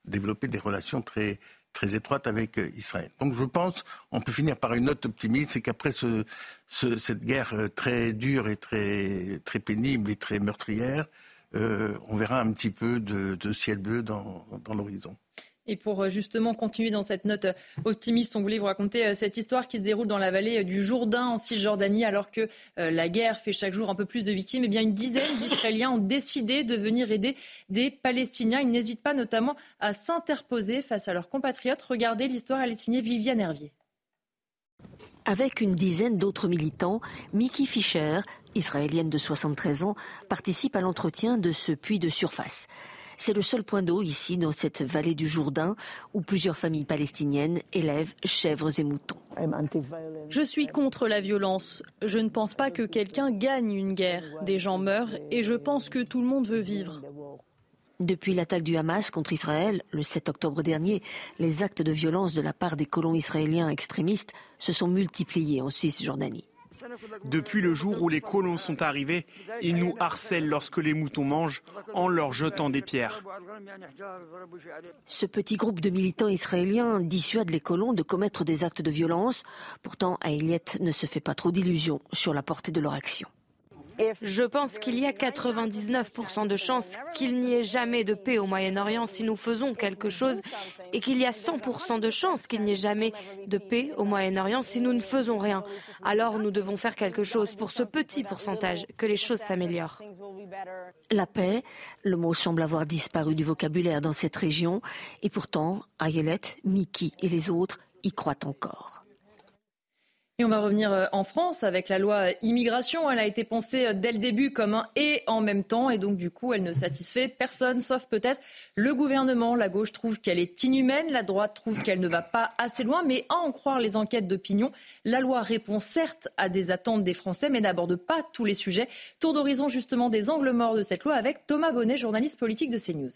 développé des relations très... très étroite avec Israël. Donc je pense, on peut finir par une note optimiste, c'est qu'après ce, ce, cette guerre très dure et très, très pénible et très meurtrière, euh, on verra un petit peu de, de ciel bleu dans, dans l'horizon. Et pour justement continuer dans cette note optimiste, on voulait vous raconter cette histoire qui se déroule dans la vallée du Jourdain en Cisjordanie, alors que la guerre fait chaque jour un peu plus de victimes. Eh bien, une dizaine d'Israéliens ont décidé de venir aider des Palestiniens. Ils n'hésitent pas notamment à s'interposer face à leurs compatriotes. Regardez, l'histoire, elle est signée Viviane Hervier. Avec une dizaine d'autres militants, Miki Fischer, israélienne de soixante-treize ans, participe à l'entretien de ce puits de surface. C'est le seul point d'eau ici, dans cette vallée du Jourdain, où plusieurs familles palestiniennes élèvent chèvres et moutons. Je suis contre la violence. Je ne pense pas que quelqu'un gagne une guerre. Des gens meurent et je pense que tout le monde veut vivre. Depuis l'attaque du Hamas contre Israël, le sept octobre dernier, les actes de violence de la part des colons israéliens extrémistes se sont multipliés en Cisjordanie. Depuis le jour où les colons sont arrivés, ils nous harcèlent lorsque les moutons mangent en leur jetant des pierres. Ce petit groupe de militants israéliens dissuade les colons de commettre des actes de violence. Pourtant, Ayelet ne se fait pas trop d'illusions sur la portée de leur action. Je pense qu'il y a quatre-vingt-dix-neuf pour cent de chances qu'il n'y ait jamais de paix au Moyen-Orient si nous faisons quelque chose, et qu'il y a cent pour cent de chances qu'il n'y ait jamais de paix au Moyen-Orient si nous ne faisons rien. Alors nous devons faire quelque chose pour ce petit pourcentage, que les choses s'améliorent. La paix, le mot semble avoir disparu du vocabulaire dans cette région, et pourtant Ayelet, Miki et les autres y croient encore. Et on va revenir en France avec la loi immigration. Elle a été pensée dès le début comme un « et » en même temps. Et donc, du coup, elle ne satisfait personne, sauf peut-être le gouvernement. La gauche trouve qu'elle est inhumaine, la droite trouve qu'elle ne va pas assez loin. Mais à en croire les enquêtes d'opinion, la loi répond certes à des attentes des Français, mais n'aborde pas tous les sujets. Tour d'horizon justement des angles morts de cette loi avec Thomas Bonnet, journaliste politique de CNews.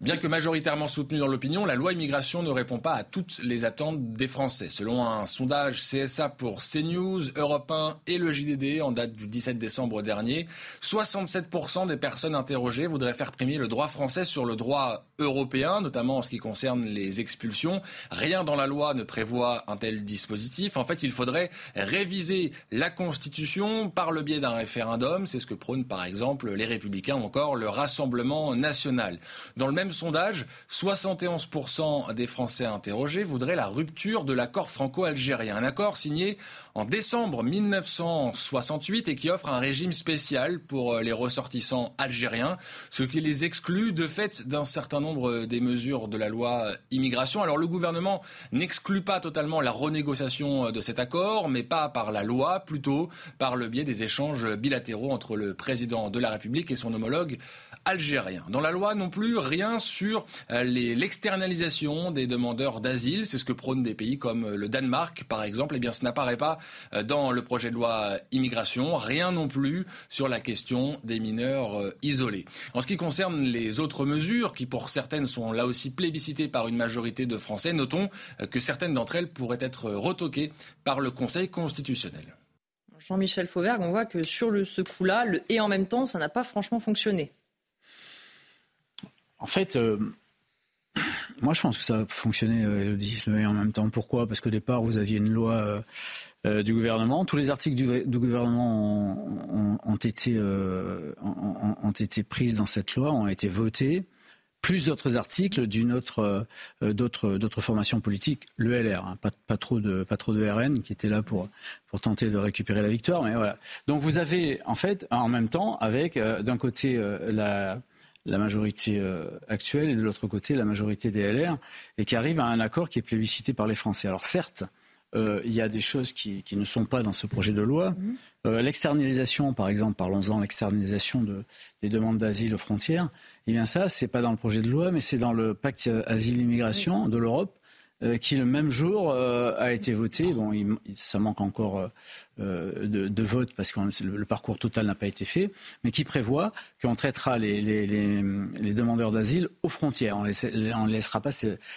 Bien que majoritairement soutenue dans l'opinion, la loi immigration ne répond pas à toutes les attentes des Français. Selon un sondage C S A pour CNews, Europe un et le J D D en date du dix-sept décembre dernier, soixante-sept pour cent des personnes interrogées voudraient faire primer le droit français sur le droit européen, notamment en ce qui concerne les expulsions. Rien dans la loi ne prévoit un tel dispositif. En fait, il faudrait réviser la Constitution par le biais d'un référendum. C'est ce que prônent par exemple les Républicains ou encore le Rassemblement national. Dans le même sondage, soixante et onze pour cent des Français interrogés voudraient la rupture de l'accord franco-algérien. Un accord signé en décembre mille neuf cent soixante-huit et qui offre un régime spécial pour les ressortissants algériens, ce qui les exclut de fait d'un certain nombre des mesures de la loi immigration. Alors le gouvernement n'exclut pas totalement la renégociation de cet accord, mais pas par la loi, plutôt par le biais des échanges bilatéraux entre le président de la République et son homologue algérien. Dans la loi non plus, rien sur l'externalisation des demandeurs d'asile. C'est ce que prônent des pays comme le Danemark, par exemple. Eh bien, ce n'apparaît pas dans le projet de loi immigration. Rien non plus sur la question des mineurs isolés. En ce qui concerne les autres mesures, qui pour certaines sont là aussi plébiscitées par une majorité de Français, notons que certaines d'entre elles pourraient être retoquées par le Conseil constitutionnel. Jean-Michel Fauvergue, on voit que sur le, ce coup-là, le « et en même temps », ça n'a pas franchement fonctionné. En fait, euh, moi je pense que ça va fonctionner, Élodie, le « et en même temps ». Pourquoi ? Parce qu'au départ, vous aviez une loi euh, euh, du gouvernement. Tous les articles du, du gouvernement ont, ont, ont, été, euh, ont, ont été prises dans cette loi, ont été votés. Plus d'autres articles d'une autre, euh, d'autres, d'autres formations politiques, le L R, hein, pas, pas trop de, pas trop de R N qui était là pour, pour tenter de récupérer la victoire, mais voilà. Donc vous avez en fait en même temps avec euh, d'un côté euh, la, la majorité euh, actuelle et de l'autre côté la majorité des L R et qui arrive à un accord qui est plébiscité par les Français. Alors certes, euh, il y a des choses qui, qui ne sont pas dans ce projet de loi. Mmh. Euh, l'externalisation, par exemple, parlons-en, l'externalisation de, des demandes d'asile aux frontières, eh bien ça, c'est pas dans le projet de loi, mais c'est dans le pacte asile-immigration de l'Europe euh, qui, le même jour, euh, a été voté. Bon, il, ça manque encore euh, de, de vote parce que le, le parcours total n'a pas été fait, mais qui prévoit qu'on traitera les, les, les, les demandeurs d'asile aux frontières. On ne les laissera pas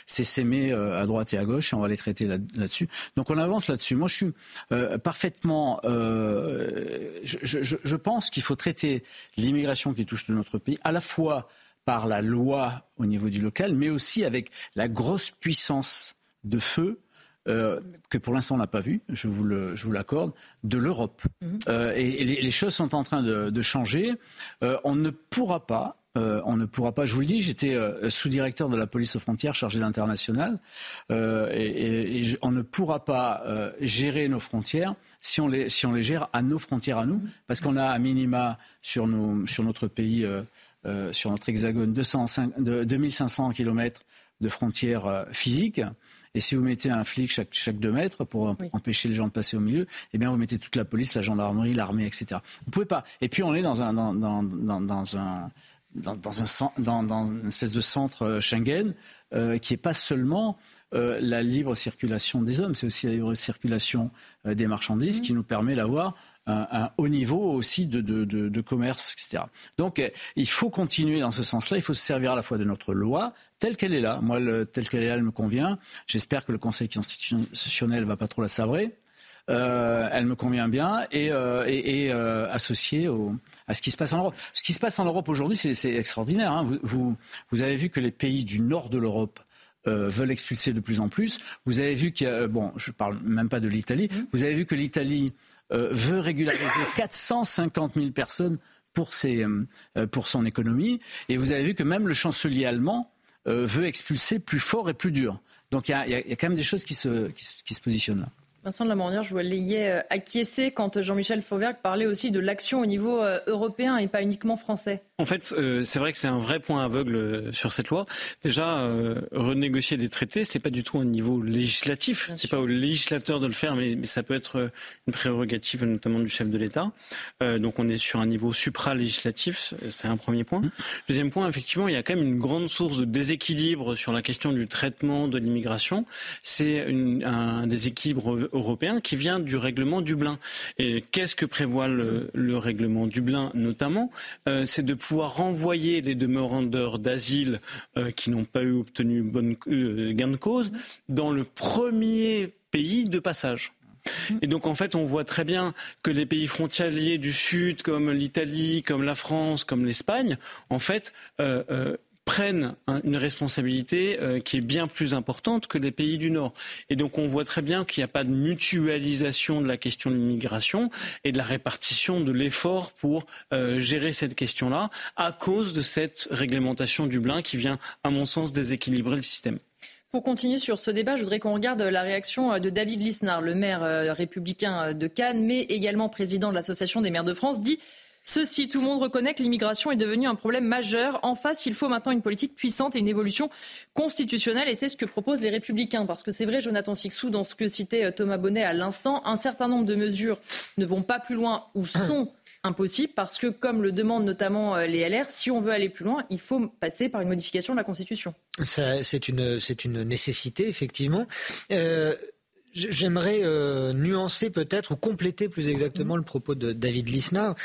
s'essaimer à droite et à gauche et on va les traiter là, là-dessus. Donc on avance là-dessus. Moi, je suis euh, parfaitement... Euh, Je, je, je pense qu'il faut traiter l'immigration qui touche notre pays à la fois par la loi au niveau du local, mais aussi avec la grosse puissance de feu euh, que pour l'instant on n'a pas vue, je vous le, je vous l'accorde, de l'Europe. Mmh. Euh, et, et les, les choses sont en train de, de changer. Euh, on ne pourra pas. Euh, on ne pourra pas, je vous le dis, j'étais euh, sous-directeur de la police aux frontières chargé d'international, euh, et, et, et je, on ne pourra pas euh, gérer nos frontières si on, les, si on les gère à nos frontières à nous, parce qu'on a à minima sur, nos, sur notre pays, euh, euh, sur notre hexagone, deux mille cinq cents kilomètres de frontières euh, physiques. Et si vous mettez un flic chaque, chaque deux mètres pour oui. empêcher les gens de passer au milieu, eh bien vous mettez toute la police, la gendarmerie, l'armée, et cetera. Vous ne pouvez pas. Et puis on est dans un... Dans, dans, dans, dans un Dans, dans, un, dans, dans une espèce de centre Schengen euh, qui n'est pas seulement euh, la libre circulation des hommes, c'est aussi la libre circulation euh, des marchandises mmh. qui nous permet d'avoir un, un haut niveau aussi de, de, de, de commerce, et cetera. Donc euh, il faut continuer dans ce sens-là, il faut se servir à la fois de notre loi telle qu'elle est là. Moi, le, telle qu'elle est là, elle me convient. J'espère que le Conseil constitutionnel ne va pas trop la sabrer. Euh, elle me convient bien et, euh, et, et euh, associée au, à ce qui se passe en Europe. Ce qui se passe en Europe aujourd'hui, c'est, c'est extraordinaire. Hein. Vous, vous, vous avez vu que les pays du nord de l'Europe euh, veulent expulser de plus en plus. Vous avez vu qu'il y a, bon, je parle même pas de l'Italie. Mmh. Vous avez vu que l'Italie euh, veut régulariser quatre cent cinquante mille personnes pour ses, euh, pour son économie. Et vous avez vu que même le chancelier allemand euh, veut expulser plus fort et plus dur. Donc il y a, y a, y a quand même des choses qui se, qui, qui se positionnent là. Vincent de la Morandière, je vous l'ayais acquiescé quand Jean-Michel Fauvergue parlait aussi de l'action au niveau européen et pas uniquement français. En fait, euh, c'est vrai que c'est un vrai point aveugle sur cette loi. Déjà, euh, renégocier des traités, c'est pas du tout un niveau législatif. Bien c'est sûr. Pas au législateur de le faire, mais, mais ça peut être une prérogative notamment du chef de l'État. Euh, donc on est sur un niveau supra-législatif, c'est un premier point. Mmh. Deuxième point, effectivement, il y a quand même une grande source de déséquilibre sur la question du traitement de l'immigration. C'est une, un déséquilibre européen qui vient du règlement Dublin. Et qu'est-ce que prévoit le, le règlement Dublin notamment euh, c'est de pouvoir renvoyer les demandeurs d'asile euh, qui n'ont pas eu obtenu bonne, euh, gain de cause dans le premier pays de passage. Et donc en fait on voit très bien que les pays frontaliers du Sud comme l'Italie, comme la France, comme l'Espagne, en fait... Euh, euh, prennent une responsabilité euh, qui est bien plus importante que les pays du Nord. Et donc on voit très bien qu'il n'y a pas de mutualisation de la question de l'immigration et de la répartition de l'effort pour euh, gérer cette question-là à cause de cette réglementation Dublin qui vient, à mon sens, déséquilibrer le système. Pour continuer sur ce débat, je voudrais qu'on regarde la réaction de David Lisnard, le maire républicain de Cannes, mais également président de l'Association des maires de France, dit Ceci, tout le monde reconnaît que l'immigration est devenue un problème majeur. En face, il faut maintenant une politique puissante et une évolution constitutionnelle. Et c'est ce que proposent les Républicains. Parce que c'est vrai, Jonathan Sicsou, dans ce que citait Thomas Bonnet à l'instant, un certain nombre de mesures ne vont pas plus loin ou sont impossibles. Parce que, comme le demandent notamment les L R, si on veut aller plus loin, il faut passer par une modification de la Constitution. Ça, c'est une, c'est une nécessité, effectivement. Euh... J'aimerais euh, nuancer peut-être ou compléter plus exactement le propos de David Lisnard.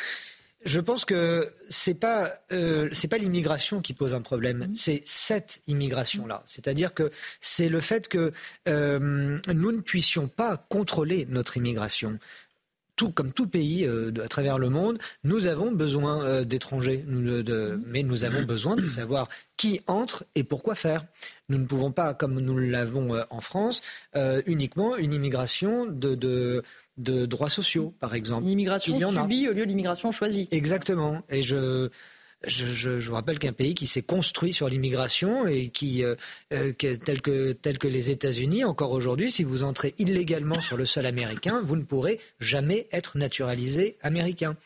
Je pense que c'est pas euh, c'est pas l'immigration qui pose un problème, c'est cette immigration-là. C'est-à-dire que c'est le fait que euh, nous ne puissions pas contrôler notre immigration. Tout, comme tout pays euh, à travers le monde, nous avons besoin euh, d'étrangers, nous, de, mais nous avons besoin de savoir qui entre et pourquoi faire. Nous ne pouvons pas, comme nous l'avons euh, en France, euh, uniquement une immigration de, de, de droits sociaux, par exemple. Une immigration subie au lieu de l'immigration choisie. Exactement. Et je... Je, je, je vous rappelle qu'un pays qui s'est construit sur l'immigration et qui, euh, que, tel que, tel que les États-Unis, encore aujourd'hui, si vous entrez illégalement sur le sol américain, vous ne pourrez jamais être naturalisé américain.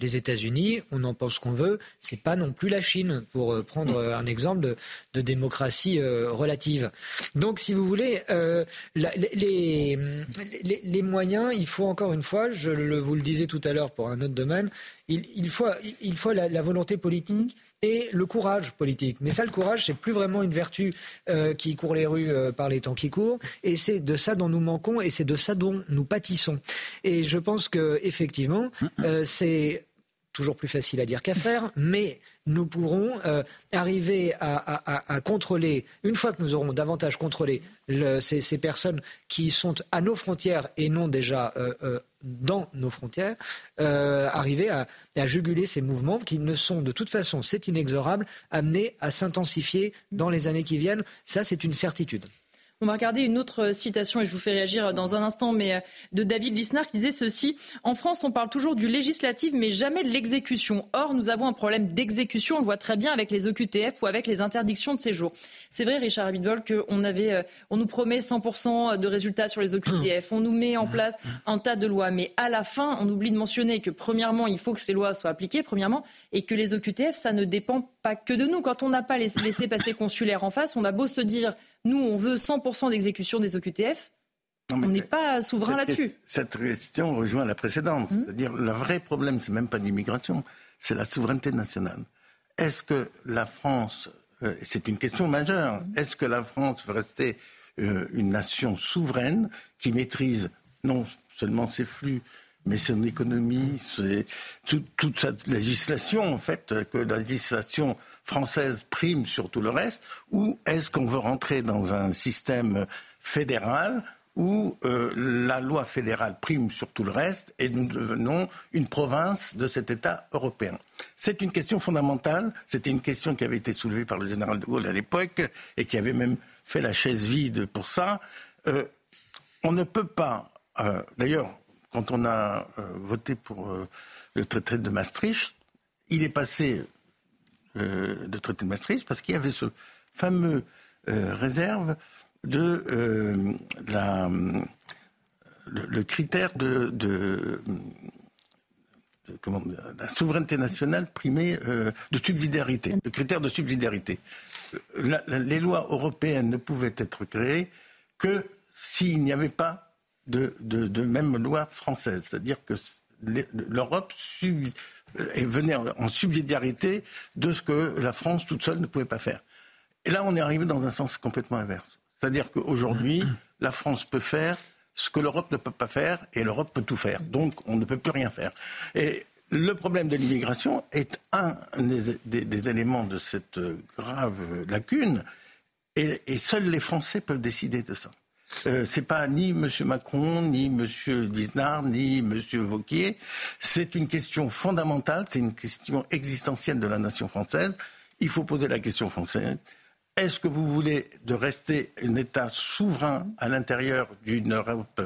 Les États-Unis, on en pense qu'on veut, c'est pas non plus la Chine, pour prendre un exemple de, de démocratie euh, relative. Donc, si vous voulez, euh, la, les, les, les moyens, il faut encore une fois, je le, vous le disais tout à l'heure pour un autre domaine, il, il faut, il faut la, la volonté politique et le courage politique. Mais ça, le courage, c'est plus vraiment une vertu euh, qui court les rues euh, par les temps qui courent. Et c'est de ça dont nous manquons et c'est de ça dont nous pâtissons. Et je pense que effectivement, euh, c'est toujours plus facile à dire qu'à faire, mais nous pourrons euh, arriver à, à, à, à contrôler, une fois que nous aurons davantage contrôlé le, ces, ces personnes qui sont à nos frontières et non déjà euh, euh, dans nos frontières, euh, arriver à, à juguler ces mouvements qui ne sont de toute façon, c'est inexorable, amenés à s'intensifier dans les années qui viennent. Ça, c'est une certitude. On va regarder une autre citation, et je vous fais réagir dans un instant, mais de David Lisnard qui disait ceci. « En France, on parle toujours du législatif, mais jamais de l'exécution. Or, nous avons un problème d'exécution, on le voit très bien avec les O Q T F ou avec les interdictions de séjour. » C'est vrai, Richard Abitbol, qu'on avait, on nous promet cent pour cent de résultats sur les O Q T F. On nous met en place un tas de lois. Mais à la fin, on oublie de mentionner que, premièrement, il faut que ces lois soient appliquées, premièrement, et que les O Q T F, ça ne dépend pas que de nous. Quand on n'a pas les laissés-passer consulaires en face, on a beau se dire... Nous, on veut cent pour cent d'exécution des O Q T F. Non, on n'est pas souverain là-dessus. Cette question rejoint la précédente. Mmh. C'est-à-dire, le vrai problème, ce n'est même pas l'immigration, c'est la souveraineté nationale. Est-ce que la France... Euh, c'est une question majeure. Mmh. Est-ce que la France veut rester euh, une nation souveraine qui maîtrise non seulement ses flux, mais son économie, c'est tout, toute cette législation, en fait, que la législation française prime sur tout le reste, ou est-ce qu'on veut rentrer dans un système fédéral où euh, la loi fédérale prime sur tout le reste et nous devenons une province de cet État européen? C'est une question fondamentale, c'était une question qui avait été soulevée par le général de Gaulle à l'époque et qui avait même fait la chaise vide pour ça. Euh, on ne peut pas, euh, d'ailleurs... Quand on a euh, voté pour euh, le traité de Maastricht, il est passé euh, le traité de Maastricht parce qu'il y avait ce fameux euh, réserve de euh, la, le, le critère de, de, de comment, la souveraineté nationale primée euh, de subsidiarité, le critère de subsidiarité. La, la, les lois européennes ne pouvaient être créées que s'il n'y avait pas De, de, de même loi française, c'est-à-dire que l'Europe sub, venait en, en subsidiarité de ce que la France toute seule ne pouvait pas faire. Et là, on est arrivé dans un sens complètement inverse. C'est-à-dire qu'aujourd'hui, la France peut faire ce que l'Europe ne peut pas faire et l'Europe peut tout faire. Donc, on ne peut plus rien faire. Et le problème de l'immigration est un des, des, des éléments de cette grave lacune et, et seuls les Français peuvent décider de ça. Euh, c'est pas ni M. Macron, ni M. Lisnard, ni M. Wauquiez. C'est une question fondamentale, c'est une question existentielle de la nation française. Il faut poser la question française. Est-ce que vous voulez de rester un État souverain à l'intérieur d'une Europe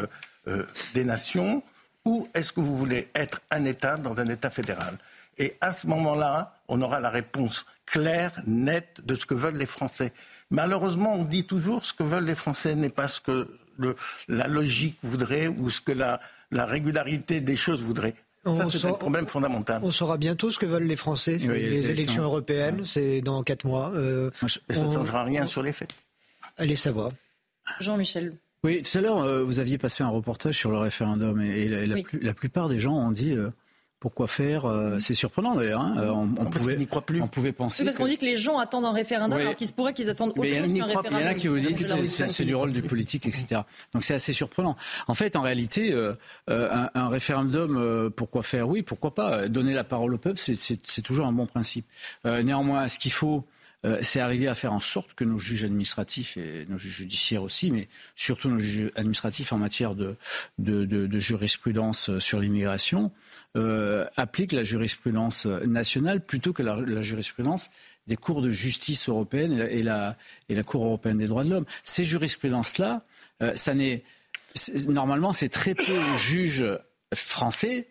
euh, des nations ou est-ce que vous voulez être un État dans un État fédéral ? Et à ce moment-là, on aura la réponse claire, nette de ce que veulent les Français. Malheureusement, on dit toujours ce que veulent les Français n'est pas ce que le, la logique voudrait ou ce que la, la régularité des choses voudrait. Ça, c'est un problème fondamental. On saura bientôt ce que veulent les Français sur oui, les, les élections, élections européennes. Ouais. C'est dans quatre mois. Euh, ça ne changera rien on... sur les faits. Allez savoir. Jean-Michel. Oui, tout à l'heure, euh, vous aviez passé un reportage sur le référendum et, et la, la, oui. la plupart des gens ont dit... Euh, Pourquoi faire euh, C'est surprenant d'ailleurs. Hein. Euh, on, on, pouvait, n'y croit plus. on pouvait penser. Oui, parce qu'on que... dit que les gens attendent un référendum, oui. alors qu'il se pourrait qu'ils attendent autre chose qu'un référendum. Il y en a qui vous disent que c'est, c'est du rôle du politique, et cetera. Donc c'est assez surprenant. En fait, en réalité, euh, un, un référendum, euh, pourquoi faire? Oui, pourquoi pas. Donner la parole au peuple, c'est, c'est, c'est toujours un bon principe. Euh, néanmoins, ce qu'il faut, euh, c'est arriver à faire en sorte que nos juges administratifs et nos juges judiciaires aussi, mais surtout nos juges administratifs en matière de, de, de, de jurisprudence sur l'immigration, Euh, applique la jurisprudence nationale plutôt que la, la jurisprudence des cours de justice européenne et la, et, la, et la Cour européenne des droits de l'homme. Ces jurisprudences-là, euh, ça n'est, c'est, normalement, c'est très peu de juges français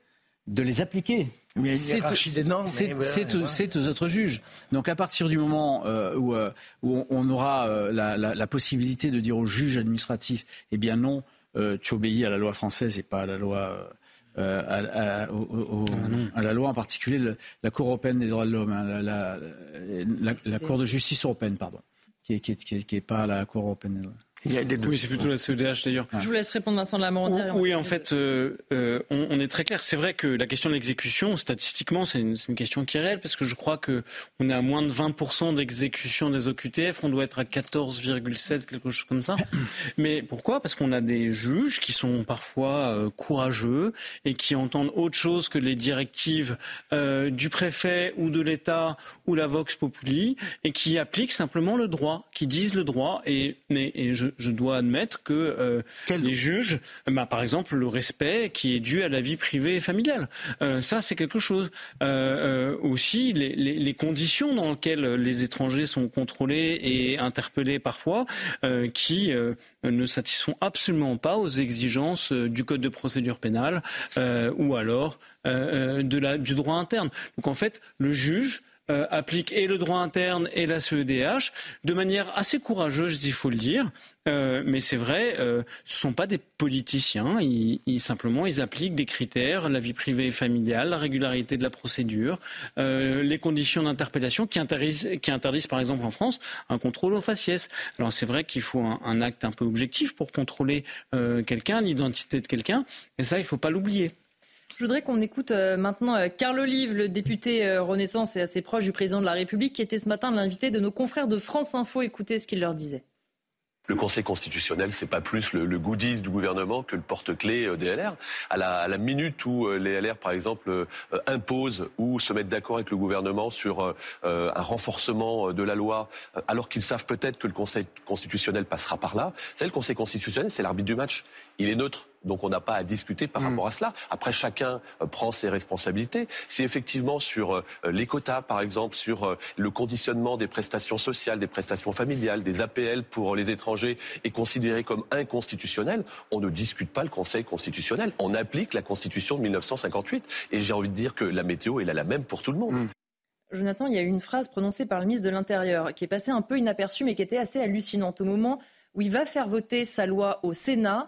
de les appliquer. Mais c'est, c'est, normes, c'est, mais c'est, voilà, c'est, c'est aux autres juges. Donc à partir du moment euh, où, euh, où on aura euh, la, la, la possibilité de dire aux juges administratifs, eh bien non, euh, tu obéis à la loi française et pas à la loi... Euh, Euh, à, à, au, au, à la loi, en particulier le, la Cour européenne des droits de l'homme, hein, la, la, la, la Cour de justice européenne, pardon, qui n'est qui qui qui pas la Cour européenne. Il y a des oui, c'est plutôt la C E D H d'ailleurs. Je vous laisse répondre, Vincent de la Morandière. Oui, en fait, euh, euh, on, on est très clair. C'est vrai que la question de l'exécution, statistiquement, c'est une, c'est une question qui est réelle, parce que je crois qu'on est à moins de vingt pour cent d'exécution des O Q T F. On doit être à quatorze virgule sept, quelque chose comme ça. Mais pourquoi ? Parce qu'on a des juges qui sont parfois euh, courageux et qui entendent autre chose que les directives euh, du préfet ou de l'État ou la Vox Populi, et qui appliquent simplement le droit, qui disent le droit. Et, et, et je Je dois admettre que euh, les juges, bah, par exemple, le respect qui est dû à la vie privée et familiale, euh, ça c'est quelque chose. Euh, euh, aussi, les, les, les conditions dans lesquelles les étrangers sont contrôlés et interpellés parfois, euh, qui euh, ne satisfont absolument pas aux exigences du code de procédure pénale euh, ou alors euh, de la, du droit interne. Donc en fait, le juge Euh, applique et le droit interne et la C E D H de manière assez courageuse, il faut le dire, euh, mais c'est vrai, euh, ce sont pas des politiciens, ils, ils simplement ils appliquent des critères, la vie privée et familiale, la régularité de la procédure, euh, les conditions d'interpellation qui interdisent, qui interdisent par exemple en France un contrôle au faciès. Alors c'est vrai qu'il faut un, un acte un peu objectif pour contrôler euh, quelqu'un, l'identité de quelqu'un, et ça il faut pas l'oublier. Je voudrais qu'on écoute maintenant Karl Olive, le député Renaissance et assez proche du président de la République, qui était ce matin l'invité de nos confrères de France Info. Écoutez ce qu'il leur disait. Le Conseil constitutionnel, c'est pas plus le, le goodies du gouvernement que le porte-clés des L R. À la, à la minute où les L R, par exemple, euh, imposent ou se mettent d'accord avec le gouvernement sur euh, un renforcement de la loi, alors qu'ils savent peut-être que le Conseil constitutionnel passera par là, c'est le Conseil constitutionnel, c'est l'arbitre du match. Il est neutre. Donc on n'a pas à discuter par mmh. rapport à cela. Après, chacun euh, prend ses responsabilités. Si effectivement sur euh, les quotas, par exemple, sur euh, le conditionnement des prestations sociales, des prestations familiales, des A P L pour les étrangers est considéré comme inconstitutionnel, on ne discute pas le Conseil constitutionnel. On applique la Constitution de dix-neuf cent cinquante-huit. Et j'ai envie de dire que la météo est la même pour tout le monde. Mmh. Jonathan, il y a eu une phrase prononcée par le ministre de l'Intérieur qui est passée un peu inaperçue mais qui était assez hallucinante. Au moment où il va faire voter sa loi au Sénat,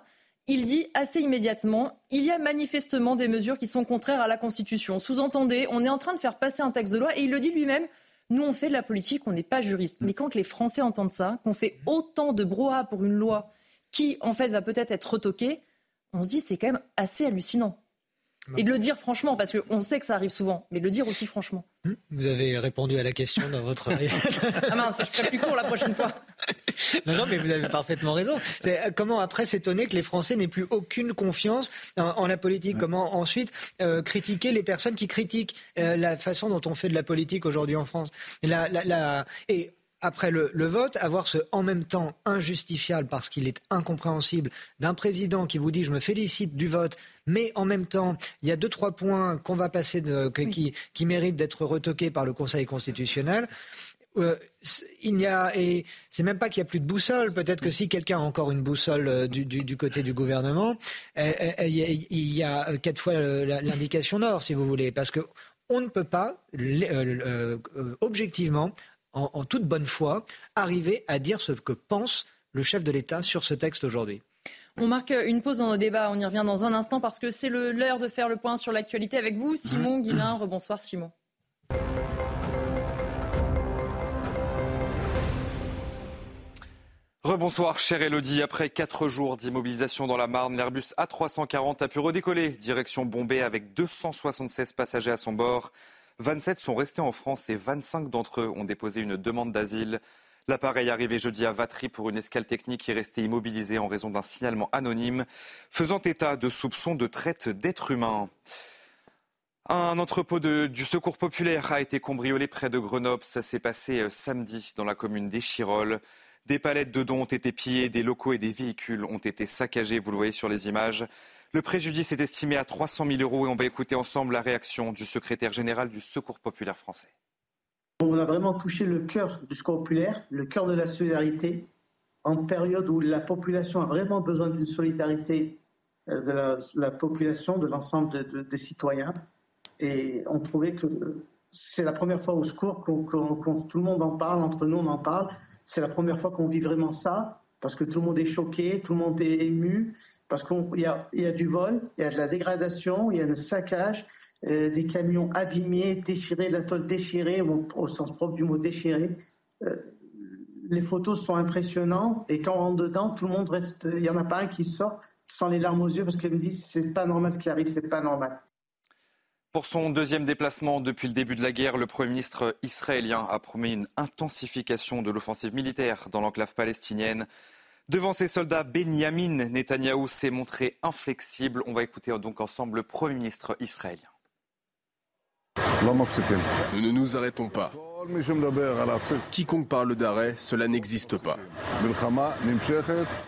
il dit assez immédiatement, il y a manifestement des mesures qui sont contraires à la Constitution. Sous-entendez, on est en train de faire passer un texte de loi et il le dit lui-même, nous on fait de la politique, on n'est pas juriste. Mais quand les Français entendent ça, qu'on fait autant de brouhaha pour une loi qui en fait va peut-être être retoquée, on se dit c'est quand même assez hallucinant. Et de le dire franchement, parce qu'on sait que ça arrive souvent, mais de le dire aussi franchement. Vous avez répondu à la question dans votre... ah mince, je ferai plus court la prochaine fois. Non, non, mais vous avez parfaitement raison. C'est comment après s'étonner que les Français n'aient plus aucune confiance en, en la politique ? Ouais. Comment ensuite euh, critiquer les personnes qui critiquent euh, la façon dont on fait de la politique aujourd'hui en France ? La, la, la... Et... Après le, le vote, avoir ce en même temps injustifiable parce qu'il est incompréhensible d'un président qui vous dit je me félicite du vote, mais en même temps il y a deux trois points qu'on va passer de, que, oui. qui, qui méritent d'être retoqués par le Conseil constitutionnel. Euh, il n'y a et c'est même pas qu'il n'y a plus de boussole. Peut-être que si quelqu'un a encore une boussole du, du, du côté du gouvernement, euh, euh, il y a quatre fois l'indication nord, si vous voulez, parce que on ne peut pas euh, euh, objectivement. En, en toute bonne foi, arriver à dire ce que pense le chef de l'État sur ce texte aujourd'hui. On marque une pause dans nos débats, on y revient dans un instant parce que c'est le, l'heure de faire le point sur l'actualité avec vous, Simon Guillain. Rebonsoir Simon. Rebonsoir chère Élodie. Après quatre jours d'immobilisation dans la Marne, l'Airbus A trois cent quarante a pu redécoller direction Bombay avec deux cent soixante-seize passagers à son bord. vingt-sept sont restés en France et vingt-cinq d'entre eux ont déposé une demande d'asile. L'appareil arrivé jeudi à Vitry pour une escale technique est resté immobilisé en raison d'un signalement anonyme faisant état de soupçons de traite d'êtres humains. Un entrepôt de, du Secours populaire a été cambriolé près de Grenoble. Ça s'est passé samedi dans la commune d'Échirolles. Des palettes de dons ont été pillées, des locaux et des véhicules ont été saccagés, vous le voyez sur les images. Le préjudice est estimé à trois cent mille euros et on va écouter ensemble la réaction du secrétaire général du Secours populaire français. On a vraiment touché le cœur du Secours populaire, le cœur de la solidarité, en période où la population a vraiment besoin d'une solidarité de la, la population, de l'ensemble de, de, des citoyens. Et on trouvait que c'est la première fois au Secours qu'on, qu'on, qu'on tout le monde en parle, entre nous on en parle. C'est la première fois qu'on vit vraiment ça, parce que tout le monde est choqué, tout le monde est ému, parce qu'il y a, y a du vol, il y a de la dégradation, il y a un saccage, euh, des camions abîmés, déchirés, de la tôle déchirée, bon, au sens propre du mot déchiré. Euh, les photos sont impressionnantes, et quand on rentre dedans, tout le monde reste, il n'y en a pas un qui sort sans les larmes aux yeux, parce qu'il me dit « c'est pas normal ce qui arrive, c'est pas normal ». Pour son deuxième déplacement depuis le début de la guerre, le Premier ministre israélien a promis une intensification de l'offensive militaire dans l'enclave palestinienne. Devant ses soldats, Benyamin Netanyahou s'est montré inflexible. On va écouter donc ensemble le Premier ministre israélien. Nous ne nous arrêtons pas. Quiconque parle d'arrêt, cela n'existe pas.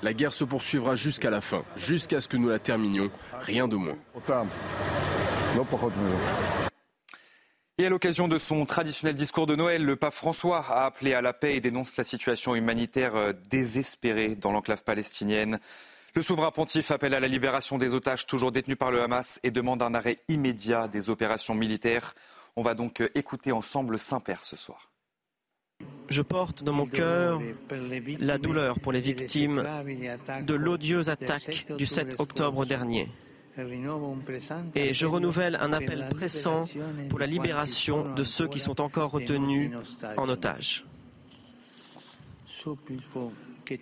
La guerre se poursuivra jusqu'à la fin, jusqu'à ce que nous la terminions, rien de moins. Et à l'occasion de son traditionnel discours de Noël, le pape François a appelé à la paix et dénonce la situation humanitaire désespérée dans l'enclave palestinienne. Le souverain pontife appelle à la libération des otages toujours détenus par le Hamas et demande un arrêt immédiat des opérations militaires. On va donc écouter ensemble Saint-Père ce soir. Je porte dans mon cœur la douleur pour les victimes de l'odieuse attaque du sept octobre dernier. Et je renouvelle un appel pressant pour la libération de ceux qui sont encore retenus en otage.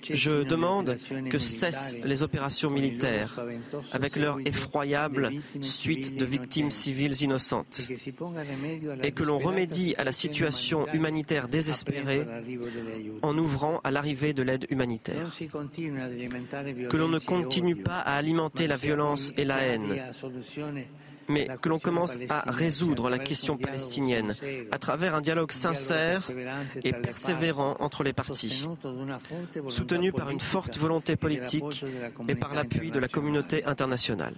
Je demande que cessent les opérations militaires avec leur effroyable suite de victimes civiles innocentes et que l'on remédie à la situation humanitaire désespérée en ouvrant à l'arrivée de l'aide humanitaire. Que l'on ne continue pas à alimenter la violence et la haine, mais que l'on commence à résoudre la question palestinienne à travers un dialogue sincère et persévérant entre les parties, soutenu par une forte volonté politique et par l'appui de la communauté internationale.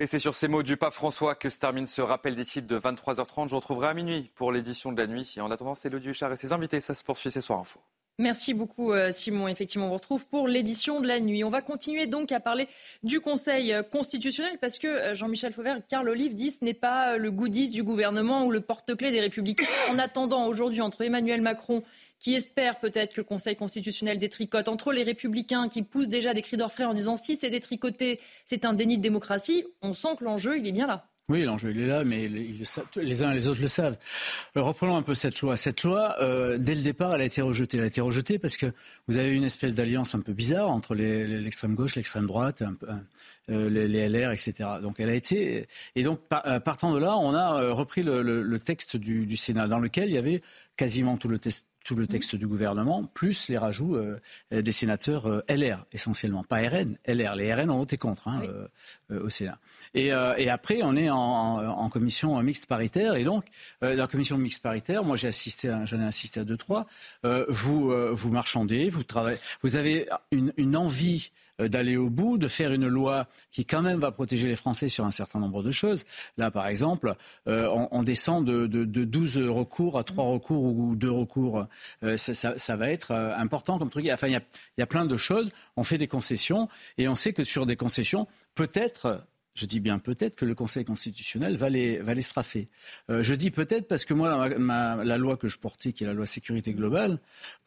Et c'est sur ces mots du pape François que se termine ce rappel des titres de vingt-trois heures trente. Je vous retrouverai à minuit pour l'édition de la nuit. Et en attendant, c'est Élodie Huchard et ses invités. Ça se poursuit ce soir info. Merci beaucoup Simon. Effectivement, on vous retrouve pour l'édition de la nuit. On va continuer donc à parler du Conseil constitutionnel parce que Jean-Michel Fauvergue, Karl Olive dit ce n'est pas le goodies du gouvernement ou le porte-clés des Républicains. En attendant aujourd'hui entre Emmanuel Macron qui espère peut-être que le Conseil constitutionnel détricote, entre les Républicains qui poussent déjà des cris d'orfraie en disant si c'est détricoté, c'est un déni de démocratie, on sent que l'enjeu il est bien là. Oui, l'enjeu, il est là, mais les uns et les autres le savent. Alors, reprenons un peu cette loi. Cette loi, euh, dès le départ, elle a été rejetée. Elle a été rejetée parce que vous avez une espèce d'alliance un peu bizarre entre les, l'extrême gauche, l'extrême droite, un peu, euh, les, les L R, et cetera. Donc, elle a été... Et donc, partant de là, on a repris le, le, le texte du, du Sénat, dans lequel il y avait quasiment tout le texte. tout le texte du gouvernement, plus les rajouts euh, des sénateurs euh, L R, essentiellement. Pas R N, L R. Les R N ont voté contre hein, oui. euh, euh, au Sénat. Et, euh, et après, on est en, en, en commission mixte paritaire. Et donc, euh, dans la commission mixte paritaire, moi, j'ai assisté à, j'en ai assisté à deux, trois. Euh, vous, euh, vous marchandez, vous, travaillez, vous avez une, une envie d'aller au bout, de faire une loi qui quand même va protéger les Français sur un certain nombre de choses. Là, par exemple, euh, on, on descend de, de, de douze recours à trois recours ou deux recours. Euh, ça, ça, ça va être euh, important comme truc. Enfin, il y a, y a plein de choses. On fait des concessions et on sait que sur des concessions, peut-être... Je dis bien peut-être que le Conseil constitutionnel va les, va les straffer. Euh, je dis peut-être parce que moi, ma, ma, la loi que je portais, qui est la loi sécurité globale,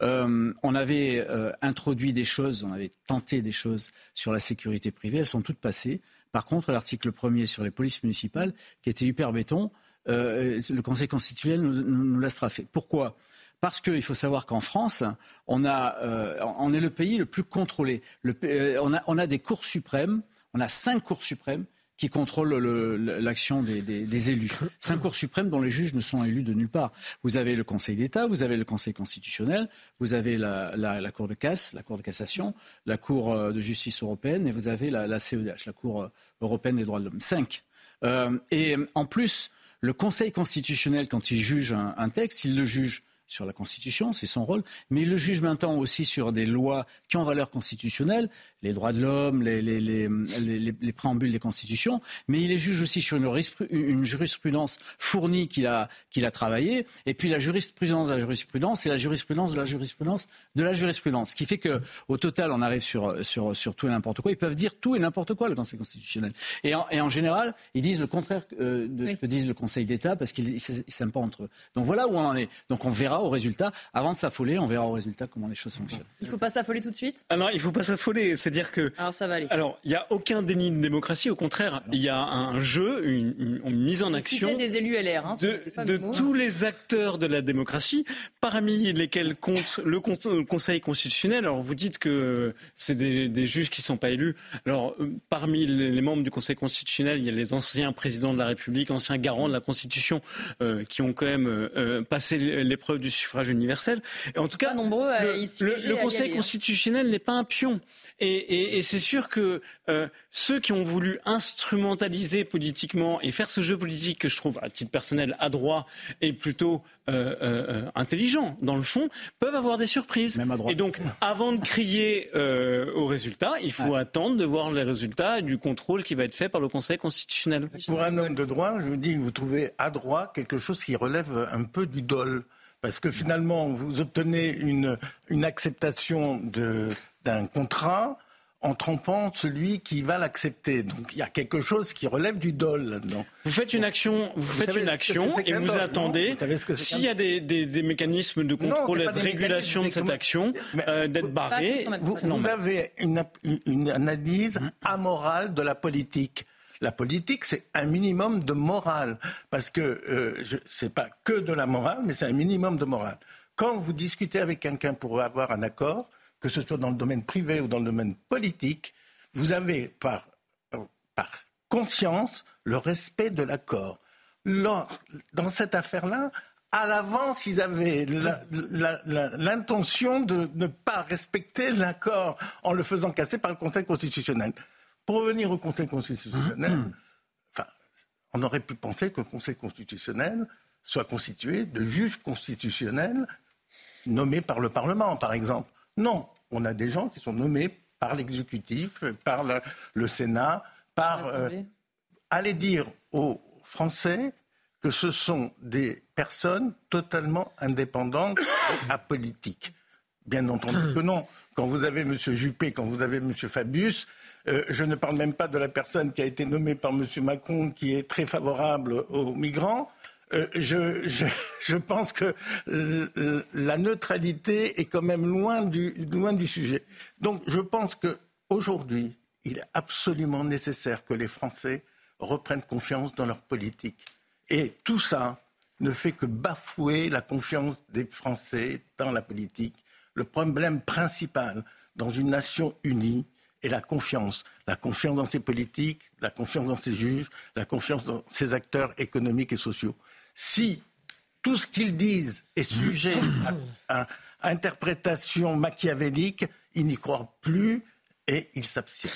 euh, on avait euh, introduit des choses, on avait tenté des choses sur la sécurité privée, elles sont toutes passées. Par contre, l'article premier sur les polices municipales, qui était hyper béton, euh, le Conseil constitutionnel nous, nous, nous l'a straffé. Pourquoi ? Parce qu'il faut savoir qu'en France, on, a, euh, on est le pays le plus contrôlé. Le, euh, on, a, on a des cours suprêmes, on a cinq cours suprêmes qui contrôlent le, l'action des, des, des élus. Cinq cours suprêmes dont les juges ne sont élus de nulle part. Vous avez le Conseil d'État, vous avez le Conseil constitutionnel, vous avez la, la, la Cour de casse, la Cour de cassation, la Cour de justice européenne et vous avez la, la C E D H, la Cour européenne des droits de l'homme. Cinq. Euh, et en plus, le Conseil constitutionnel, quand il juge un, un texte, il le juge sur la Constitution, c'est son rôle, mais il le juge maintenant aussi sur des lois qui ont valeur constitutionnelle, les droits de l'homme, les, les, les, les, les préambules des constitutions, mais il les juge aussi sur une, une jurisprudence fournie qu'il a, qu'il a travaillée, et puis la jurisprudence de la jurisprudence et la jurisprudence de la jurisprudence de la jurisprudence, ce qui fait qu'au total, on arrive sur, sur, sur tout et n'importe quoi. Ils peuvent dire tout et n'importe quoi, le Conseil constitutionnel. Et en, et en général, ils disent le contraire euh, de oui. ce que disent le Conseil d'État, parce qu'ils ne s'aiment pas entre eux. Donc voilà où on en est. Donc on verra au résultat. Avant de s'affoler, on verra au résultat comment les choses fonctionnent. Il ne faut pas s'affoler tout de suite ? Alors, il ne faut pas s'affoler. C'est-à-dire que... Alors, ça va aller. Alors, il n'y a aucun déni de démocratie. Au contraire, il y a un jeu, une, une, une mise en action... Citer des élus L R. Hein, de de tous les acteurs de la démocratie, parmi lesquels compte le Conseil constitutionnel. Alors, vous dites que c'est des, des juges qui ne sont pas élus. Alors, parmi les membres du Conseil constitutionnel, il y a les anciens présidents de la République, anciens garants de la Constitution, euh, qui ont quand même euh, passé l'épreuve du suffrage universel. Et en tout cas, nombreux à le, le, le Conseil constitutionnel n'est pas un pion. Et, et, et c'est sûr que euh, ceux qui ont voulu instrumentaliser politiquement et faire ce jeu politique que je trouve, à titre personnel, adroit et plutôt euh, euh, intelligent, dans le fond, peuvent avoir des surprises. Même à droite. Et donc, avant de crier euh, aux résultats, il faut ouais. attendre de voir les résultats du contrôle qui va être fait par le Conseil constitutionnel. Pour un homme de droit, je vous dis que vous trouvez adroit quelque chose qui relève un peu du dol. Parce que finalement, vous obtenez une, une acceptation de, d'un contrat en trompant celui qui va l'accepter. Donc il y a quelque chose qui relève du dol là-dedans. Vous faites une action, vous, vous faites une action c'est, c'est et vous dol, attendez. Vous s'il y a des, des, des mécanismes de contrôle non, et de régulation de cette action, mais, euh, d'être barré. Vous, vous, vous avez une, une analyse amorale de la politique. La politique, c'est un minimum de morale, parce que euh, ce n'est pas que de la morale, mais c'est un minimum de morale. Quand vous discutez avec quelqu'un pour avoir un accord, que ce soit dans le domaine privé ou dans le domaine politique, vous avez par, par conscience le respect de l'accord. Lors, dans cette affaire-là, à l'avance, ils avaient la, la, la, l'intention de ne pas respecter l'accord en le faisant casser par le Conseil constitutionnel. Pour revenir au Conseil constitutionnel, enfin, on aurait pu penser que le Conseil constitutionnel soit constitué de juges constitutionnels nommés par le Parlement, par exemple. Non, on a des gens qui sont nommés par l'exécutif, par le, le Sénat, par... Euh, allez dire aux Français que ce sont des personnes totalement indépendantes et apolitiques. Bien entendu que non. Quand vous avez M. Juppé, quand vous avez M. Fabius... Euh, je ne parle même pas de la personne qui a été nommée par M. Macron, qui est très favorable aux migrants. Euh, je, je, je pense que l, l, la neutralité est quand même loin du, loin du sujet. Donc je pense qu'aujourd'hui, il est absolument nécessaire que les Français reprennent confiance dans leur politique. Et tout ça ne fait que bafouer la confiance des Français dans la politique. Le problème principal dans une nation unie, et la confiance, la confiance dans ses politiques, la confiance dans ses juges, la confiance dans ses acteurs économiques et sociaux. Si tout ce qu'ils disent est sujet à, à, à interprétation machiavélique, ils n'y croient plus et ils s'abstiennent.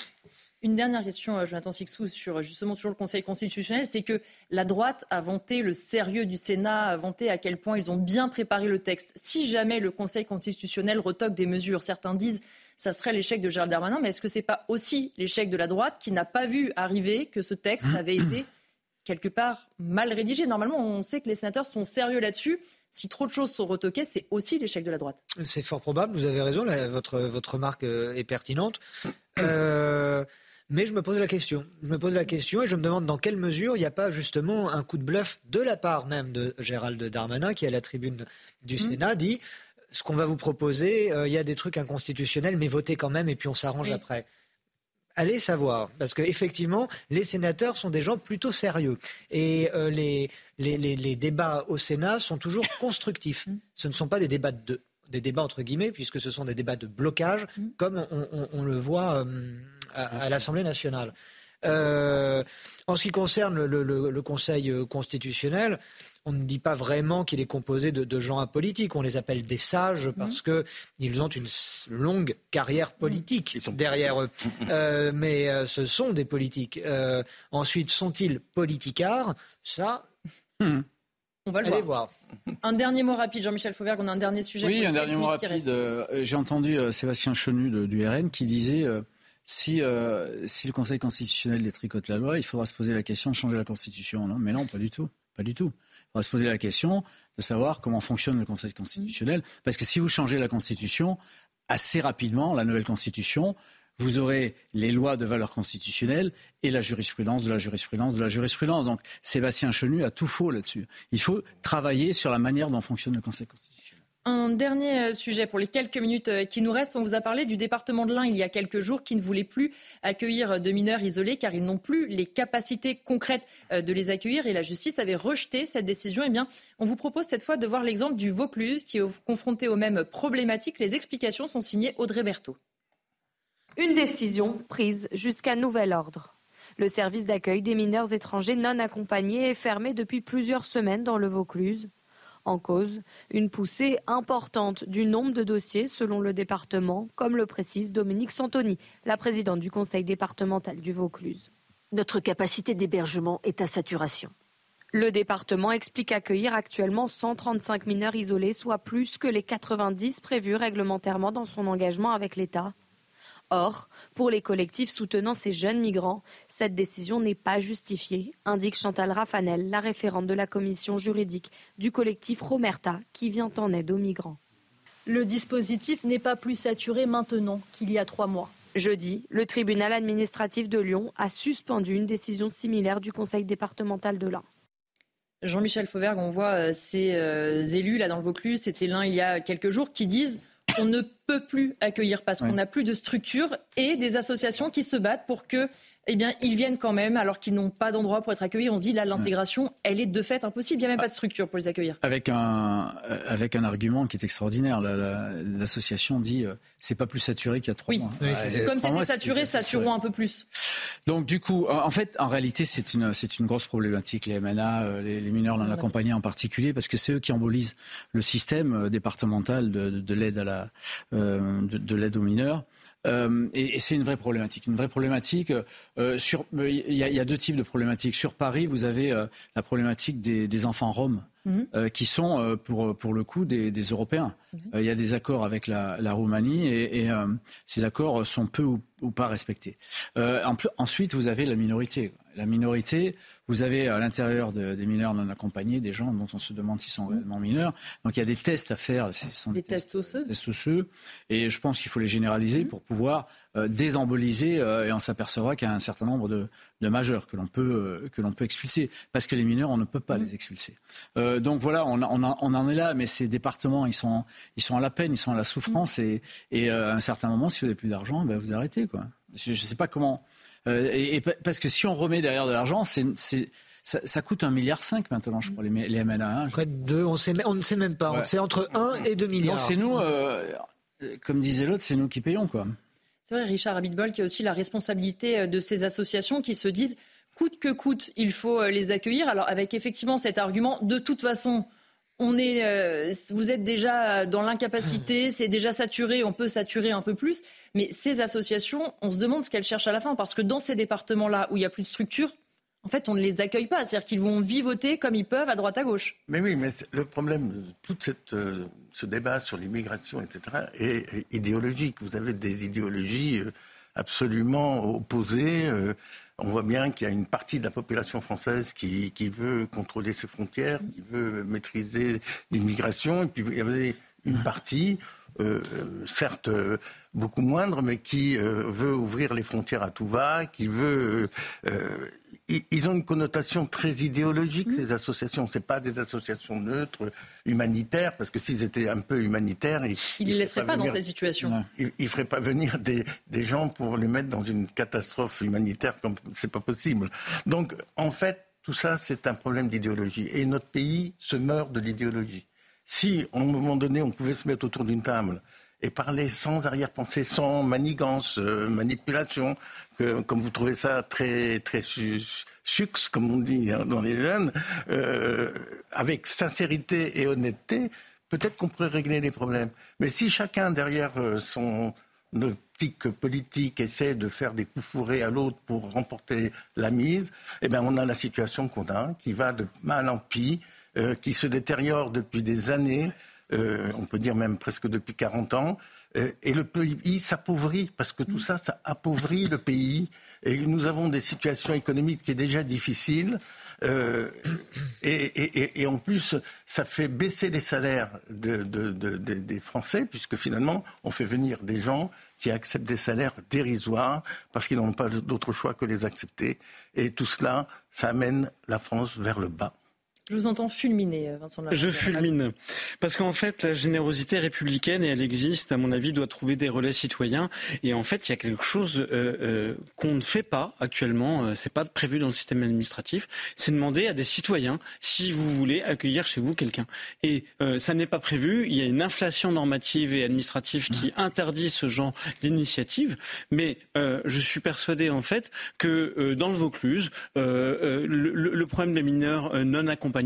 Une dernière question, Jonathan Sicsou, sur justement toujours le Conseil constitutionnel, c'est que la droite a vanté le sérieux du Sénat, a vanté à quel point ils ont bien préparé le texte. Si jamais le Conseil constitutionnel retoque des mesures, certains disent... ça serait l'échec de Gérald Darmanin, mais est-ce que ce n'est pas aussi l'échec de la droite qui n'a pas vu arriver que ce texte avait été quelque part mal rédigé ? Normalement, on sait que les sénateurs sont sérieux là-dessus. Si trop de choses sont retoquées, c'est aussi l'échec de la droite. C'est fort probable, vous avez raison, là, votre, votre remarque est pertinente. Euh, Mais je me pose la question. Je me pose la question et je me demande dans quelle mesure il n'y a pas justement un coup de bluff de la part même de Gérald Darmanin qui, à la tribune du mmh. Sénat, dit « Ce qu'on va vous proposer, euh, il y a des trucs inconstitutionnels, mais votez quand même et puis on s'arrange oui. après ». Allez savoir, parce qu'effectivement, les sénateurs sont des gens plutôt sérieux. Et euh, les, les, les, les débats au Sénat sont toujours constructifs. Ce ne sont pas des débats de, des débats entre guillemets, puisque ce sont des débats de blocage, comme on, on, on le voit euh, à, à l'Assemblée nationale. Euh, en ce qui concerne le, le, le Conseil constitutionnel, on ne dit pas vraiment qu'il est composé de, de gens apolitiques. On les appelle des sages parce mmh. qu'ils ont une longue carrière politique mmh. derrière eux. Euh, mais euh, ce sont des politiques. Euh, ensuite, sont-ils politicards ? Ça, mmh. on va le allez voir. voir. Un dernier mot rapide, Jean-Michel Fauvergue, on a un dernier sujet. Oui, un dernier mot rapide. Euh, j'ai entendu euh, Sébastien Chenu de, du R N qui disait... Euh, Si, euh, si le Conseil constitutionnel détricote la loi, il faudra se poser la question de changer la Constitution. Non, mais non, pas du tout. Pas du tout. Il faudra se poser la question de savoir comment fonctionne le Conseil constitutionnel. Parce que si vous changez la Constitution, assez rapidement, la nouvelle Constitution, vous aurez les lois de valeur constitutionnelle et la jurisprudence de la jurisprudence de la jurisprudence. Donc Sébastien Chenu a tout faux là-dessus. Il faut travailler sur la manière dont fonctionne le Conseil constitutionnel. Un dernier sujet pour les quelques minutes qui nous restent. On vous a parlé du département de l'Ain il y a quelques jours qui ne voulait plus accueillir de mineurs isolés car ils n'ont plus les capacités concrètes de les accueillir et la justice avait rejeté cette décision. Eh bien, on vous propose cette fois de voir l'exemple du Vaucluse qui est confronté aux mêmes problématiques. Les explications sont signées Audrey Berthaud. Une décision prise jusqu'à nouvel ordre. Le service d'accueil des mineurs étrangers non accompagnés est fermé depuis plusieurs semaines dans le Vaucluse. En cause, une poussée importante du nombre de dossiers selon le département, comme le précise Dominique Santoni, la présidente du conseil départemental du Vaucluse. Notre capacité d'hébergement est à saturation. Le département explique accueillir actuellement cent trente-cinq mineurs isolés, soit plus que les quatre-vingt-dix prévus réglementairement dans son engagement avec l'État. Or, pour les collectifs soutenant ces jeunes migrants, cette décision n'est pas justifiée, indique Chantal Raffanel, la référente de la commission juridique du collectif Romerta, qui vient en aide aux migrants. Le dispositif n'est pas plus saturé maintenant qu'il y a trois mois. Jeudi, le tribunal administratif de Lyon a suspendu une décision similaire du conseil départemental de l'Ain. Jean-Michel Fauvergue, on voit ces élus là dans le Vaucluse, c'était l'Ain il y a quelques jours, qui disent... On ne peut plus accueillir parce qu'on n'a plus de structure et des associations qui se battent pour que, eh bien, ils viennent quand même alors qu'ils n'ont pas d'endroit pour être accueillis. On se dit là, l'intégration, elle est de fait impossible. Il n'y a même pas de structure pour les accueillir. Avec un, avec un argument qui est extraordinaire. La, la, l'association dit euh, c'est pas plus saturé qu'il y a trois oui. mois. Oui, c'est, c'est, comme c'était mois, saturé, saturons un peu plus. Donc du coup, en fait, en réalité, c'est une, c'est une grosse problématique. Les M N A, les, les mineurs non voilà. accompagnés en particulier, parce que c'est eux qui embolisent le système départemental de, de, de l'aide à la, euh, de, de l'aide aux mineurs. Euh, et, et c'est une vraie problématique. Une vraie problématique. Euh, sur, il euh, y, y a deux types de problématiques. Sur Paris, vous avez euh, la problématique des, des enfants roms, mmh. euh, qui sont euh, pour pour le coup des, des Européens. Il mmh. euh, y a des accords avec la, la Roumanie et, et euh, ces accords sont peu ou, ou pas respectés. Euh, en, ensuite, vous avez la minorité. La minorité, vous avez à l'intérieur de, des mineurs non accompagnés des gens dont on se demande s'ils sont réellement mineurs. Donc il y a des tests à faire. Ce sont des, des tests, tests, osseux. tests osseux. Et je pense qu'il faut les généraliser mmh. pour pouvoir euh, désemboliser euh, et on s'apercevra qu'il y a un certain nombre de, de majeurs que l'on peut, euh, que l'on peut expulser. Parce que les mineurs, on ne peut pas mmh. les expulser. Euh, donc voilà, on, on, a, on en est là, mais ces départements, ils sont, ils sont à la peine, ils sont à la souffrance. Mmh. Et, et euh, à un certain moment, si vous n'avez plus d'argent, ben vous arrêtez, quoi. Je ne sais pas comment... Euh, et, et parce que si on remet derrière de l'argent, c'est, c'est, ça, ça coûte un milliard cinq maintenant, je crois, les, les M N A. Hein, je... Près de deux, on sait, on ne sait même pas. Ouais. C'est entre un et deux milliards. Donc c'est nous, euh, comme disait l'autre, c'est nous qui payons, quoi. C'est vrai, Richard Abitbol, qui a aussi la responsabilité de ces associations qui se disent coûte que coûte, il faut les accueillir. Alors avec effectivement cet argument, de toute façon. On est, euh, vous êtes déjà dans l'incapacité, c'est déjà saturé, on peut saturer un peu plus. Mais ces associations, on se demande ce qu'elles cherchent à la fin. Parce que dans ces départements-là où il n'y a plus de structure, en fait, on ne les accueille pas. C'est-à-dire qu'ils vont vivoter comme ils peuvent à droite à gauche. Mais oui, mais le problème, tout cette, euh, ce débat sur l'immigration, et cetera, est, est idéologique. Vous avez des idéologies absolument opposées. Euh, On voit bien qu'il y a une partie de la population française qui, qui veut contrôler ses frontières, qui veut maîtriser l'immigration. Et puis, il y avait une partie euh, certes euh, beaucoup moindre, mais qui euh, veut ouvrir les frontières à tout va, qui veut... Euh, ils, ils ont une connotation très idéologique, ces associations. Ce n'est pas des associations neutres, humanitaires, parce que s'ils étaient un peu humanitaires... Ils ne les laisseraient pas, pas venir, dans cette situation. Ils ne feraient pas venir des, des gens pour les mettre dans une catastrophe humanitaire, comme ce n'est pas possible. Donc, en fait, tout ça, c'est un problème d'idéologie. Et notre pays se meurt de l'idéologie. Si, à un moment donné, on pouvait se mettre autour d'une table et parler sans arrière-pensée, sans manigance, euh, manipulation, que, comme vous trouvez ça très, très su, suxe, comme on dit hein, dans les jeunes, euh, avec sincérité et honnêteté, peut-être qu'on pourrait régler les problèmes. Mais si chacun, derrière son optique politique, essaie de faire des coups fourrés à l'autre pour remporter la mise, eh bien, on a la situation qu'on a, qui va de mal en pis, Euh, qui se détériore depuis des années, euh, on peut dire même presque depuis quarante ans, euh, et le pays s'appauvrit, parce que tout ça, ça appauvrit le pays, et nous avons des situations économiques qui sont déjà difficiles, euh, et, et, et, et en plus, ça fait baisser les salaires de, de, de, de, des Français, puisque finalement, on fait venir des gens qui acceptent des salaires dérisoires, parce qu'ils n'ont pas d'autre choix que les accepter, et tout cela, ça amène la France vers le bas. Je vous entends fulminer, Vincent de la Morandière. Je fulmine. Parce qu'en fait, la générosité républicaine, et elle existe, à mon avis, doit trouver des relais citoyens. Et en fait, il y a quelque chose euh, euh, qu'on ne fait pas actuellement, euh, c'est pas prévu dans le système administratif, c'est demander à des citoyens si vous voulez accueillir chez vous quelqu'un. Et euh, ça n'est pas prévu, il y a une inflation normative et administrative qui interdit ce genre d'initiative. Mais euh, je suis persuadé, en fait, que euh, dans le Vaucluse, euh, euh, le, le problème des mineurs euh, non accompagnés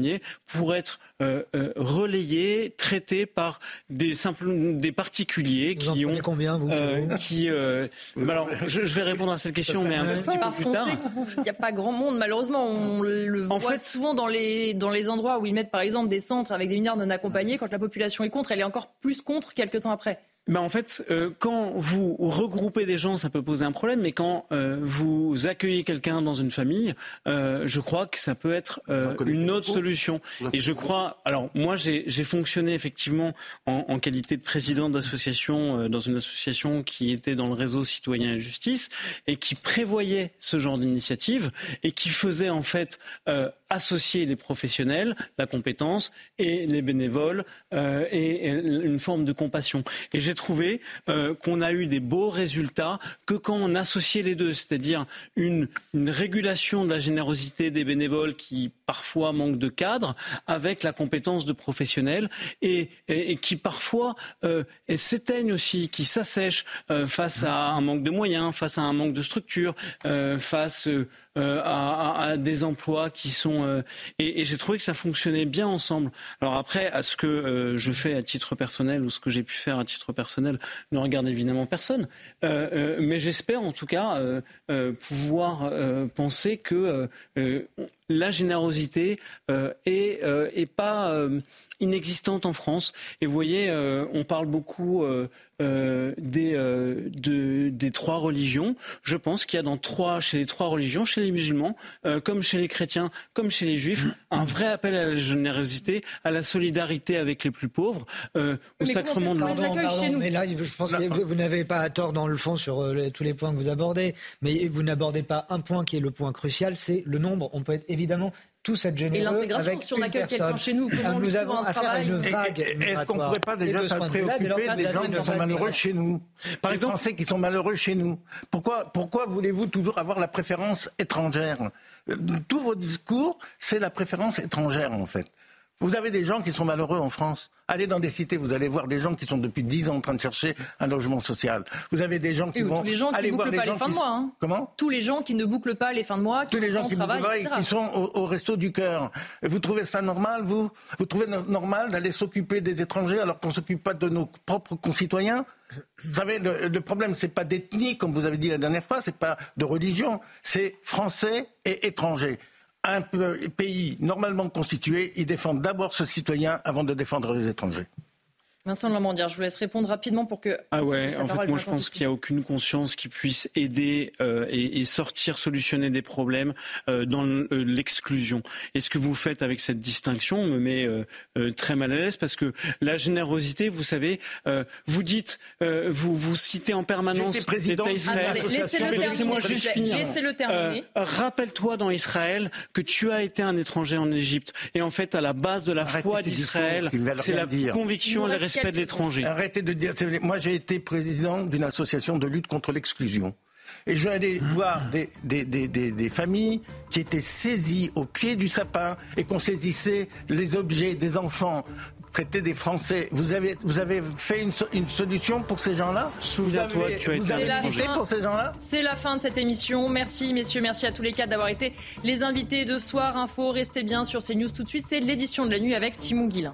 pour être euh, euh, relayé, traité par des simples, des particuliers vous qui en ont combien vous, euh, qui. Euh, vous alors, je, je vais répondre à cette question, mais un petit peu parce plus tard. Parce qu'on sait qu'il n'y a pas grand monde. Malheureusement, on le en voit fait, souvent dans les dans les endroits où ils mettent, par exemple, des centres avec des mineurs non accompagnés. Quand la population est contre, elle est encore plus contre quelques temps après. Ben en fait, euh, quand vous regroupez des gens, ça peut poser un problème, mais quand euh, vous accueillez quelqu'un dans une famille, euh, je crois que ça peut être euh, une autre solution. Et je crois... Alors, moi, j'ai, j'ai fonctionné effectivement en, en qualité de président d'association, euh, dans une association qui était dans le réseau Citoyens et Justice, et qui prévoyait ce genre d'initiative, et qui faisait en fait... Euh, associer les professionnels, la compétence et les bénévoles euh, et, et une forme de compassion. Et j'ai trouvé euh, qu'on a eu des beaux résultats que quand on associait les deux, c'est-à-dire une, une régulation de la générosité des bénévoles qui parfois manquent de cadre avec la compétence de professionnels et, et, et qui parfois euh, et s'éteignent aussi, qui s'assèchent euh, face à un manque de moyens, face à un manque de structure, euh, face... Euh, Euh, à, à, à des emplois qui sont... Euh, et, et j'ai trouvé que ça fonctionnait bien ensemble. Alors après, à ce que euh, je fais à titre personnel ou ce que j'ai pu faire à titre personnel ne regarde évidemment personne. Euh, euh, mais j'espère en tout cas euh, euh, pouvoir euh, penser que euh, la générosité euh, est, euh, est pas euh, inexistante en France. Et vous voyez, euh, on parle beaucoup... Euh, Euh, des, euh, de, des trois religions. Je pense qu'il y a dans trois, chez les trois religions, chez les musulmans, euh, comme chez les chrétiens, comme chez les juifs, un vrai appel à la générosité, à la solidarité avec les plus pauvres, euh, au mais sacrement de l'enfant. Mais là, je pense que vous, vous n'avez pas à tort dans le fond sur euh, tous les points que vous abordez, mais vous n'abordez pas un point qui est le point crucial, c'est le nombre. On peut être évidemment... Tout cette générosité. Et l'intégration, si on accueille quelqu'un chez nous, comment nous avons affaire à une vague. Et, et, est-ce qu'on ne pourrait pas déjà se préoccuper des gens qui sont malheureux chez nous, par exemple, les Français qui sont malheureux chez nous? Pourquoi, pourquoi voulez-vous toujours avoir la préférence étrangère? Tous vos discours, c'est la préférence étrangère, en fait. Vous avez des gens qui sont malheureux en France. Allez dans des cités, vous allez voir des gens qui sont depuis dix ans en train de chercher un logement social. Vous avez des gens qui et vont gens qui aller voir des gens qui... Mois, hein. Comment ? Tous les gens qui ne bouclent pas les fins de mois, qui tous les gens qui bouclent pas et qui sont au, au resto du cœur. Vous trouvez ça normal, vous ? Vous trouvez normal d'aller s'occuper des étrangers alors qu'on ne s'occupe pas de nos propres concitoyens ? Vous savez, le, le problème, c'est pas d'ethnie, comme vous avez dit la dernière fois, c'est pas de religion, c'est français et étrangers. Un pays normalement constitué, il défend d'abord ce citoyen avant de défendre les étrangers. Vincent de la Morandière, je vous laisse répondre rapidement pour que... Ah ouais, en fait, moi je pense qu'il n'y a aucune conscience qui puisse aider euh, et, et sortir, solutionner des problèmes euh, dans l'exclusion. Et ce que vous faites avec cette distinction me met euh, euh, très mal à l'aise, parce que la générosité, vous savez, euh, vous dites, euh, vous, vous citez en permanence... J'étais président d'Israël. Laissez-moi juste finir. Laissez-le terminer. Euh, rappelle-toi dans Israël que tu as été un étranger en Égypte. Et en fait, à la base de la Arrêtez foi d'Israël, c'est la dire. conviction et le respect de l'étranger. Arrêtez de dire... Moi, j'ai été président d'une association de lutte contre l'exclusion. Et je vais aller voir des, des, des, des, des familles qui étaient saisies au pied du sapin et qu'on saisissait les objets des enfants... Traiter des Français. Vous avez, vous avez fait une, une solution pour ces gens-là ? Souviens-toi que tu as été un invité pour ces gens-là ? C'est la fin de cette émission. Merci, messieurs. Merci à tous les quatre d'avoir été les invités de Soir Info. Restez bien sur CNews tout de suite. C'est l'édition de la nuit avec Simon Guillain.